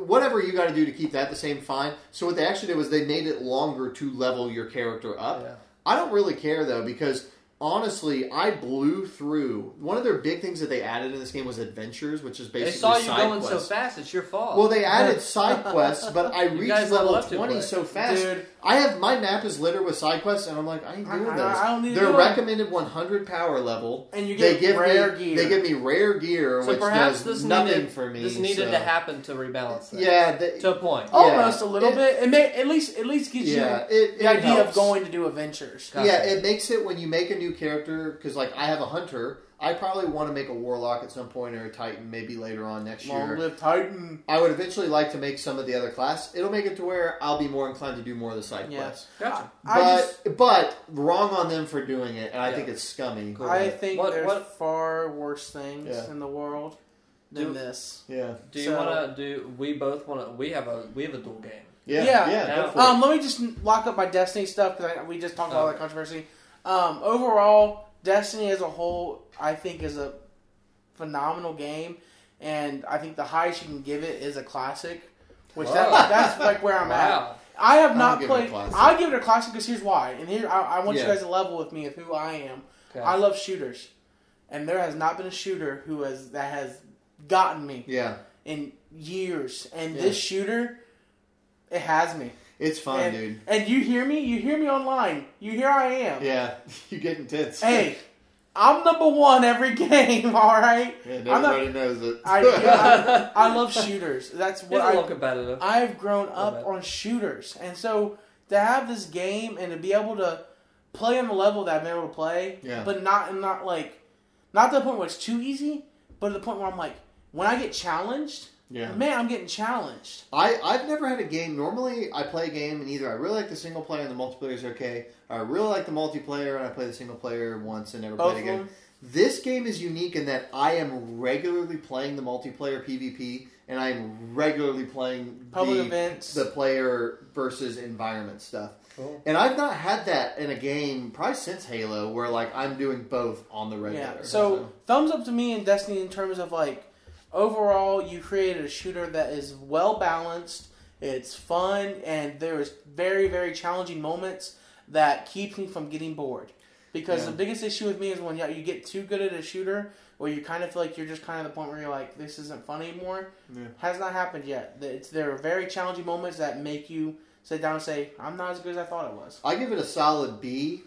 whatever you got to do to keep that the same, fine. So what they actually did was they made it longer to level your character up. Yeah. I don't really care, though, because honestly, I blew through... One of their big things that they added in this game was adventures, which is basically side quests. They saw you going so fast, it's your fault. Well, they added side quests, but I reached level 20 so fast. Dude. I have... My map is littered with side quests, and I'm like, I ain't doing those. I don't need to do them. Their recommended 100 power level. And you get rare gear. They give me rare gear, so which does nothing for me. This needed to happen to rebalance that. Yeah. To a point. Almost a little bit. It may, at least gives you the idea of going to do adventures. Yeah, it makes it when you make a new character, because like I have a hunter, I probably want to make a warlock at some point, or a titan maybe later on next year. Long live Titan. I would eventually like to make some of the other class. It'll make it to where I'll be more inclined to do more of the side quests. Gotcha. But wrong on them for doing it, and I think it's scummy. Cool. I think there's far worse things in the world than this. Yeah. Do you want to do? We both want to. We have a dual game. Yeah. Yeah. Let me just lock up my Destiny stuff because we just talked about all that controversy. Overall, Destiny as a whole, I think, is a phenomenal game, and I think the highest you can give it is a classic, which that's like where I'm at. I have not played. I'll give it a classic because here's why, and here I want you guys to level with me of who I am. Okay. I love shooters, and there has not been a shooter that has gotten me in years, and this shooter, it has me. It's fun, dude. And you hear me? You hear me online. You hear I am. Yeah, you get intense. Hey, I'm number one every game, all right? Yeah, everybody knows it. I love shooters. That's what I love about it. I've grown up on shooters. And so to have this game and to be able to play on the level that I've been able to play, but not to the point where it's too easy, but to the point where I'm like, when I get challenged... Yeah. Man, I'm getting challenged. I've never had a game. Normally, I play a game and either I really like the single player and the multiplayer is okay, or I really like the multiplayer and I play the single player once and never play it again. This game is unique in that I am regularly playing the multiplayer PvP and I am regularly playing the player versus environment stuff. Cool. And I've not had that in a game probably since Halo where like I'm doing both on the regular. Yeah. So thumbs up to me and Destiny in terms of like, overall, you created a shooter that is well-balanced, it's fun, and there is very, very challenging moments that keep me from getting bored. Because the biggest issue with me is when you get too good at a shooter, or you kind of feel like you're just kind of the point where you're like, this isn't fun anymore. Yeah. Has not happened yet. There are very challenging moments that make you sit down and say, I'm not as good as I thought I was. I give it a solid B,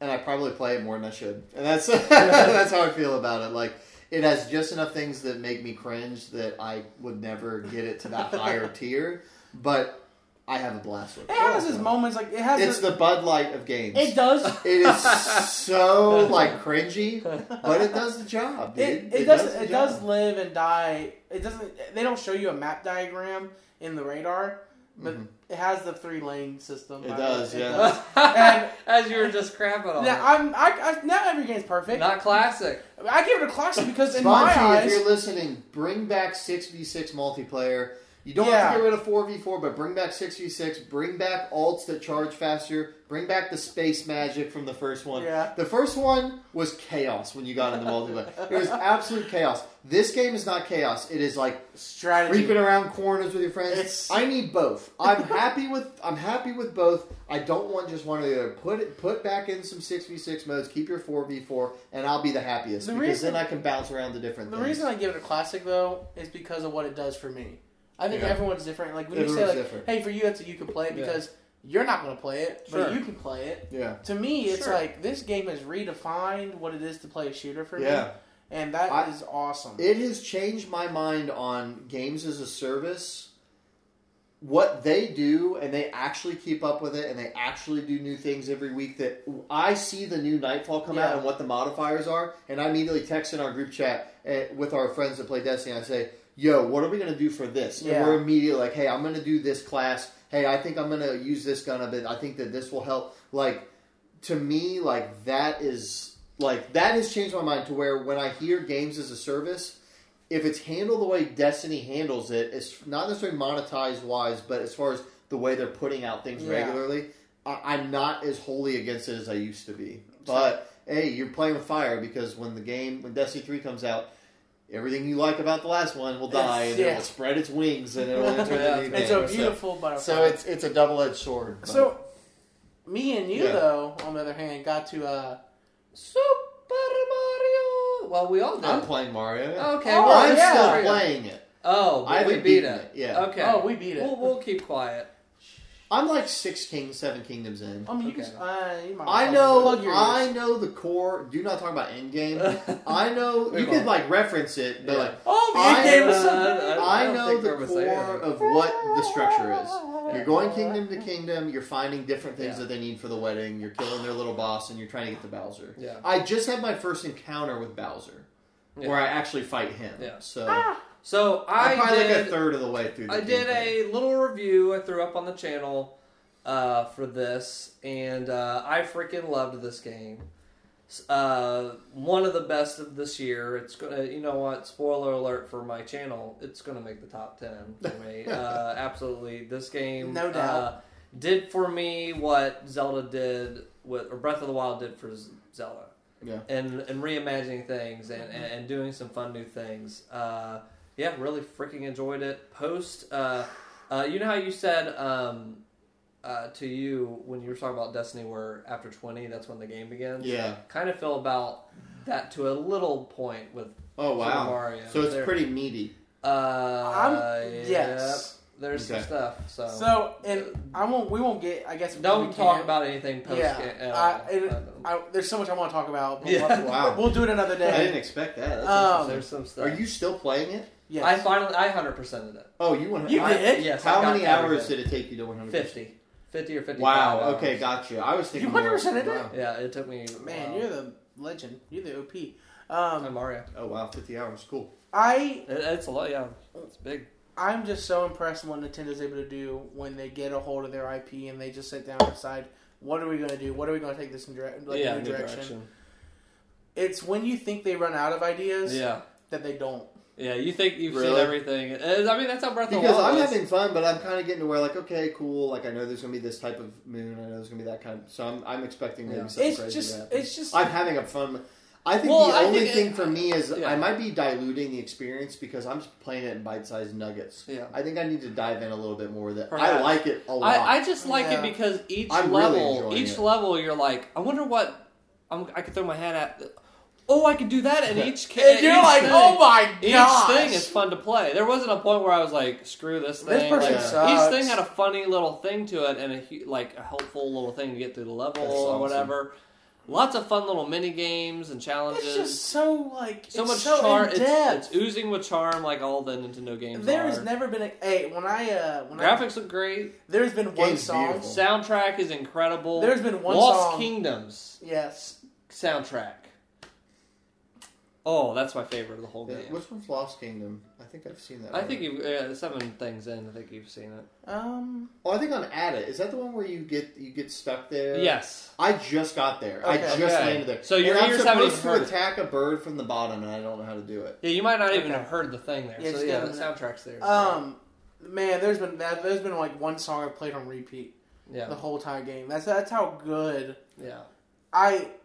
and I probably play it more than I should. And that's, that's how I feel about it. Like... It has just enough things that make me cringe that I would never get it to that higher tier, but I have a blast with it. It has its moments, like it has. It's the Bud Light of games. It does. It is so like cringy, but it does the job. Dude. It does live and die. It doesn't. They don't show you a map diagram in the radar, but. Mm-hmm. It has the 3-lane system. It does, yeah. And as you were just crapping on it. Not every game's perfect. Not classic. I give it a classic because in my eyes... if you're listening, bring back 6v6 multiplayer. You don't have to get rid of 4v4, but bring back 6v6. Bring back alts that charge faster. Bring back the space magic from the first one. Yeah. The first one was chaos when you got into multiplayer. It was absolute chaos. This game is not chaos. It is like strategy, creeping around corners with your friends. I need both. I'm happy with both. I don't want just one or the other. Put back in some 6v6 modes. Keep your 4v4, and I'll be the happiest because then I can bounce around the different things. The reason I give it a classic though is because of what it does for me. I think everyone's different. Like when you say, like, "Hey, for you, that's you can play it," because you're not going to play it, but you can play it. Yeah. To me, it's like this game has redefined what it is to play a shooter for me, and that is awesome. It has changed my mind on games as a service. What they do, and they actually keep up with it, and they actually do new things every week. That I see the new Nightfall come out and what the modifiers are, and I immediately text in our group chat with our friends that play Destiny. I say, yo, what are we going to do for this? Yeah. And we're immediately like, hey, I'm going to do this class. Hey, I think I'm going to use this gun a bit. I think that this will help. Like, to me, like, that has changed my mind to where when I hear games as a service, if it's handled the way Destiny handles it, it's not necessarily monetized-wise, but as far as the way they're putting out things regularly, I'm not as wholly against it as I used to be. But, hey, you're playing with fire because when Destiny 3 comes out, everything you like about the last one will die, and it will spread its wings, and it will enter the new thing. It's a beautiful butterfly. So it's a double-edged sword. But... So me and you, though, on the other hand, got to Super Mario. Well, we all did. I'm playing Mario. Yeah. Okay. Oh, well, I'm still playing it. Oh, we beat it. Yeah. Okay. Oh, we beat it. We'll keep quiet. I'm like 7 kingdoms in. I mean, you can. I know the core. Do not talk about endgame. I know you could like reference it, but like, endgame is something. I know the core of what the structure is. You're going kingdom to kingdom. You're finding different things that they need for the wedding. You're killing their little boss, and you're trying to get to Bowser. Yeah. I just had my first encounter with Bowser, where I actually fight him. Yeah. So. So I'm probably like a third of the way through. I did a little review I threw up on the channel for this, and I freaking loved this game. One of the best of this year. It's gonna, you know what? Spoiler alert for my channel. It's gonna make the top 10 for me. Absolutely, this game, no doubt, did for me what Zelda did or Breath of the Wild did for Zelda. Yeah, and reimagining things and doing some fun new things. Yeah, really freaking enjoyed it. Post, you know how you said to you when you were talking about Destiny where after 20, that's when the game begins? Yeah. Kind of feel about that to a little point with Super Mario. So it's pretty meaty. Yes. There's some stuff. So and we won't get, I guess... Don't talk about anything post-game. Yeah. There's so much I want to talk about. But we'll do it another day. I didn't expect that. There's some stuff. Are you still playing it? Yes. I 100%ed it. Oh, you 100%? You did? Yes. How many hours did it take you to 100%? 50 or 55 hours. Okay, gotcha. I was thinking... You 100%ed it? Yeah, it took me... Man, you're the legend. You're the OP. I'm Mario. Oh, wow. 50 hours. Cool. It's a lot, yeah. It's big. I'm just so impressed with what Nintendo's able to do when they get a hold of their IP and they just sit down and decide, what are we going to do? What are we going to take this in new direction? It's when you think they run out of ideas that they don't. Yeah, you think you've seen everything. I mean, that's how Breath of the Wild Because I'm having fun, but I'm kind of getting to where, like, okay, cool. Like, I know there's going to be this type of moon. I know there's going to be that kind of... So I'm expecting maybe something crazy. It's just... I'm having a fun... I think the only thing for me is I might be diluting the experience because I'm just playing it in bite-sized nuggets. Yeah. I think I need to dive in a little bit more with it. Perhaps. I like it a lot. I just like it because each level you're like, I wonder what I could throw my hat at. Oh, I could do that in each case. And you're like, oh my gosh. Each thing is fun to play. There wasn't a point where I was like, screw this thing. This person sucks. Each thing had a funny little thing to it and a helpful little thing to get through the level or whatever. Lots of fun little mini games and challenges. It's just so much charm. It's oozing with charm, like all the Nintendo games. There's never been graphics look great. There's been one song. Beautiful. Soundtrack is incredible. There's been one song. Lost Kingdoms. Yes. Soundtrack. Oh, that's my favorite of the whole game. Which one's Lost Kingdom? I think I've seen that. I think you've 7 things in. I think you've seen it. I think on Ada. Is that the one where you get stuck there? Yes. I just got there. Okay. I just landed there. So I'm supposed to attack a bird from the bottom, and I don't know how to do it. Yeah, you might not even have heard the thing there. Yeah, so the soundtrack's there. Man, there's been like one song I've played on repeat. Yeah. The whole entire game. That's how good. Yeah.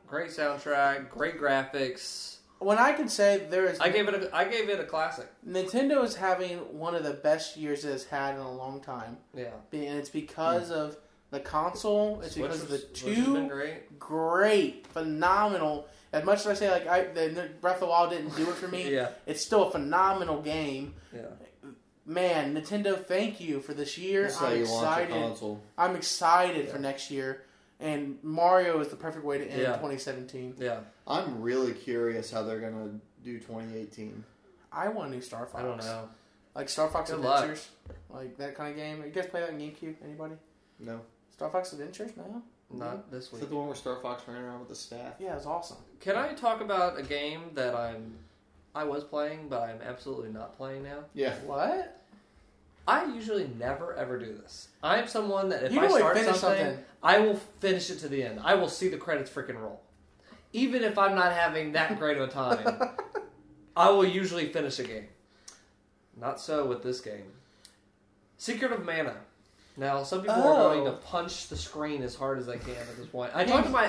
Great soundtrack. Great graphics. When I can say there is... I gave it a classic. Nintendo is having one of the best years it has had in a long time. Yeah. And it's because of the console. It's because of the two great, phenomenal... As much as I say, like, Breath of the Wild didn't do it for me, it's still a phenomenal game. Yeah. Man, Nintendo, thank you for this year. I'm excited. I'm excited for next year. And Mario is the perfect way to end 2017. Yeah. I'm really curious how they're going to do 2018. I want a new Star Fox. I don't know. Like Star Fox Adventures. Like that kind of game. You guys play that on GameCube? Anybody? No. Star Fox Adventures? No? Not this week. Is that the one where Star Fox ran around with the staff? Yeah, it was awesome. Can I talk about a game that I was playing, but I'm absolutely not playing now? Yeah. What? I usually never, ever do this. I am someone that if I start something, I will finish it to the end. I will see the credits freaking roll. Even if I'm not having that great of a time, I will usually finish a game. Not so with this game. Secret of Mana. Now, some people are going to punch the screen as hard as they can at this point. I talked to my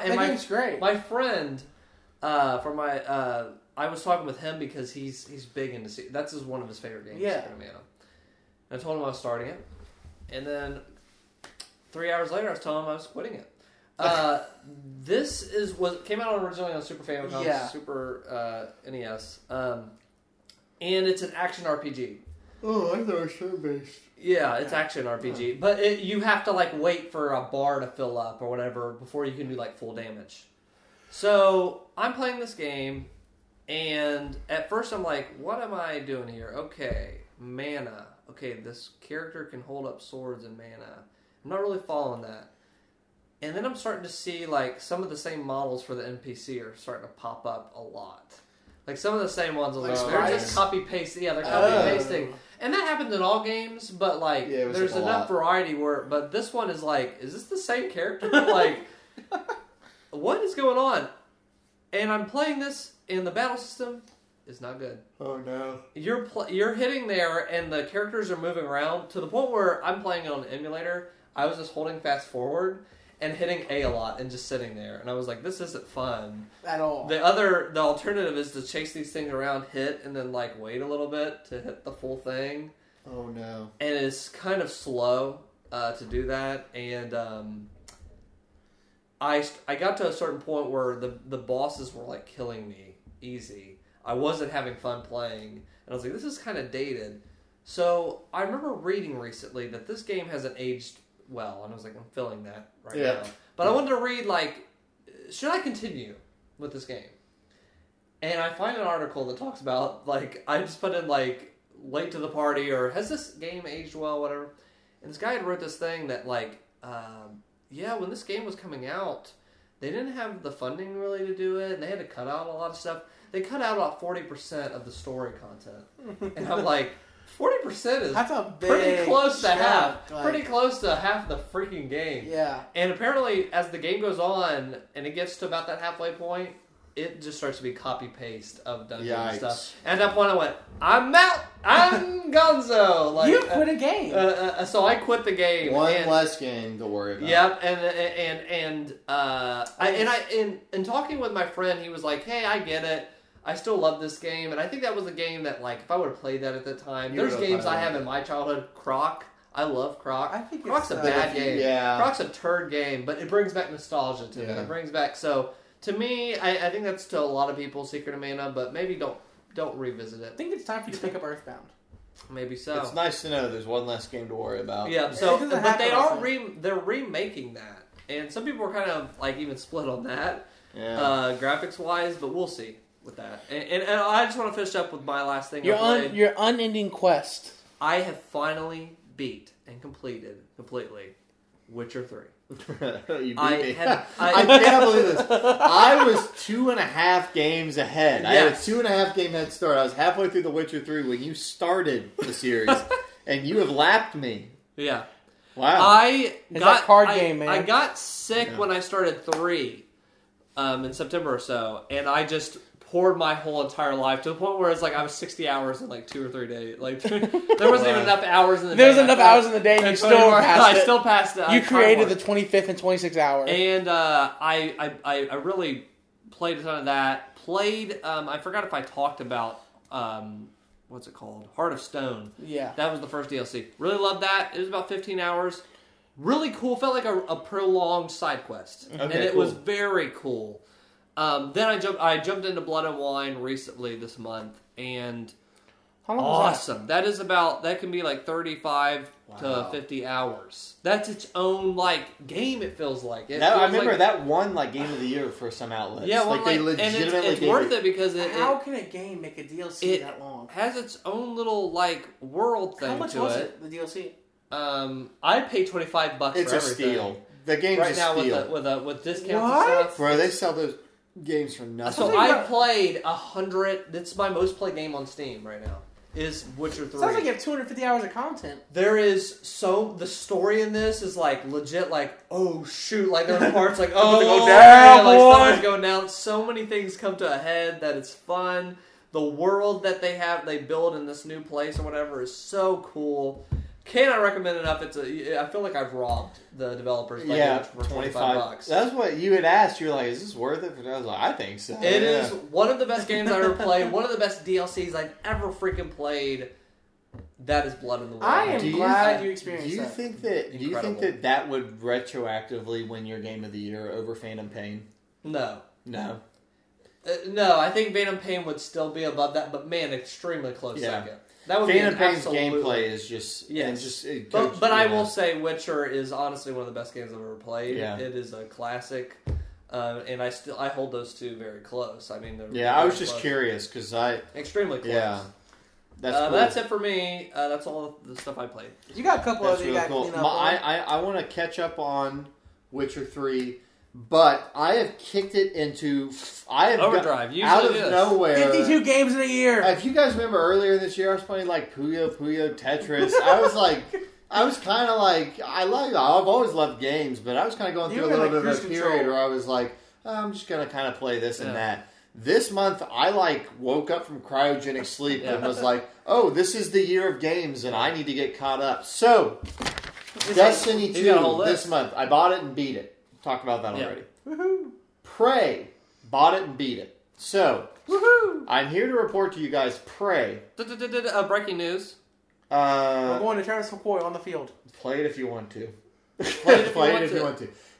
friend for my I was talking with him because he's big into Seed. That's his, one of his favorite games. Yeah. I told him I was starting it, and then 3 hours later I was telling him I was quitting it. This is came out originally on Super Famicom, yeah. Super NES, and it's an action RPG. Oh, I thought it was turn-based. Yeah, it's action RPG, but you have to like wait for a bar to fill up or whatever before you can do like full damage. So I'm playing this game, and at first I'm like, "What am I doing here?" Okay, mana. Okay, this character can hold up swords and mana. I'm not really following that. And then I'm starting to see like some of the same models for the NPC are starting to pop up a lot. Like some of the same ones, they're just copy paste. Yeah, they're copy pasting, and that happens in all games. But like, there's enough variety where. But this one is like, is this the same character? Like, what is going on? And I'm playing this, and the battle system is not good. Oh no! You're hitting there, and the characters are moving around to the point where I'm playing it on an emulator. I was just holding fast forward and hitting A lot and just sitting there. And I was like, this isn't fun. At all. The alternative is to chase these things around, hit, and then like wait a little bit to hit the full thing. Oh no. And it's kind of slow to do that. And I got to a certain point where the bosses were like killing me easy. I wasn't having fun playing. And I was like, this is kind of dated. So I remember reading recently that this game hasn't aged well, and I was like, I'm feeling that right now. But I wanted to read, like, should I continue with this game? And I find an article that talks about, like, I just put in, like, late to the party, or has this game aged well, whatever. And this guy had wrote this thing that, like, when this game was coming out, they didn't have the funding really to do it, and they had to cut out a lot of stuff. They cut out about 40% of the story content. And I'm like, 40% is pretty close to half. Like, pretty close to half the freaking game. Yeah. And apparently, as the game goes on and it gets to about that halfway point, it just starts to be copy paste of dungeon stuff. And at that point, I went, "I'm out. I'm Gonzo." Like, you quit a game. So I quit the game. Less game to worry about. Yep. And talking with my friend, he was like, "Hey, I get it. I still love this game," and I think that was a game that, like, if I would have played that at the time, there's games I have in my childhood. Croc, I love Croc. I think Croc's a bad game. Yeah. Croc's a turd game, but it brings back nostalgia to me. It brings back to me, I think that's to a lot of people Secret of Mana, but maybe don't revisit it. I think it's time for you to pick up Earthbound. Maybe so. It's nice to know there's one less game to worry about. Yeah. So, but they are they're remaking that, and some people are kind of like even split on that, graphics wise, but we'll see with that. And I just want to finish up with my last thing. Your unending quest. I have finally beat and completely Witcher 3. I can't believe this. I was 2.5 games ahead. Yes. I had a 2.5 game head start. I was halfway through The Witcher 3 when you started the series, and you have lapped me. Yeah. Wow. I got sick when I started 3 in September or so, and I just poured my whole entire life to the point where it's like I was 60 hours in like 2 or 3 days. Like there wasn't even enough hours in the day. There was enough hours in the day, and you still passed it. I still passed it. You created the 25th and 26th hour. And I really played a ton of that. I forgot if I talked about what's it called? Heart of Stone. Yeah, that was the first DLC. Really loved that. It was about 15 hours. Really cool. Felt like a prolonged side quest, and it was very cool. Then I jumped into Blood and Wine recently this month, and awesome. That is that can be like 35 to 50 hours. That's its own like game. It feels like it. I remember that won like game of the year for some outlets. Yeah, they legitimately. And it's worth it because how can a game make a DLC that long? Has its own little like world thing. How much was it? The DLC. I paid $25 for everything. It's a steal. The game's a steal right now with discounts and stuff. Bro, they sell those games for nothing. So I played 100. That's my most played game on Steam right now. Is Witcher 3. Sounds like you have 250 hours of content. There is the story in this is like legit. Like, oh shoot! Like there are parts like something's going down. So many things come to a head that it's fun. The world that they build in this new place or whatever is so cool. Cannot recommend enough. I feel like I've robbed the developers by doing it for $25. That's what you had asked. You were like, "Is this worth it?" And I was like, "I think so." It is one of the best games I ever played. One of the best DLCs I've ever freaking played. That is Blood in the Water. I'm glad you experienced that. Do you think that would retroactively win your Game of the Year over Phantom Pain? No. No, I think Phantom Pain would still be above that, but man, extremely close second. That would Phantom be an Pain's gameplay is just... Yes. Just, but I will say Witcher is honestly one of the best games I've ever played. Yeah. It is a classic, and I hold those two very close. I mean, I was just curious, because I... Extremely close. Yeah. That's cool. That's it for me. That's all the stuff I played. You got a couple of you got cool. Clean up I want to catch up on Witcher 3... But I have kicked it into... Overdrive. Out of nowhere. 52 games in a year. If you guys remember earlier this year, I was playing like Puyo Puyo Tetris. I've always loved games, but I was kind of going through a little bit of a period where I was like, I'm just going to kind of play this and that. This month, I woke up from cryogenic sleep and was like, oh, this is the year of games and I need to get caught up. So, Destiny 2 this month. I bought it and beat it. Talked about that already. Woohoo! Prey. Bought it and beat it. So, woohoo! I'm here to report to you guys Prey. Breaking news. We're going to Travis McCoy on the field. Play it if you want to.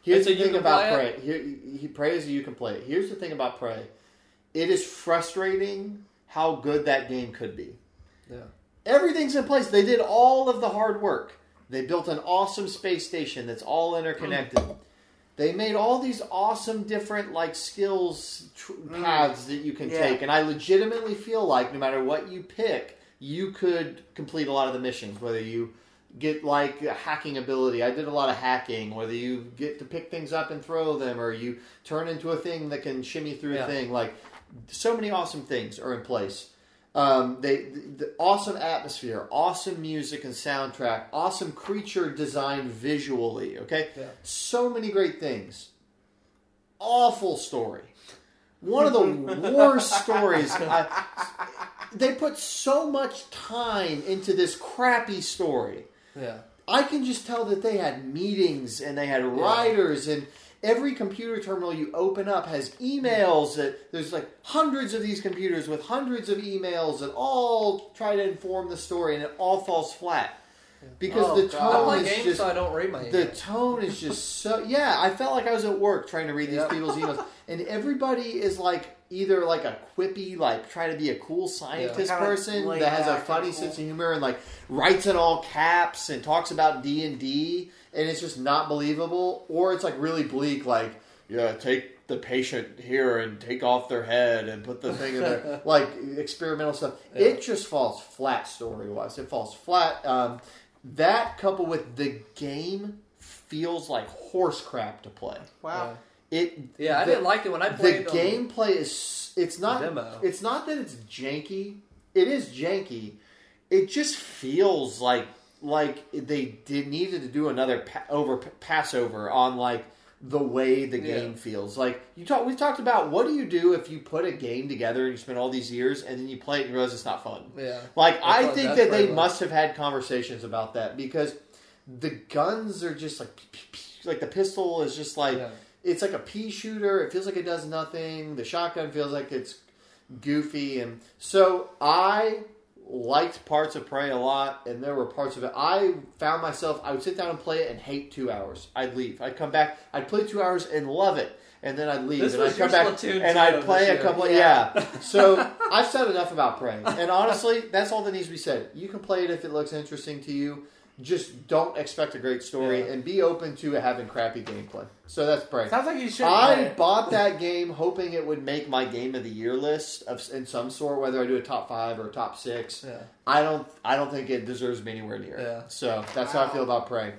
Here's the thing about Prey. Prey is you can play it. Here's the thing about Prey. It is frustrating how good that game could be. Yeah. Everything's in place. They did all of the hard work. They built an awesome space station that's all interconnected. They made all these awesome different skills paths that you can take. And I legitimately feel like no matter what you pick, you could complete a lot of the missions. Whether you get a hacking ability. I did a lot of hacking. Whether you get to pick things up and throw them or you turn into a thing that can shimmy through a thing. So many awesome things are in place. The awesome atmosphere, awesome music and soundtrack, awesome creature design visually, okay? Yeah. So many great things. Awful story. One of the worst stories. They put so much time into this crappy story. Yeah. I can just tell that they had meetings and they had writers and... Every computer terminal you open up has emails. That there's hundreds of these computers with hundreds of emails that all try to inform the story, and it all falls flat because the tone is just. So I don't read my emails. The tone is just so. Yeah, I felt like I was at work trying to read these people's emails, and everybody is either a quippy, try to be a cool scientist person that has a funny sense of humor and writes in all caps and talks about D&D. And it's just not believable, or it's really bleak, take the patient here and take off their head and put the thing in there, experimental stuff. Yeah. It just falls flat story-wise. It falls flat. That coupled with the game feels like horse crap to play. Wow. Yeah. I didn't like it when I played. The gameplay is it's not that it's janky. It is janky. It just feels like they needed to do another passover on the way the game feels. We've talked about what do you do if you put a game together and you spend all these years and then you play it and realize it's not fun. Yeah. I think that they must have had conversations about that because the guns are just the pistol is just it's like a pea shooter. It feels like it does nothing. The shotgun feels like it's goofy, and so I liked parts of Prey a lot, and there were parts of it. I found myself, I would sit down and play it and hate 2 hours. I'd leave. I'd come back. I'd play 2 hours and love it, and then I'd leave. And I'd come back and I'd play a couple So I've said enough about Prey. And honestly, that's all that needs to be said. You can play it if it looks interesting to you. Just don't expect a great story and be open to having crappy gameplay. So that's Prey. Sounds like you should. I bought that game hoping it would make my Game of the Year list in some sort, whether I do a top 5 or a top 6. Yeah. I don't think it deserves me anywhere near. Yeah. So that's how I feel about Prey.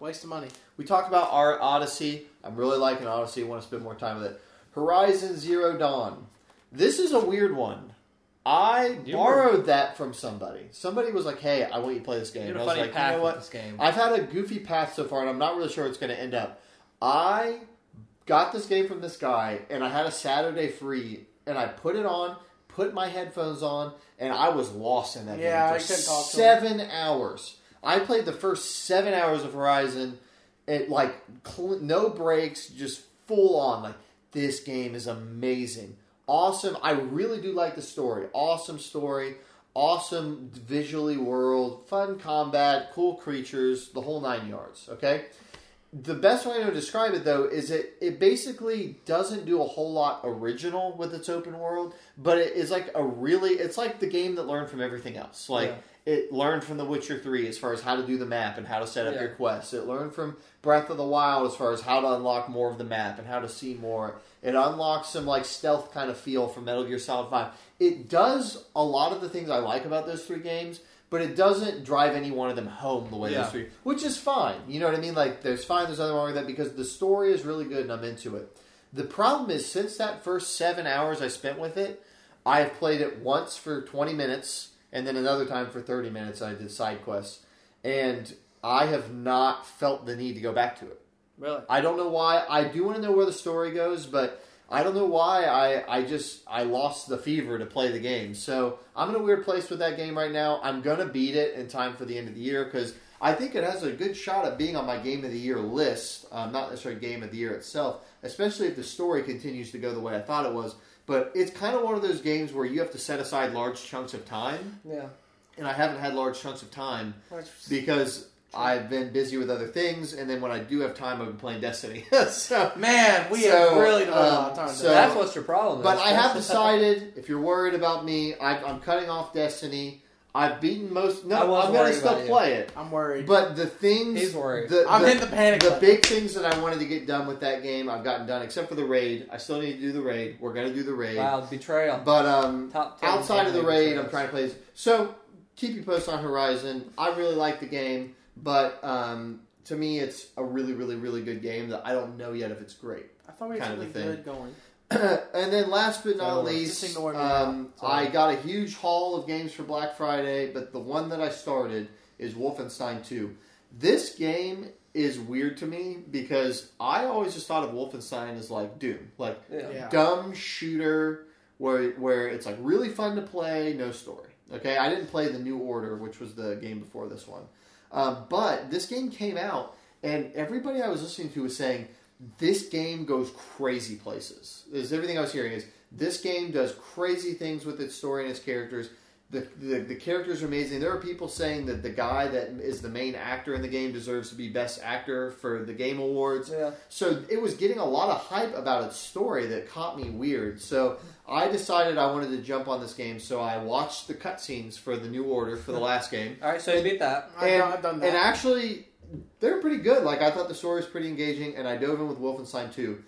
Waste of money. We talked about our Odyssey. I'm really liking Odyssey. I want to spend more time with it. Horizon Zero Dawn. This is a weird one. I borrowed that from somebody. Somebody was like, "Hey, I want you to play this game." And I was like, "You know what? I've had a goofy path so far, and I'm not really sure where it's going to end up." I got this game from this guy, and I had a Saturday free, and I put it on, put my headphones on, and I was lost in that game for 7 hours. I played the first 7 hours of Horizon at like no breaks, just full on. Like, this game is amazing. Awesome. I really do like the story. Awesome story. Awesome visually world. Fun combat. Cool creatures. The whole 9 yards. Okay? The best way to describe it, though, is it basically doesn't do a whole lot original with its open world, but it is like a really... It's like the game that learned from everything else. Like, yeah. It learned from The Witcher 3 as far as how to do the map and how to set up your quests. It learned from Breath of the Wild as far as how to unlock more of the map and how to see more. It unlocks some, like, stealth kind of feel from Metal Gear Solid 5. It does a lot of the things I like about those three games, but it doesn't drive any one of them home the way those three, which is fine. You know what I mean? Like, there's fine, there's nothing wrong with that, because the story is really good and I'm into it. The problem is, since that first 7 hours I spent with it, I have played it once for 20 minutes and then another time for 30 minutes. I did side quests, and I have not felt the need to go back to it. Really? I don't know why. I do want to know where the story goes, but I don't know why I lost the fever to play the game. So I'm in a weird place with that game right now. I'm going to beat it in time for the end of the year, because I think it has a good shot at being on my Game of the Year list. Not necessarily Game of the Year itself, especially if the story continues to go the way I thought it was. But it's kind of one of those games where you have to set aside large chunks of time. Yeah. And I haven't had large chunks of time because I've been busy with other things, and then when I do have time, I've been playing Destiny. Man, we have really not a lot of time. So that's what's your problem. But I have decided, if you're worried about me, I'm cutting off Destiny. I've beaten most... No, I'm going to still play it. I'm worried. But the things... He's worried. I'm in the panic. The big things that I wanted to get done with that game, I've gotten done, except for the raid. I still need to do the raid. We're going to do the raid. Wow, betrayal. But outside of the raid, betrayals. I'm trying to play... So, keep you posted on Horizon. I really like the game. But to me, it's a really, really, really good game that I don't know yet if it's great. I thought we had something good going. And then last but not least, I got a huge haul of games for Black Friday, but the one that I started is Wolfenstein 2. This game is weird to me because I always just thought of Wolfenstein as like Doom. Like, dumb shooter where it's like really fun to play, no story. Okay, I didn't play The New Order, which was the game before this one. But this game came out, and everybody I was listening to was saying, this game goes crazy places. Is everything I was hearing is, this game does crazy things with its story and its characters. The characters are amazing. There are people saying that the guy that is the main actor in the game deserves to be Best Actor for the Game Awards. Yeah. So it was getting a lot of hype about its story that caught me weird. So I decided I wanted to jump on this game, so I watched the cutscenes for The New Order for the last game. All right, so you beat that. I've done that. And actually, they're pretty good. Like, I thought the story was pretty engaging, and I dove in with Wolfenstein 2.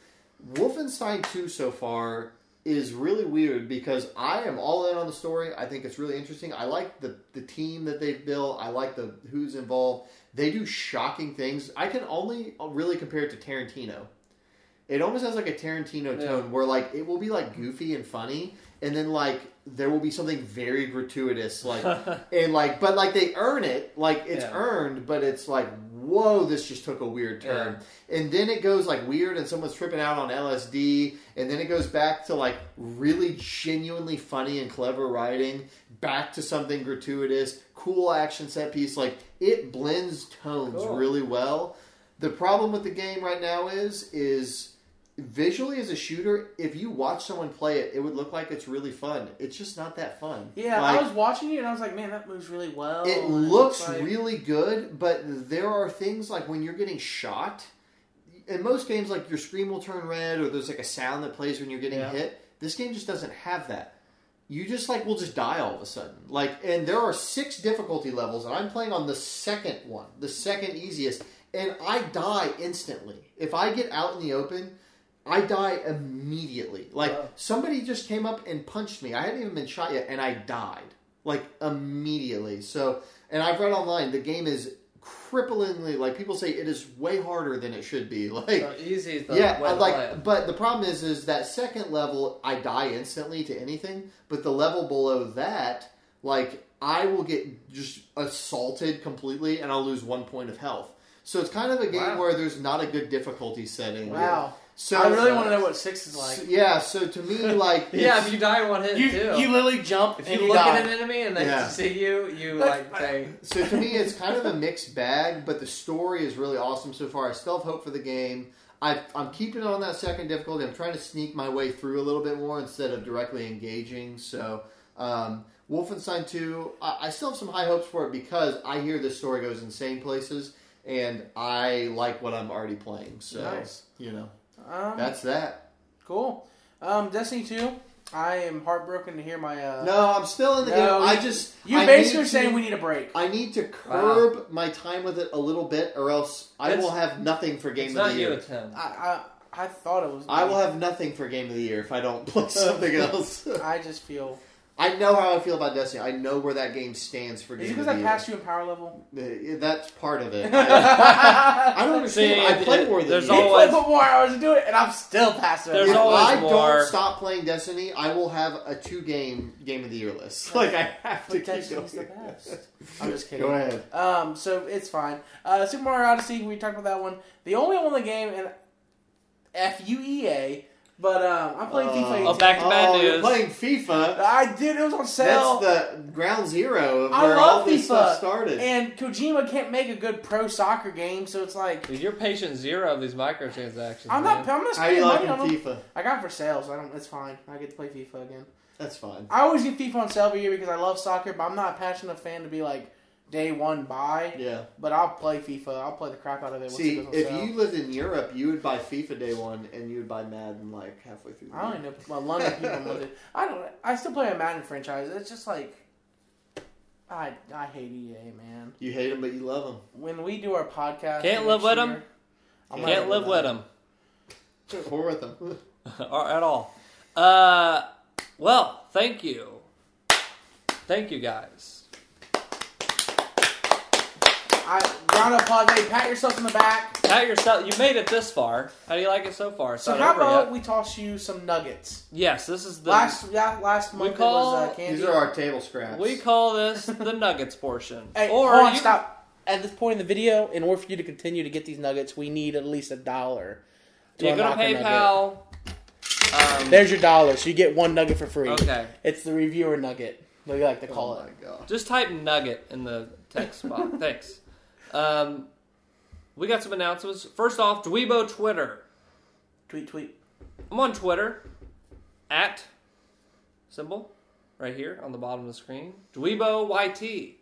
Wolfenstein 2 so far is really weird because I am all in on the story. I think it's really interesting. I like the team that they've built. I like the who's involved. They do shocking things. I can only really compare it to Tarantino. It almost has like a Tarantino tone where like it will be like goofy and funny, and then like there will be something very gratuitous, like and like but like they earn it, like it's earned, but it's like, whoa, this just took a weird turn. Yeah. And then it goes like weird and someone's tripping out on LSD, and then it goes back to like really genuinely funny and clever writing, back to something gratuitous, cool action set piece. Like it blends tones really well. The problem with the game right now is visually as a shooter, if you watch someone play it, it would look like it's really fun. It's just not that fun. Yeah, like, I was watching it and I was like, man, that moves really well. It looks like... really good, but there are things like when you're getting shot, in most games, like your screen will turn red or there's like a sound that plays when you're getting hit. This game just doesn't have that. You just like will just die all of a sudden. Like, and there are 6 difficulty levels, and I'm playing on the second one, the second easiest, and I die instantly. If I get out in the open, I die immediately. Like, somebody just came up and punched me. I hadn't even been shot yet, and I died. Like, immediately. So, and I've read online, the game is cripplingly, like, people say it is way harder than it should be. Like, so easy is the way to play it. But the problem is that second level, I die instantly to anything, but the level below that, like, I will get just assaulted completely, and I'll lose 1 point of health. So it's kind of a game where there's not a good difficulty setting. Wow. Here. So I really want to know what 6 is like. So, yeah, so to me, like... yeah, if you die in one hit, too. You literally jump if you look die. At an enemy and they see you, you So to me, it's kind of a mixed bag, but the story is really awesome so far. I still have hope for the game. I'm keeping it on that second difficulty. I'm trying to sneak my way through a little bit more instead of directly engaging. So Wolfenstein 2, I still have some high hopes for it because I hear this story goes insane places, and I like what I'm already playing. So, you know, that's that. Cool. Destiny 2, I am heartbroken to hear my... no, I'm still in the game. You basically are saying we need a break. I need to curb my time with it a little bit, or else I will have nothing for Game of the Year. It's not you, Tim. I thought it was... I will have nothing for Game of the Year if I don't play something else. I just feel... I know how I feel about Destiny. I know where that game stands for. Is it because I passed you in power level? That's part of it. I don't understand. I play more than you. I play more hours to do it, and I'm still passing. If I don't stop playing Destiny, I will have a 2-game Game of the Year list. Like I have to keep going. Destiny's the best. I'm just kidding. Go ahead. So it's fine. Super Mario Odyssey. We talked about that one. The only one in the game, and FUEA. But I'm playing FIFA 18. Oh, back to bad news. You're playing FIFA? I did. It was on sale. That's the ground zero of where all this stuff started. And Kojima can't make a good pro soccer game, so it's like... Dude, you're patient zero of these microtransactions. I'm not spending money on them. How are you liking FIFA? I got it for sale, so it's fine. I get to play FIFA again. That's fine. I always get FIFA on sale every year because I love soccer, but I'm not a passionate fan to be like... Day one buy. Yeah. But I'll play FIFA. I'll play the crap out of it. See, if you lived in Europe, you would buy FIFA day one and you would buy Madden like halfway through. I don't even know. My London people with it. I still play a Madden franchise. It's just like, I hate EA, man. You hate them, but you love them. When we do our podcast. Can't live with them. Can't live with them. Or with them. At all. Well, thank you. Thank you, guys. Round of applause. Hey, pat yourself in the back. Pat yourself. You made it this far. How do you like it so far? It's so how about we toss you some nuggets? Yes, this is the... Last month it was candy. These are our table scraps. We call this the nuggets portion. Hey, stop. At this point in the video, in order for you to continue to get these nuggets, we need at least $1. You go to PayPal. There's your $1, so you get one nugget for free. Okay. It's the reviewer nugget. They like to call it. My God. Just type nugget in the text box. Thanks. We got some announcements. First off, Dweebo Twitter. Tweet. I'm on Twitter. At symbol right here on the bottom of the screen. Dweebo YT.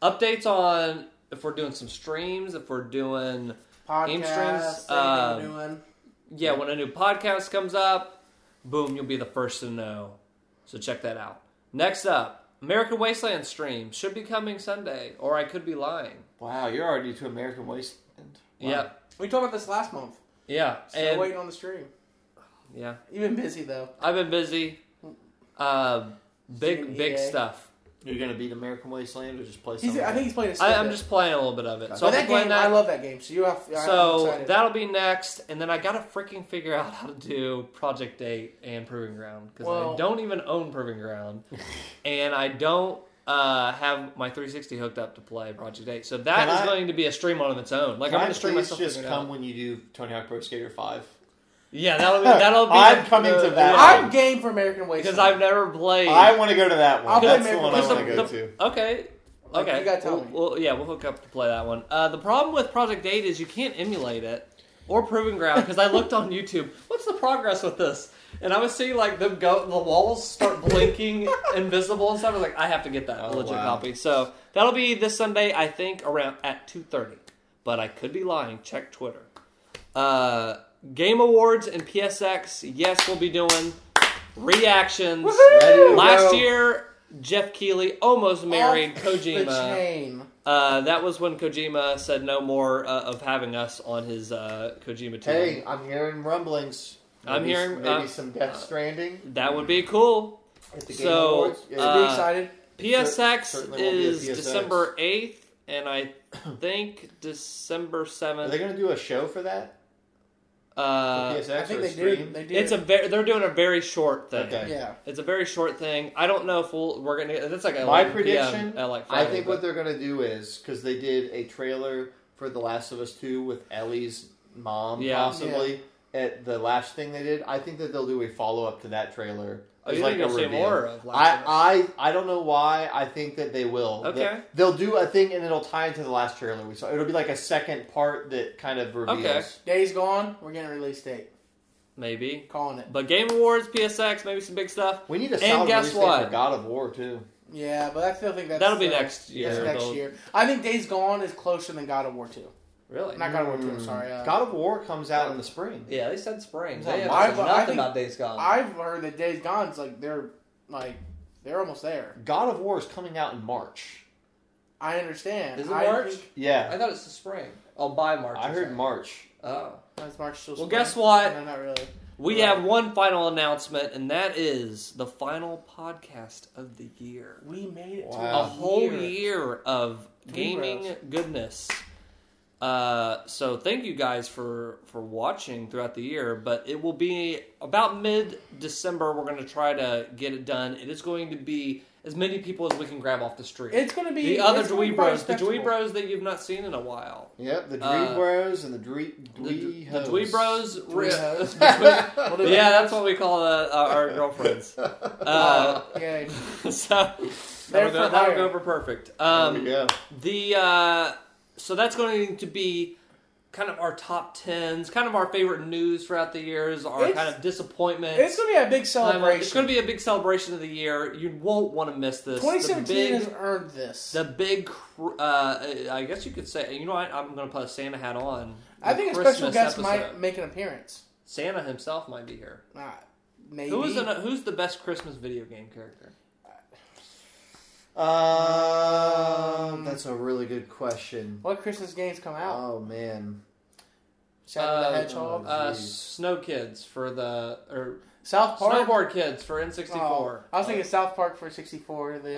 Updates on if we're doing some streams, if we're doing podcast, game streams. Yeah, when a new podcast comes up, boom, you'll be the first to know. So check that out. Next up, American Wasteland stream should be coming Sunday, or I could be lying. Wow, you're already to American Wasteland. Wow. Yeah. We talked about this last month. Yeah. Still waiting on the stream. Yeah. You've been busy, though. I've been busy. Big stuff. You're going to beat American Wasteland or just play something? I think he's playing a little bit. I'm just playing a little bit of it. So that game, I love that game. So that'll be next. And then I got to freaking figure out how to do Project 8 and Proving Ground. Because I don't even own Proving Ground. And I don't... have my 360 hooked up to play Project 8. So that is going to be a stream on its own. Like, I'm going to stream myself. Just come when you do Tony Hawk Pro Skater 5. Yeah, that'll be. I'm coming to that. I'm game for American Wasteland because I've never played. I want to go to that one. That's the one I want to go to. Okay. You gotta tell me. Well, yeah, we'll hook up to play that one. The problem with Project 8 is you can't emulate it or Proving Ground because I looked on YouTube. What's the progress with this? And I was seeing, like, the walls start blinking invisible and stuff. I was like, I have to get that copy. So, that'll be this Sunday, I think, around at 2:30. But I could be lying. Check Twitter. Game Awards and PSX. Yes, we'll be doing reactions. Woohoo! Last year, Jeff Keighley almost married Kojima. The chain. That was when Kojima said no more of having us on his Kojima team. Hey, I'm hearing rumblings. Maybe some Death Stranding. That would be cool. So, be excited. PSX is PSX. December 8th, and I think December 7th. Are they going to do a show for that? PSX I think they do. It's they're doing a very short thing. Okay. Yeah, it's a very short thing. I don't know if we're going to. That's like my prediction. Friday, I think what they're going to do is because they did a trailer for The Last of Us 2 with Ellie's mom, possibly. at the last thing they did, I think that they'll do a follow-up to that trailer. Oh, you like a review. More of I don't know why. I think that they will. Okay. They'll do a thing and it'll tie into the last trailer we saw. It'll be like a second part that kind of reveals. Okay. Days gone. We're getting a release date. Maybe. Calling it. But Game Awards, PSX, maybe some big stuff. We need a solid release date for God of War too. Yeah, but I still think that's... That'll be next year. That's next year. I think Days Gone is closer than God of War 2. Really? Not God of War 2, I'm sorry. God of War comes out in the spring. Yeah, they said spring. They have nothing about Days Gone. I've heard that Days Gone's they're almost there. God of War is coming out in March. I understand. Is it March? Yeah. I thought it's the spring. Oh, by March. I heard March. Oh. Is March still spring? Well, guess what? No, not really. We have one final announcement, and that is the final podcast of the year. We made it to a whole year of gaming goodness. So thank you guys for watching throughout the year, but it will be about mid-December. We're going to try to get it done. It is going to be as many people as we can grab off the street. It's going to be the other Dweeb Bros. The Dweeb Bros that you've not seen in a while. Yep, the Dweeb Bros and the Dweeb Hoes. The Dweeb Bros. Yeah, that's what we call our girlfriends. Okay. So that'll go over perfect. There we go. So that's going to be kind of our top 10s, kind of our favorite news throughout the years, kind of disappointments. It's going to be a big celebration. It's going to be a big celebration of the year. You won't want to miss this. 2017 has earned this. The big, I guess you could say, you know what, I'm going to put a Santa hat on. I think a special guest might make an appearance. Santa himself might be here. Maybe. Who's the best Christmas video game character? That's a really good question. What Christmas games come out? Oh man, Shadow the Hedgehog, Snow Kids South Park, Snowboard Kids for N64. Oh, I was thinking South Park for 64. They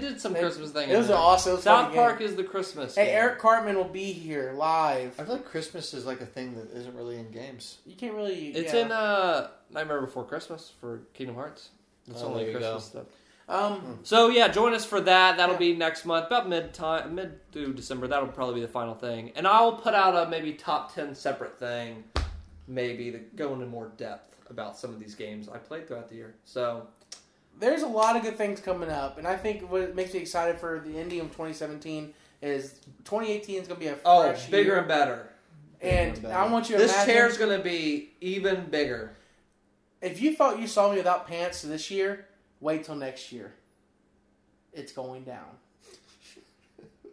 did some Christmas thing. It was awesome. South Park is the Christmas. Hey, game. Eric Cartman will be here live. I feel like Christmas is like a thing that isn't really in games. You can't really. It's in Nightmare Before Christmas for Kingdom Hearts. It's only Christmas stuff. So yeah, join us for that. That'll be next month, about mid through December. That'll probably be the final thing, and I'll put out a maybe top 10 separate thing, maybe to go into more depth about some of these games I played throughout the year. So there's a lot of good things coming up, and I think what makes me excited for the ending of 2017 is 2018 is going to be a fresh bigger year. And better. And better. I want you to imagine this chair's going to be even bigger. If you thought you saw me without pants this year. Wait till next year. It's going down.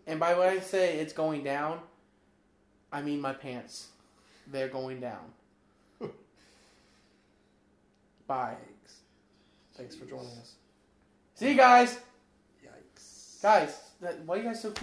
And by what I say it's going down, I mean my pants. They're going down. Bye. Thanks for joining us. See you guys. Yikes. Guys, why are you guys so